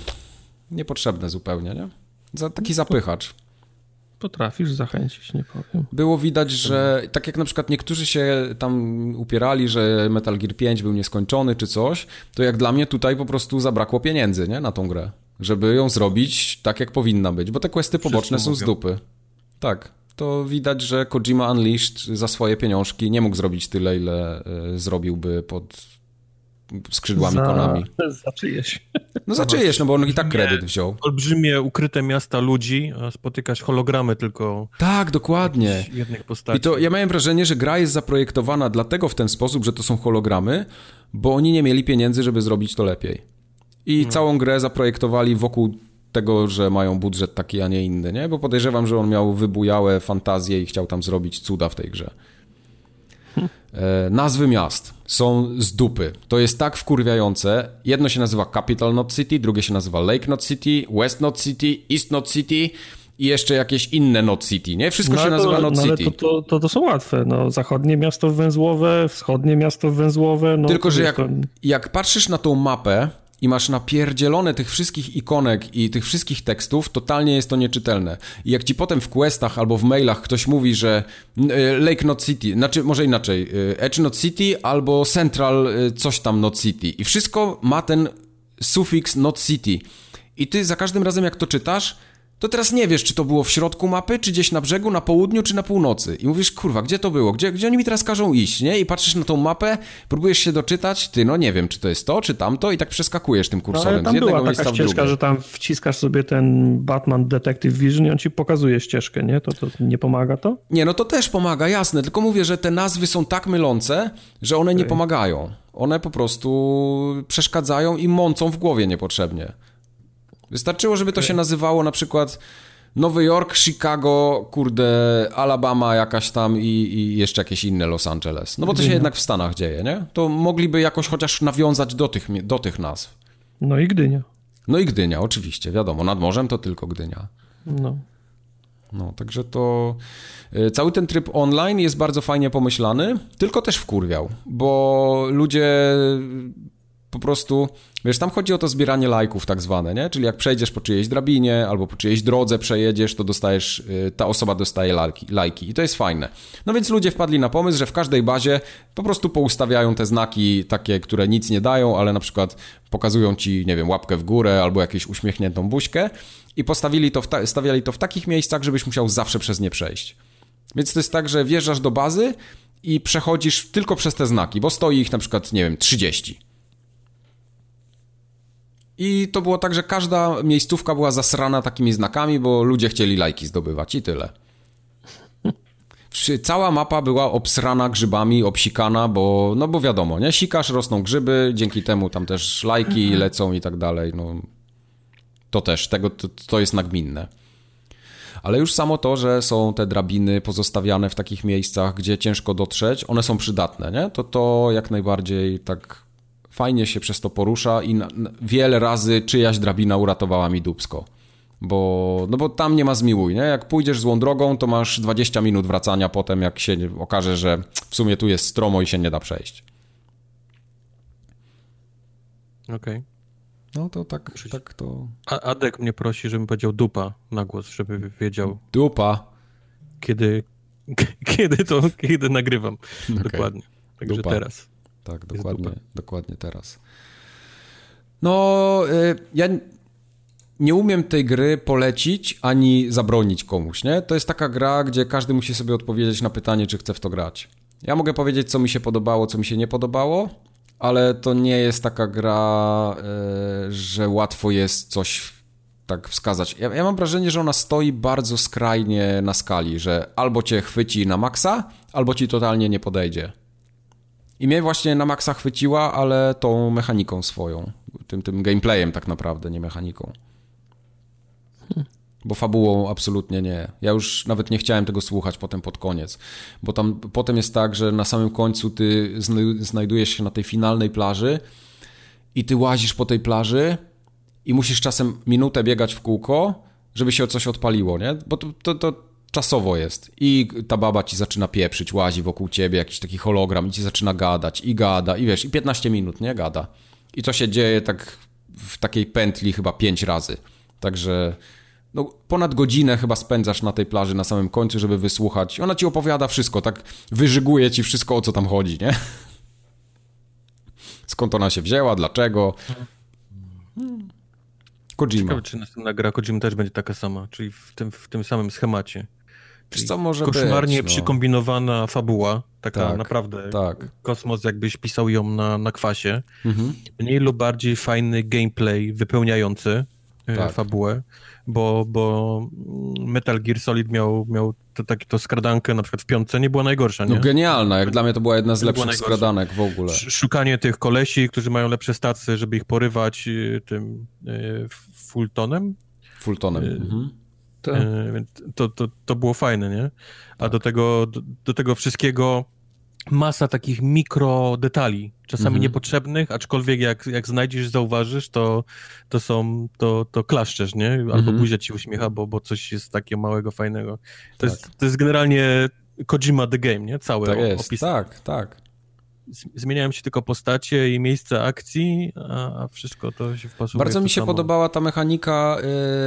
niepotrzebne zupełnie, nie? Za, taki zapychacz. Potrafisz zachęcić, nie powiem. Było widać, że tak jak na przykład niektórzy się tam upierali, że Metal Gear pięć był nieskończony czy coś, to jak dla mnie tutaj po prostu zabrakło pieniędzy, nie? Na tą grę. Żeby ją zrobić tak, jak powinna być, bo te questy poboczne Wszyscy są mówią. z dupy. Tak, to widać, że Kojima Unleashed za swoje pieniążki nie mógł zrobić tyle, ile y, zrobiłby pod skrzydłami za... Konami. Za czyjeś. No za czyjeś, no bo on olbrzymie, i tak kredyt wziął. Olbrzymie, ukryte miasta ludzi, a spotykać hologramy tylko. Tak, dokładnie. Jednych postaci. I to ja miałem wrażenie, że gra jest zaprojektowana dlatego w ten sposób, że to są hologramy, bo oni nie mieli pieniędzy, żeby zrobić to lepiej. I hmm. całą grę zaprojektowali wokół tego, że mają budżet taki, a nie inny, nie? Bo podejrzewam, że on miał wybujałe fantazje i chciał tam zrobić cuda w tej grze. Nazwy miast są z dupy. To jest tak wkurwiające. Jedno się nazywa Capital Knot City, drugie się nazywa Lake Knot City, West Knot City, East Knot City i jeszcze jakieś inne Knot City, nie? Wszystko no, się to, nazywa Knot no, City. Ale to, to, to, to są łatwe, no zachodnie miasto węzłowe, wschodnie miasto węzłowe. No, tylko, że jak, to... jak patrzysz na tą mapę i masz napierdzielone tych wszystkich ikonek i tych wszystkich tekstów, totalnie jest to nieczytelne. I jak ci potem w questach albo w mailach ktoś mówi, że Lake Knot City, znaczy może inaczej, Edge Knot City albo Central coś tam Knot City i wszystko ma ten sufiks Knot City i ty za każdym razem jak to czytasz, to teraz nie wiesz, czy to było w środku mapy, czy gdzieś na brzegu, na południu, czy na północy. I mówisz, kurwa, gdzie to było? Gdzie, gdzie oni mi teraz każą iść, nie? I patrzysz na tą mapę, próbujesz się doczytać, ty, no nie wiem, czy to jest to, czy tamto i tak przeskakujesz tym kursorem. No, tam z jednego była miejsca taka ścieżka, że tam wciskasz sobie ten Batman Detective Vision i on ci pokazuje ścieżkę, nie? To, to nie pomaga to? Nie, no to też pomaga, jasne, tylko mówię, że te nazwy są tak mylące, że one okay. nie pomagają. One po prostu przeszkadzają i mącą w głowie niepotrzebnie. Wystarczyło, żeby to się nazywało na przykład Nowy Jork, Chicago, kurde, Alabama jakaś tam i, i jeszcze jakieś inne Los Angeles. No bo to się jednak w Stanach dzieje, nie? To mogliby jakoś chociaż nawiązać do tych, do tych nazw. No i Gdynia. No i Gdynia, oczywiście, wiadomo. Nad morzem to tylko Gdynia. No. No, także to... Cały ten tryb online jest bardzo fajnie pomyślany, tylko też wkurwiał, bo ludzie... Po prostu, wiesz, tam chodzi o to zbieranie lajków tak zwane, nie? Czyli jak przejdziesz po czyjejś drabinie albo po czyjejś drodze przejedziesz, to dostajesz, ta osoba dostaje lajki, lajki i to jest fajne. No więc ludzie wpadli na pomysł, że w każdej bazie po prostu poustawiają te znaki takie, które nic nie dają, ale na przykład pokazują ci, nie wiem, łapkę w górę albo jakąś uśmiechniętą buźkę i postawili to w ta- stawiali to w takich miejscach, żebyś musiał zawsze przez nie przejść. Więc to jest tak, że wjeżdżasz do bazy i przechodzisz tylko przez te znaki, bo stoi ich na przykład, nie wiem, trzydzieści. I to było tak, że każda miejscówka była zasrana takimi znakami, bo ludzie chcieli lajki zdobywać i tyle. Cała mapa była obsrana grzybami, obsikana, bo no bo wiadomo, nie? Sikasz, rosną grzyby, dzięki temu tam też lajki mhm. lecą i tak dalej. No, to też, tego, to, to jest nagminne. Ale już samo to, że są te drabiny pozostawiane w takich miejscach, gdzie ciężko dotrzeć, one są przydatne, nie? To to jak najbardziej tak... Fajnie się przez to porusza i na, na, wiele razy czyjaś drabina uratowała mi dupsko. Bo, no bo tam nie ma zmiłuj, nie? Jak pójdziesz złą drogą, to masz dwadzieścia minut wracania potem, jak się okaże, że w sumie tu jest stromo i się nie da przejść. Okej. Okay. No to tak, tak to... A Adek mnie prosi, żebym powiedział dupa na głos, żeby wiedział... Dupa. Kiedy, k- kiedy to, kiedy nagrywam. Okay. Dokładnie. Także dupa. Teraz. Tak, dokładnie, dokładnie teraz. No, y, ja nie umiem tej gry polecić ani zabronić komuś, nie? To jest taka gra, gdzie każdy musi sobie odpowiedzieć na pytanie, czy chce w to grać. Ja mogę powiedzieć, co mi się podobało, co mi się nie podobało, ale to nie jest taka gra, y, że łatwo jest coś tak wskazać. Ja, ja mam wrażenie, że ona stoi bardzo skrajnie na skali, że albo cię chwyci na maksa, albo ci totalnie nie podejdzie. I mnie właśnie na maksa chwyciła, ale tą mechaniką swoją. Tym, tym gameplayem tak naprawdę, nie mechaniką. Bo fabułą absolutnie nie. Ja już nawet nie chciałem tego słuchać potem pod koniec. Bo tam potem jest tak, że na samym końcu ty znajdujesz się na tej finalnej plaży i ty łazisz po tej plaży i musisz czasem minutę biegać w kółko, żeby się coś odpaliło, nie? Bo to... to, to czasowo jest i ta baba ci zaczyna pieprzyć, łazi wokół ciebie, jakiś taki hologram i ci zaczyna gadać i gada i wiesz, i piętnaście minut, nie, gada. I to się dzieje tak w takiej pętli chyba pięć razy. Także no, ponad godzinę chyba spędzasz na tej plaży na samym końcu, żeby wysłuchać. Ona ci opowiada wszystko, tak wyżyguje ci wszystko, o co tam chodzi, nie? Skąd ona się wzięła, dlaczego? Kojima. Ciekawe, czy następna gra Kojima też będzie taka sama, czyli w tym, w tym samym schemacie. Co może koszmarnie być, no. Przykombinowana fabuła, taka tak, naprawdę tak. Kosmos jakbyś pisał ją na, na kwasie, mhm. Mniej lub bardziej fajny gameplay wypełniający tak. fabułę, bo, bo Metal Gear Solid miał, miał to, tak, to skradankę na przykład w piątce, nie była najgorsza, nie? No genialna, jak dla mnie to była jedna z lepszych skradanek w ogóle. Szukanie tych kolesi, którzy mają lepsze stacje, żeby ich porywać tym Fultonem? Fultonem, mhm. To. To, to, to było fajne, nie? A tak. do, tego, do, do tego wszystkiego masa takich mikrodetali, czasami mhm. niepotrzebnych, aczkolwiek jak, jak znajdziesz, zauważysz, to, to są, to, to klaszczesz, nie? Albo mhm. buzia ci uśmiecha, bo, bo coś jest takiego małego, fajnego. To, tak. jest, to jest generalnie Kojima the Game, nie? Całe tak jest. Opis. Tak, tak. Zmieniają się tylko postacie i miejsce akcji, a wszystko to się wpasuje. Bardzo mi się samo. Podobała ta mechanika,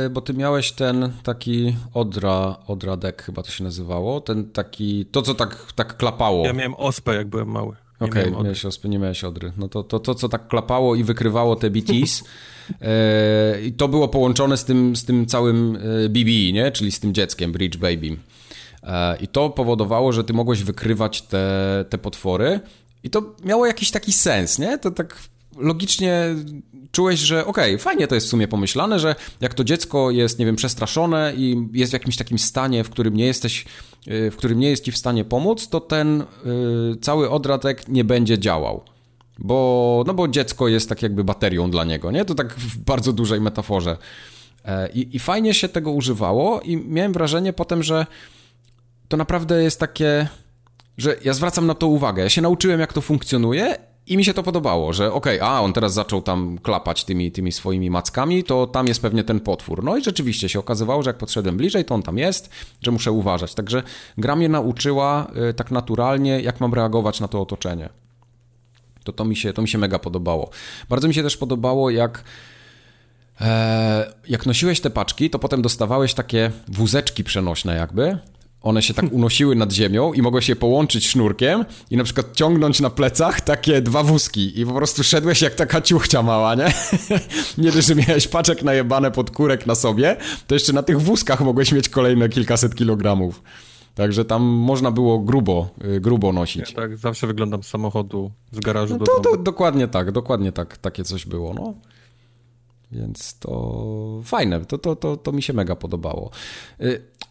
yy, bo ty miałeś ten taki Odra, Odra deck chyba to się nazywało, ten taki, to co tak, tak klapało. Ja miałem ospę, jak byłem mały. Okej, okay, miałeś ospy, nie miałeś Odry. No to, to, to co tak klapało i wykrywało te B Ts, i yy, to było połączone z tym, z tym całym B B, nie? Czyli z tym dzieckiem, Bridge Baby. Yy, I to powodowało, że ty mogłeś wykrywać te, te potwory. I to miało jakiś taki sens, nie? To tak logicznie czułeś, że okej, okay, fajnie to jest w sumie pomyślane, że jak to dziecko jest, nie wiem, przestraszone i jest w jakimś takim stanie, w którym nie jesteś, w którym nie jest ci w stanie pomóc, to ten yy, cały odratek nie będzie działał. Bo, no bo dziecko jest tak jakby baterią dla niego, nie? To tak w bardzo dużej metaforze. Yy, I fajnie się tego używało i miałem wrażenie potem, że to naprawdę jest takie... że ja zwracam na to uwagę. Ja się nauczyłem, jak to funkcjonuje i mi się to podobało, że okej, okay, a on teraz zaczął tam klapać tymi, tymi swoimi mackami, to tam jest pewnie ten potwór. No i rzeczywiście się okazywało, że jak podszedłem bliżej, to on tam jest, że muszę uważać. Także gra mnie nauczyła y, tak naturalnie, jak mam reagować na to otoczenie. To, to, mi się, to mi się mega podobało. Bardzo mi się też podobało, jak e, jak nosiłeś te paczki, to potem dostawałeś takie wózeczki przenośne jakby. One się tak unosiły nad ziemią i mogłeś je połączyć sznurkiem i na przykład ciągnąć na plecach takie dwa wózki i po prostu szedłeś jak taka ciuchcia mała, nie? Nie dość, że miałeś paczek najebane pod kurek na sobie, to jeszcze na tych wózkach mogłeś mieć kolejne kilkaset kilogramów. Także tam można było grubo, grubo nosić. Ja tak zawsze wyglądam z samochodu, z garażu no to, do domu. To, to, dokładnie tak, dokładnie tak, takie coś było, no. Więc to fajne, to, to, to, to mi się mega podobało.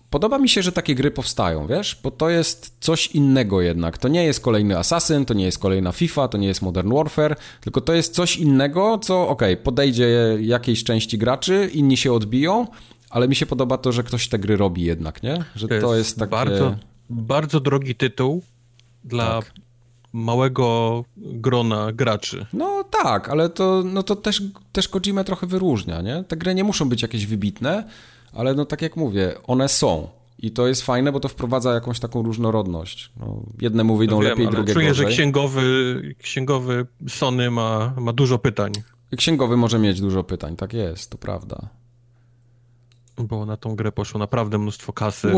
Podoba mi się, że takie gry powstają, wiesz, bo to jest coś innego jednak. To nie jest kolejny Assassin, to nie jest kolejna FIFA, to nie jest Modern Warfare, tylko to jest coś innego, co okej, okay, podejdzie jakiejś części graczy, inni się odbiją, ale mi się podoba to, że ktoś te gry robi jednak, nie? Że to jest, to jest takie... Bardzo, bardzo drogi tytuł dla... Tak. Małego grona graczy. No tak, ale to, no to też, też Kojimę trochę wyróżnia, nie? Te gry nie muszą być jakieś wybitne, ale no tak jak mówię, one są. I to jest fajne, bo to wprowadza jakąś taką różnorodność. No, jednemu wyjdą no wiem, lepiej, drugie czuję, gorzej. Czuję, że księgowy, księgowy Sony ma, ma dużo pytań. Księgowy może mieć dużo pytań, tak jest, to prawda. Bo na tą grę poszło naprawdę mnóstwo kasy.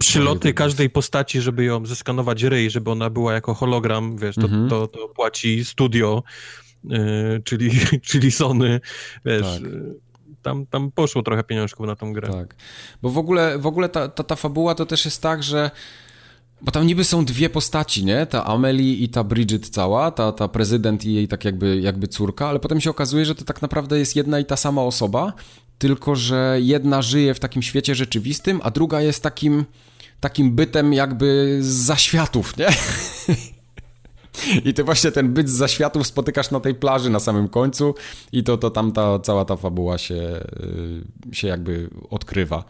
Przyloty każdej postaci, żeby ją zeskanować ryj, żeby ona była jako hologram, wiesz, to, mm-hmm. to, to płaci studio, yy, czyli, czyli Sony, wiesz, tak. tam, tam poszło trochę pieniążków na tą grę. Tak, bo w ogóle, w ogóle ta, ta, ta fabuła to też jest tak, że bo tam niby są dwie postaci, nie? Ta Amelie i ta Bridget cała, ta, ta prezydent i jej tak jakby, jakby córka, ale potem się okazuje, że to tak naprawdę jest jedna i ta sama osoba, tylko że jedna żyje w takim świecie rzeczywistym, a druga jest takim, takim bytem jakby z zaświatów, nie? I ty właśnie ten byt z zaświatów spotykasz na tej plaży na samym końcu i to, to tam ta, cała ta fabuła się, się jakby odkrywa.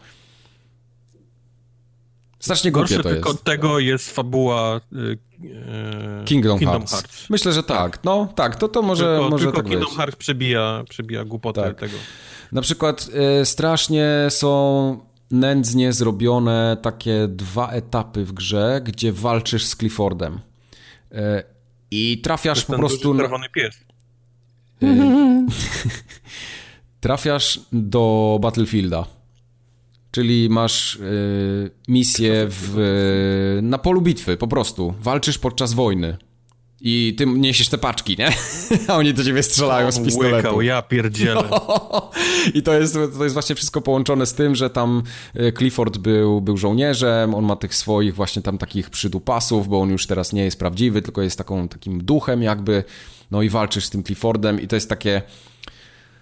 Strasznie głupie to jest. Tylko od tego jest fabuła yy, Kingdom, Kingdom Hearts. Hearts. Myślę, że tak. No tak, to, to może, tylko, może tylko tak Kingdom być. Hearts przebija, przebija głupotę tak. tego. Na przykład y, strasznie są nędznie zrobione takie dwa etapy w grze, gdzie walczysz z Cliffordem. Y, I trafiasz po prostu... na... pies. Y, trafiasz do Battlefielda. Czyli masz y, misję w, y, na polu bitwy, po prostu. Walczysz podczas wojny. I ty niesiesz te paczki, nie? A oni do ciebie strzelają o, z pistoletu. Łykał, ja pierdzielę. No. I to jest, to jest właśnie wszystko połączone z tym, że tam Clifford był, był żołnierzem, on ma tych swoich właśnie tam takich przydupasów, bo on już teraz nie jest prawdziwy, tylko jest taką, takim duchem jakby. No i walczysz z tym Cliffordem i to jest takie...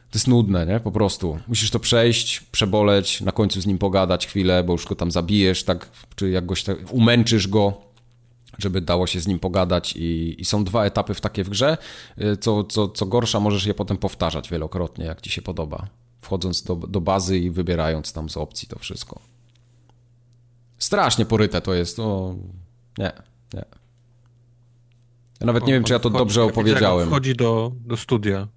To jest nudne, nie? Po prostu. Musisz to przejść, przeboleć, na końcu z nim pogadać chwilę, bo już go tam zabijesz, tak, czy jakoś tak umęczysz go, żeby dało się z nim pogadać i, i są dwa etapy w takie w grze, co, co, co gorsza możesz je potem powtarzać wielokrotnie, jak ci się podoba, wchodząc do, do bazy i wybierając tam z opcji to wszystko. Strasznie poryte to jest, no nie, nie. Ja nawet nie wiem, czy ja to dobrze opowiedziałem. Wchodzi do, do studia.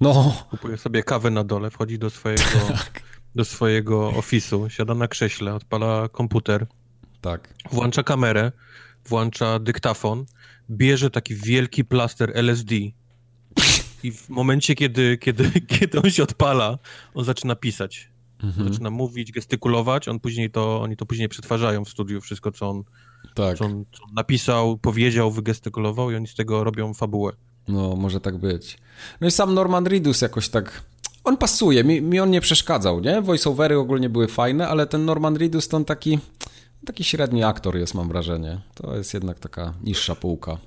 No. Kupuje sobie kawę na dole, wchodzi do swojego, tak. do swojego ofisu, siada na krześle, odpala komputer, tak. włącza kamerę, włącza dyktafon, bierze taki wielki plaster L S D i w momencie, kiedy, kiedy, kiedy on się odpala, on zaczyna pisać. Mhm. Zaczyna mówić, gestykulować, on później to, oni to później przetwarzają w studiu, wszystko, co on, tak. co on, co on napisał, powiedział, wygestykulował i oni z tego robią fabułę. No, może tak być. No i sam Norman Reedus jakoś tak... On pasuje, mi, mi on nie przeszkadzał, nie? Voiceovery ogólnie były fajne, ale ten Norman Reedus to on taki, taki średni aktor jest, mam wrażenie. To jest jednak taka niższa półka.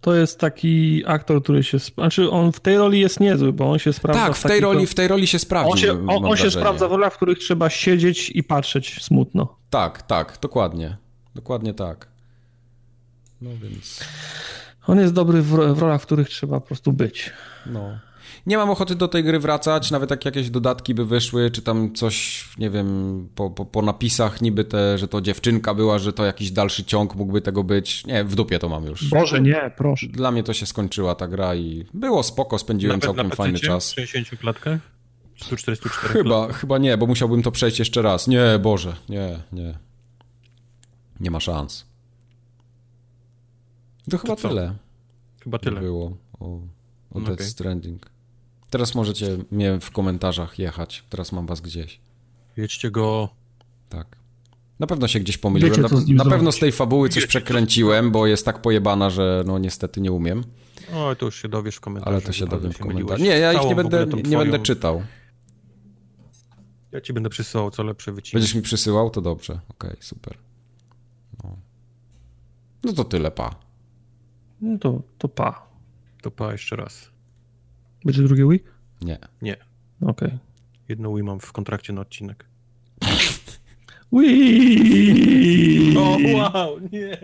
To jest taki aktor, który się... Znaczy on w tej roli jest niezły, bo on się sprawdza... Tak, w tej, roli, w tej roli się sprawdzi. On się, on, on się sprawdza w rolach, w których trzeba siedzieć i patrzeć smutno. Tak, tak, dokładnie. Dokładnie tak. No więc... On jest dobry w, w rolach, w których trzeba po prostu być. No. Nie mam ochoty do tej gry wracać, nawet jak jakieś dodatki by wyszły, czy tam coś, nie wiem, po, po, po napisach niby te, że to dziewczynka była, że to jakiś dalszy ciąg mógłby tego być. Nie, w dupie to mam już. Boże, nie, proszę. Dla mnie to się skończyła ta gra i było spoko, spędziłem nawet całkiem na fajny czas. Na sześćdziesiąt klatkach? sto czterdzieści cztery Chyba, klatkę? Chyba nie, bo musiałbym to przejść jeszcze raz. Nie, Boże, nie, nie. Nie ma szans. To, to chyba co? tyle. Chyba tyle. Było o, o Death okay. Stranding. Teraz możecie mnie w komentarzach jechać. Teraz mam was gdzieś. Jedźcie go. Tak. Na pewno się gdzieś pomyliłem. Na, na pewno z tej fabuły coś przekręciłem, bo jest tak pojebana, że no niestety nie umiem. O, to już się dowiesz w komentarzach. Ale to się dowiem w komentarzach. Nie, ja ich nie będę, nie twoją... będę czytał. Ja ci będę przysyłał co lepsze wycinki. Będziesz mi przysyłał? To dobrze. Okej, okay, super. No. no to tyle, pa. No to, to pa. To pa jeszcze raz. Będzie drugie Wii? Nie. Nie. Okej. Okay. Jedno Wii mam w kontrakcie na odcinek. Wii! O, wow, nie.